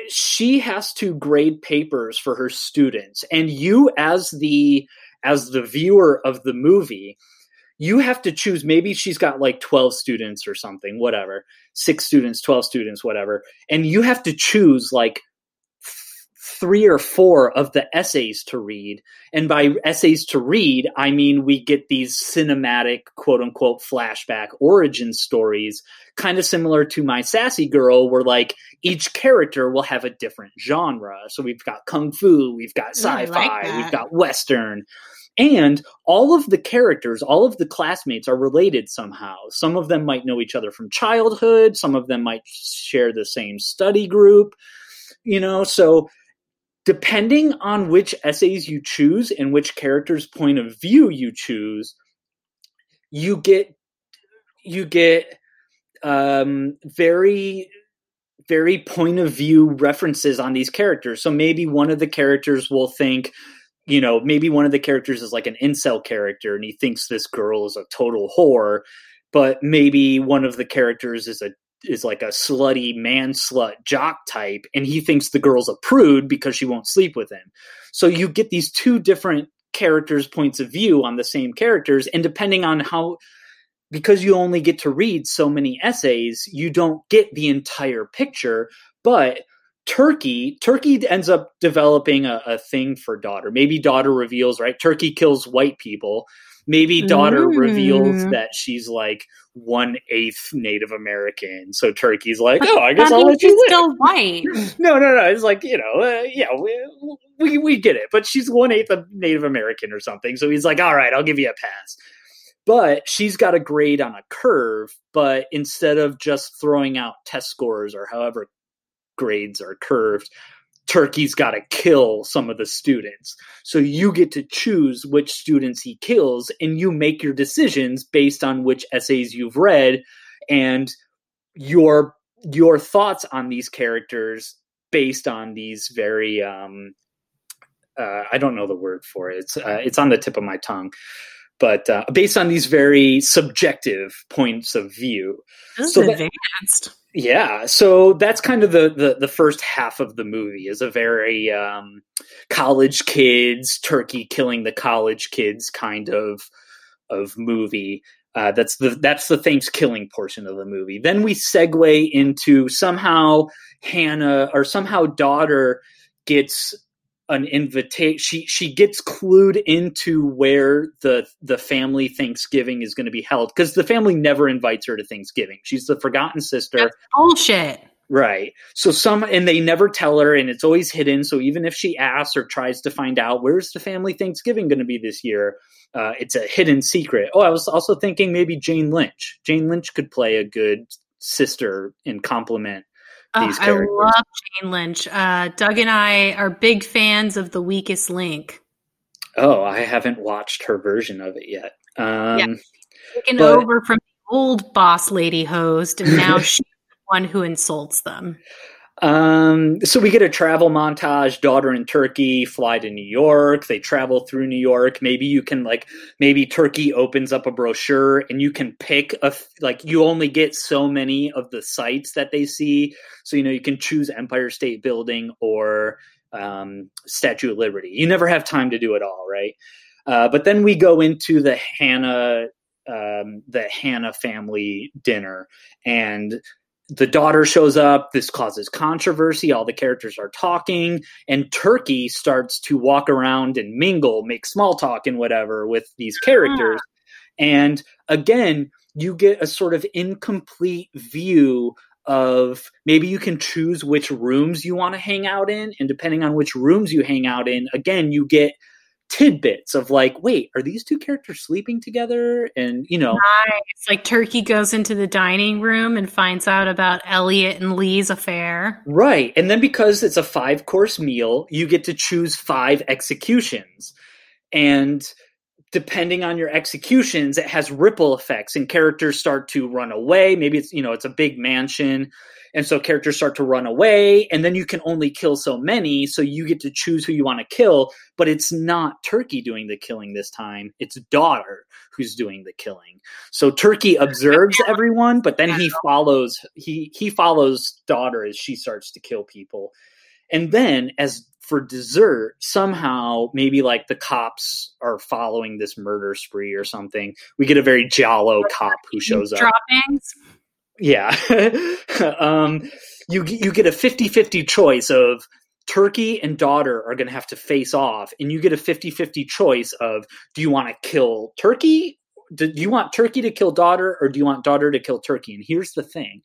she has to grade papers for her students, and you as the viewer of the movie, you have to choose. Maybe she's got like 12 students or something, whatever, 6 students, 12 students, whatever, and you have to choose like 3 or 4 of the essays to read. And by essays to read, I mean we get these cinematic, quote-unquote, flashback origin stories, kind of similar to My Sassy Girl, where like each character will have a different genre. So we've got kung fu, we've got sci-fi, we've got western. And all of the characters, all of the classmates are related somehow. Some of them might know each other from childhood. Some of them might share the same study group. You know, so... depending on which essays you choose and which character's point of view you choose, you get very, very point of view references on these characters. So maybe one of the characters will think, you know, maybe one of the characters is like an incel character and he thinks this girl is a total whore, but maybe one of the characters is like a slutty man slut jock type, and he thinks the girl's a prude because she won't sleep with him. So you get these two different characters' points of view on the same characters, and depending on how, because you only get to read so many essays, you don't get the entire picture. But Turkey ends up developing a thing for daughter. Maybe daughter reveals, right? Turkey kills white people. Maybe daughter reveals that she's like 1/8 Native American. So Turkey's like, oh, I guess I'll let you live. Still white. No. It's like, you know, yeah, we get it. But she's 1/8 of Native American or something. So he's like, all right, I'll give you a pass. But she's got a grade on a curve. But instead of just throwing out test scores or however grades are curved, Turkey's got to kill some of the students. So you get to choose which students he kills, and you make your decisions based on which essays you've read and your thoughts on these characters based on these very, I don't know the word for it. It's on the tip of my tongue, but based on these very subjective points of view. This is advanced. Yeah, so that's kind of the first half of the movie is a very college kids, Turkey killing the college kids kind of movie. That's the Thanksgiving portion of the movie. Then we segue into somehow Hannah or somehow daughter gets an invitation. She gets clued into where the family Thanksgiving is going to be held, because the family never invites her to Thanksgiving. She's the forgotten sister. That's bullshit. Right. So and they never tell her, and it's always hidden. So even if she asks or tries to find out, where's the family Thanksgiving going to be this year? It's a hidden secret. Oh, I was also thinking maybe Jane Lynch. Jane Lynch could play a good sister and compliment. Oh, I love Jane Lynch. Doug and I are big fans of The Weakest Link. Oh, I haven't watched her version of it yet. Taken over from the old boss lady host, and now she's the one who insults them. So we get a travel montage. Daughter and Turkey fly to New York. They travel through New York. Maybe you can maybe Turkey opens up a brochure and you can pick you only get so many of the sites that they see. So, you know, you can choose Empire State Building or, Statue of Liberty. You never have time to do it all. Right. But then we go into the Hannah family dinner, and the daughter shows up. This causes controversy. All the characters are talking, and Turkey starts to walk around and mingle, make small talk and whatever with these characters. And again, you get a sort of incomplete view of, maybe you can choose which rooms you want to hang out in. And depending on which rooms you hang out in, again, you get tidbits of like, wait, are these two characters sleeping together? And, you know. Nice. Like Turkey goes into the dining room and finds out about Elliot and Lee's affair. Right. And then because it's a 5-course meal, you get to choose 5 executions. And depending on your executions, it has ripple effects and characters start to run away. Maybe it's, you know, it's a big mansion. And so characters start to run away, and then you can only kill so many, so you get to choose who you want to kill. But it's not Turkey doing the killing this time. It's Daughter who's doing the killing. So Turkey observes everyone, but then he follows Daughter as she starts to kill people. And then as for dessert, somehow maybe like the cops are following this murder spree or something. We get a very Giallo cop who shows up. Droppings. Yeah. You get a 50-50 choice of Turkey and Daughter are going to have to face off, and you get a 50-50 choice of, do you want to kill Turkey? Do you want Turkey to kill Daughter, or do you want Daughter to kill Turkey? And here's the thing.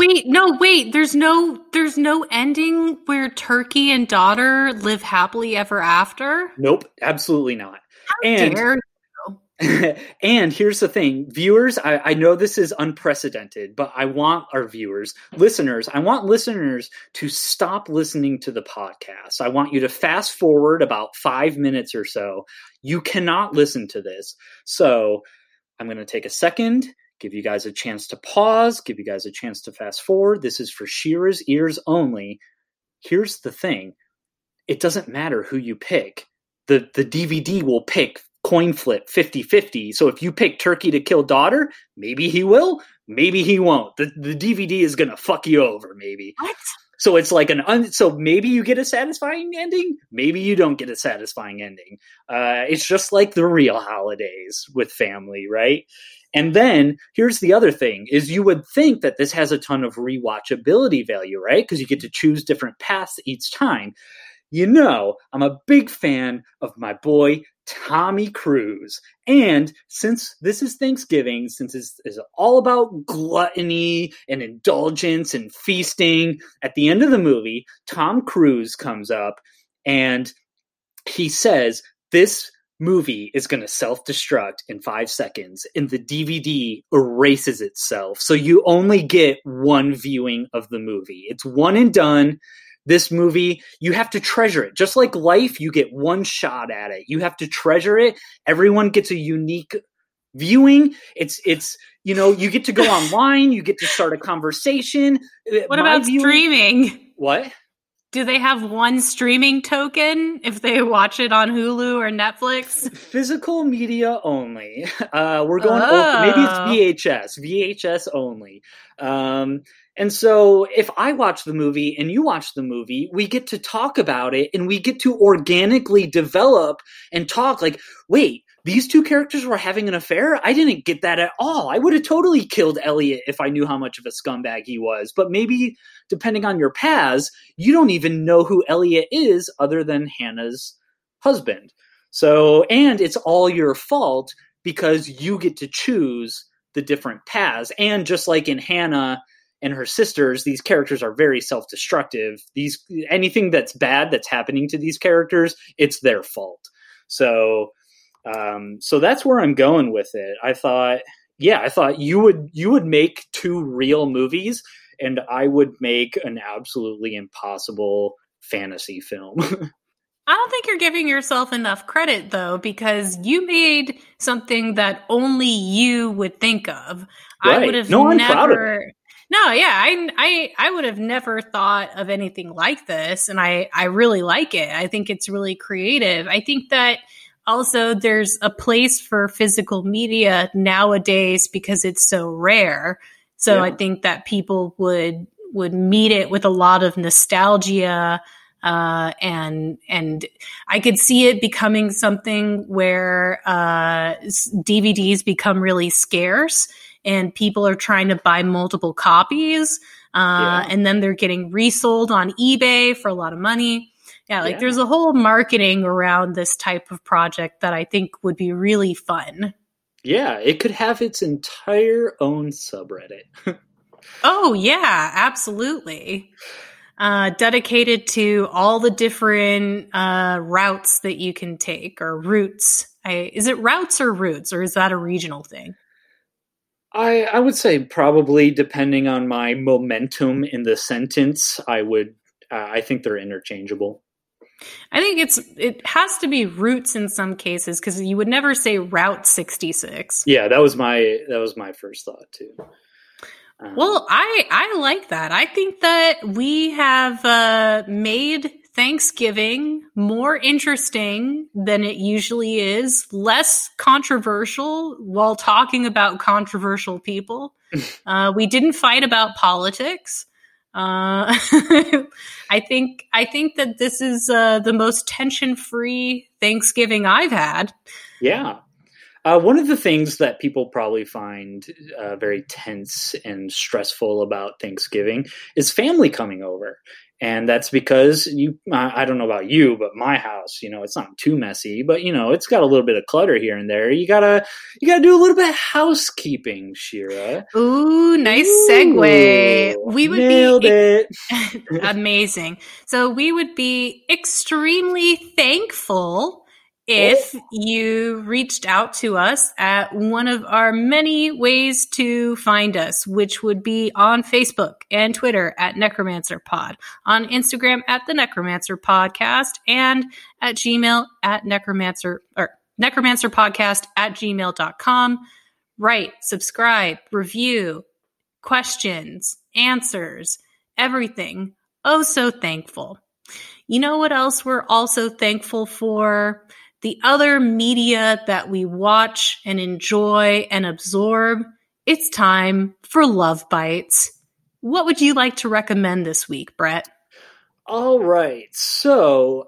Wait. There's no ending where Turkey and Daughter live happily ever after? Nope, absolutely not. How dare you? And here's the thing, viewers, I know this is unprecedented, but I want our viewers, listeners, I want listeners to stop listening to the podcast. I want you to fast forward about 5 minutes or so. You cannot listen to this. So I'm going to take a second, give you guys a chance to pause, give you guys a chance to fast forward. This is for Shearer's ears only. Here's the thing. It doesn't matter who you pick. The DVD will pick coin flip 50-50. So if you pick Turkey to kill Daughter, maybe he will, maybe he won't. The DVD is going to fuck you over, maybe. What? So it's like so maybe you get a satisfying ending, maybe you don't get a satisfying ending. It's just like the real holidays with family, right? And then here's the other thing is you would think that this has a ton of rewatchability value, right? Because you get to choose different paths each time. You know, I'm a big fan of my boy, Tommy Cruise. And since this is Thanksgiving, since it's all about gluttony and indulgence and feasting, at the end of the movie, Tom Cruise comes up and he says, this movie is going to self-destruct in 5 seconds, and the DVD erases itself. So you only get one viewing of the movie. It's one and done. This movie, you have to treasure it. Just like life, you get one shot at it. You have to treasure it. Everyone gets a unique viewing. It's you know, you get to go online. You get to start a conversation. What about streaming? What? Do they have one streaming token if they watch it on Hulu or Netflix? Physical media only. We're going maybe it's VHS only. And so if I watch the movie and you watch the movie, we get to talk about it and we get to organically develop and talk like, wait, these two characters were having an affair? I didn't get that at all. I would have totally killed Elliot if I knew how much of a scumbag he was. But maybe depending on your paths, you don't even know who Elliot is other than Hannah's husband. So, and it's all your fault because you get to choose the different paths. And just like in Hannah and Her Sisters, these characters are very self-destructive. Anything that's bad that's happening to these characters, it's their fault. So that's where I'm going with it. I thought you would make 2 real movies and I would make an absolutely impossible fantasy film. I don't think you're giving yourself enough credit, though, because you made something that only you would think of. Right. I would have I'm proud of it. No, yeah, I would have never thought of anything like this, and I really like it. I think it's really creative. I think that also there's a place for physical media nowadays because it's so rare. So yeah. I think that people would meet it with a lot of nostalgia, and I could see it becoming something where DVDs become really scarce. And people are trying to buy multiple copies, and then they're getting resold on eBay for a lot of money. Yeah, like there's a whole marketing around this type of project that I think would be really fun. Yeah, it could have its entire own subreddit. Oh, yeah, absolutely. dedicated to all the different routes that you can take, or routes. Is it routes or routes, or is that a regional thing? I would say probably, depending on my momentum in the sentence, I think they're interchangeable. I think it has to be routes in some cases, because you would never say Route 66. Yeah, that was my first thought too. Well, I like that. I think that we have made Thanksgiving more interesting than it usually is, less controversial while talking about controversial people. We didn't fight about politics. I think that this is the most tension-free Thanksgiving I've had. Yeah. One of the things that people probably find very tense and stressful about Thanksgiving is family coming over. And that's because I don't know about you, but my house, it's not too messy, but it's got a little bit of clutter here and there. You gotta do a little bit of housekeeping, Shira. Ooh, nice segue. Nailed it. Amazing. So we would be extremely thankful if you reached out to us at one of our many ways to find us, which would be on Facebook and Twitter at Necromancer Pod, on Instagram at the Necromancer Podcast, and at Gmail at necromancerpodcast@gmail.com. Write, subscribe, review, questions, answers, everything. Oh, so thankful. You know what else we're also thankful for? The other media that we watch and enjoy and absorb. It's time for Love Bites. What would you like to recommend this week, Brett? All right. So,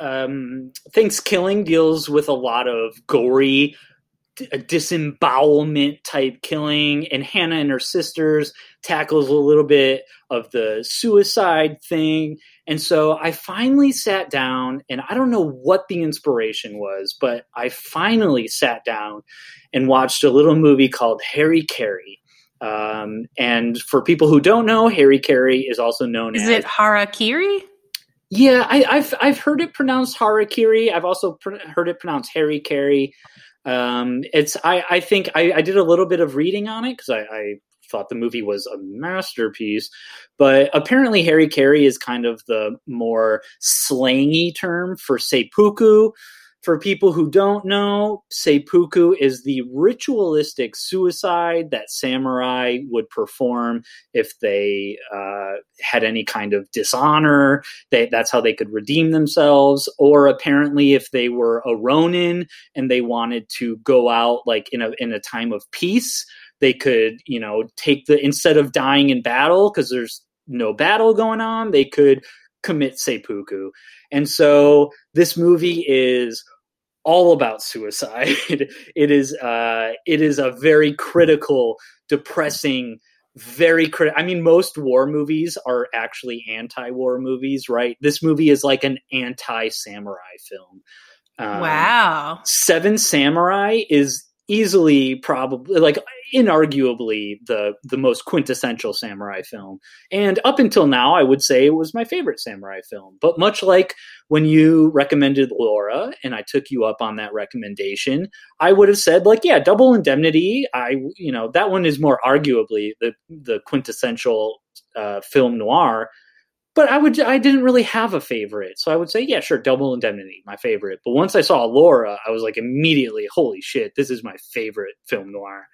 ThanksKilling deals with a lot of gory, disembowelment type killing, and Hannah and Her Sisters tackles a little bit of the suicide thing. And so I finally sat down, and I don't know what the inspiration was, but I finally sat down and watched a little movie called Harakiri. And for people who don't know, Harakiri is also known as... Is it Harakiri? Yeah, I've heard it pronounced Harakiri. I've also heard it pronounced Harakiri. I think I did a little bit of reading on it, because I thought the movie was a masterpiece, but apparently Harakiri is kind of the more slangy term for seppuku. For people who don't know, seppuku is the ritualistic suicide that samurai would perform if they had any kind of dishonor. That's how they could redeem themselves. Or apparently if they were a ronin and they wanted to go out like in a time of peace, they could, instead of dying in battle, because there's no battle going on, they could commit seppuku. And so this movie is all about suicide. It is a very critical, depressing, very critical. I mean, most war movies are actually anti-war movies, right? This movie is like an anti-samurai film. Wow. Seven Samurai is easily, probably, like inarguably, the most quintessential samurai film. And up until now, I would say it was my favorite samurai film. But much like when you recommended Laura and I took you up on that recommendation, I would have said, like, yeah, Double Indemnity. That one is more arguably the quintessential film noir. But I didn't really have a favorite. So I would say, yeah, sure, Double Indemnity, my favorite. But once I saw Laura, I was like immediately, holy shit, this is my favorite film noir.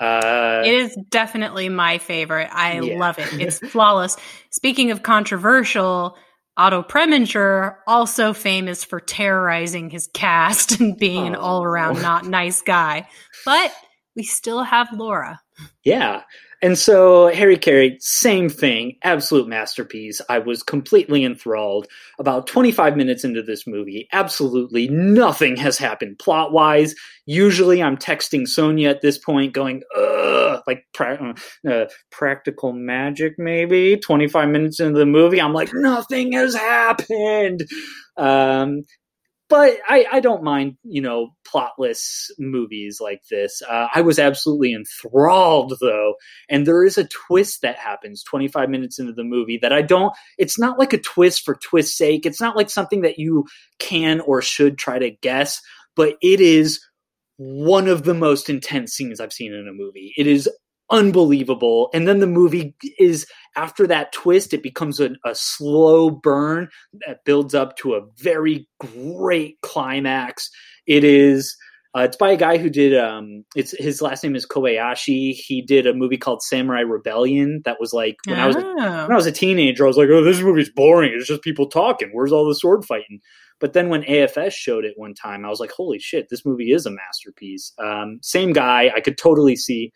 It is definitely my favorite. I love it. It's flawless. Speaking of controversial, Otto Preminger, also famous for terrorizing his cast and being an all-around not nice guy. But we still have Laura. Yeah. And so Harakiri, same thing, absolute masterpiece. I was completely enthralled. About 25 minutes into this movie, absolutely nothing has happened plot-wise. Usually I'm texting Sonia at this point going, ugh, like Practical Magic maybe. 25 minutes into the movie, I'm like, nothing has happened. But I don't mind, you know, plotless movies like this. I was absolutely enthralled, though. And there is a twist that happens 25 minutes into the movie that I don't, it's not like a twist for twist's sake. It's not like something that you can or should try to guess, but it is one of the most intense scenes I've seen in a movie. It is unbelievable. And then the movie is, after that twist, it becomes a slow burn that builds up to a very great climax. It is, it's by a guy who did, it's, his last name is Kobayashi. He did a movie called Samurai Rebellion. That was like, when I was a teenager, I was like, oh, this movie's boring. It's just people talking. Where's all the sword fighting? But then when AFS showed it one time, I was like, holy shit, this movie is a masterpiece. Same guy. I could totally see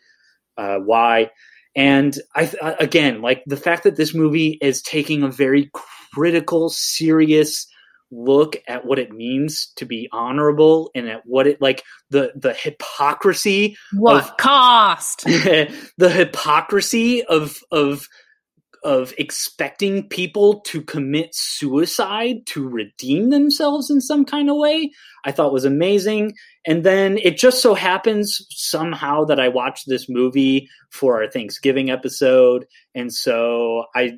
why. And I again, like the fact that this movie is taking a very critical, serious look at what it means to be honorable and at what it, like the hypocrisy of cost, the hypocrisy of expecting people to commit suicide to redeem themselves in some kind of way, I thought was amazing. And then it just so happens somehow that I watched this movie for our Thanksgiving episode. And so I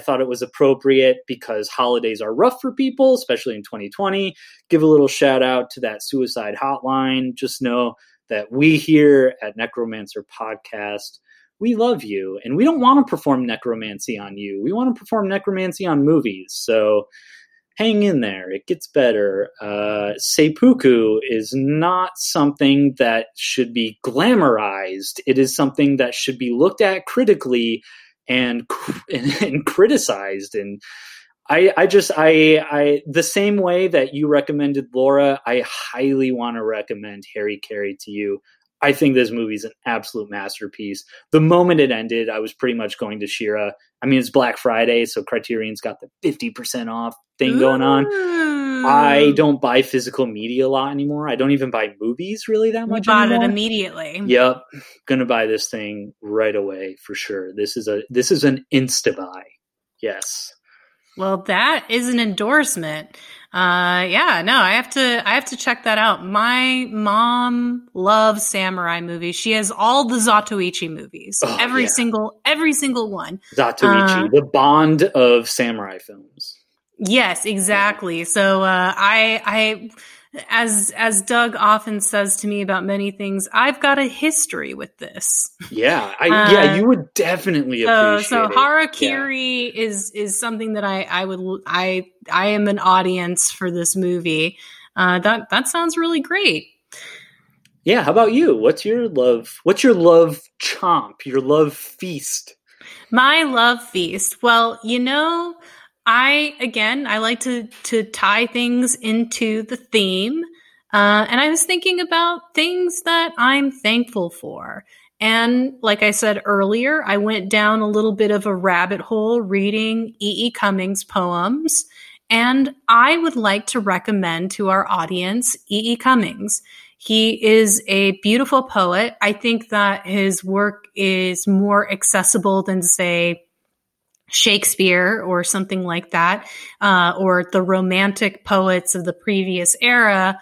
thought it was appropriate because holidays are rough for people, especially in 2020. Give a little shout out to that suicide hotline. Just know that we here at Necromancer Podcast, we love you, and we don't want to perform necromancy on you. We want to perform necromancy on movies. So hang in there. It gets better. Seppuku is not something that should be glamorized. It is something that should be looked at critically and criticized. And I the same way that you recommended Laura, I highly want to recommend Harry Carey to you. I think this movie is an absolute masterpiece. The moment it ended, I was pretty much going to Shira. I mean, it's Black Friday, so Criterion's got the 50% off thing going on. I don't buy physical media a lot anymore. I don't even buy movies really that much anymore. You bought it immediately. Yep. Going to buy this thing right away for sure. This is an insta-buy. Yes. Well, that is an endorsement. I have to check that out. My mom loves samurai movies. She has all the Zatoichi movies, every single one. Zatoichi, the Bond of samurai films. Yes, exactly. So, as Doug often says to me about many things, I've got a history with this. Yeah. You would definitely appreciate it. So Harakiri is something that I am an audience for this movie. That sounds really great. Yeah. How about you? What's your love chomp, your love feast? My love feast. Well, I like to tie things into the theme. And I was thinking about things that I'm thankful for. And like I said earlier, I went down a little bit of a rabbit hole reading E.E. Cummings poems. And I would like to recommend to our audience E.E. Cummings. He is a beautiful poet. I think that his work is more accessible than, say, Shakespeare or something like that, or the romantic poets of the previous era.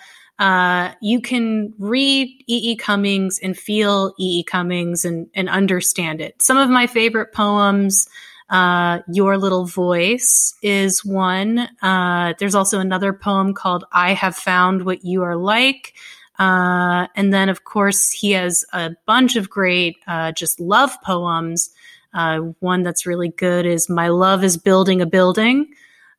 You can read E.E. Cummings and feel E.E. Cummings and understand it. Some of my favorite poems, Your Little Voice is one. There's also another poem called I Have Found What You Are Like. And then, of course, he has a bunch of great just love poems. One that's really good is My Love is Building a Building.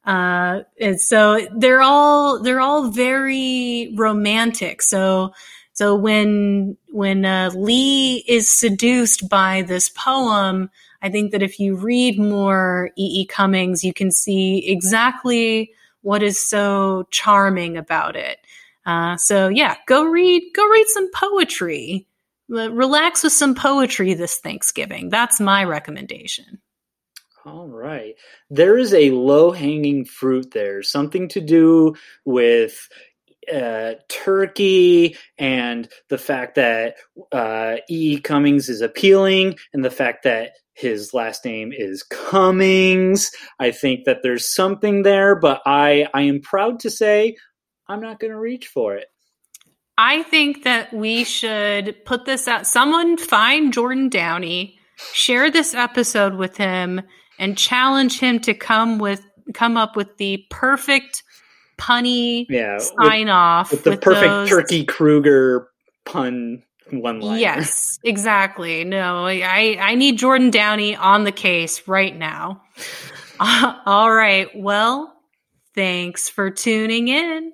And so they're all very romantic. So when Lee is seduced by this poem, I think that if you read more E.E. Cummings, you can see exactly what is so charming about it. Go read some poetry. Relax with some poetry this Thanksgiving. That's my recommendation. All right. There is a low-hanging fruit there. Something to do with Turkey and the fact that E.E. Cummings is appealing and the fact that his last name is Cummings. I think that there's something there, but I am proud to say I'm not going to reach for it. I think that we should put this out. Someone find Jordan Downey, share this episode with him, and challenge him to come up with the perfect punny sign-off. With perfect those. Turkey Kruger pun one-liner. Yes, exactly. No, I need Jordan Downey on the case right now. All right. Well, thanks for tuning in.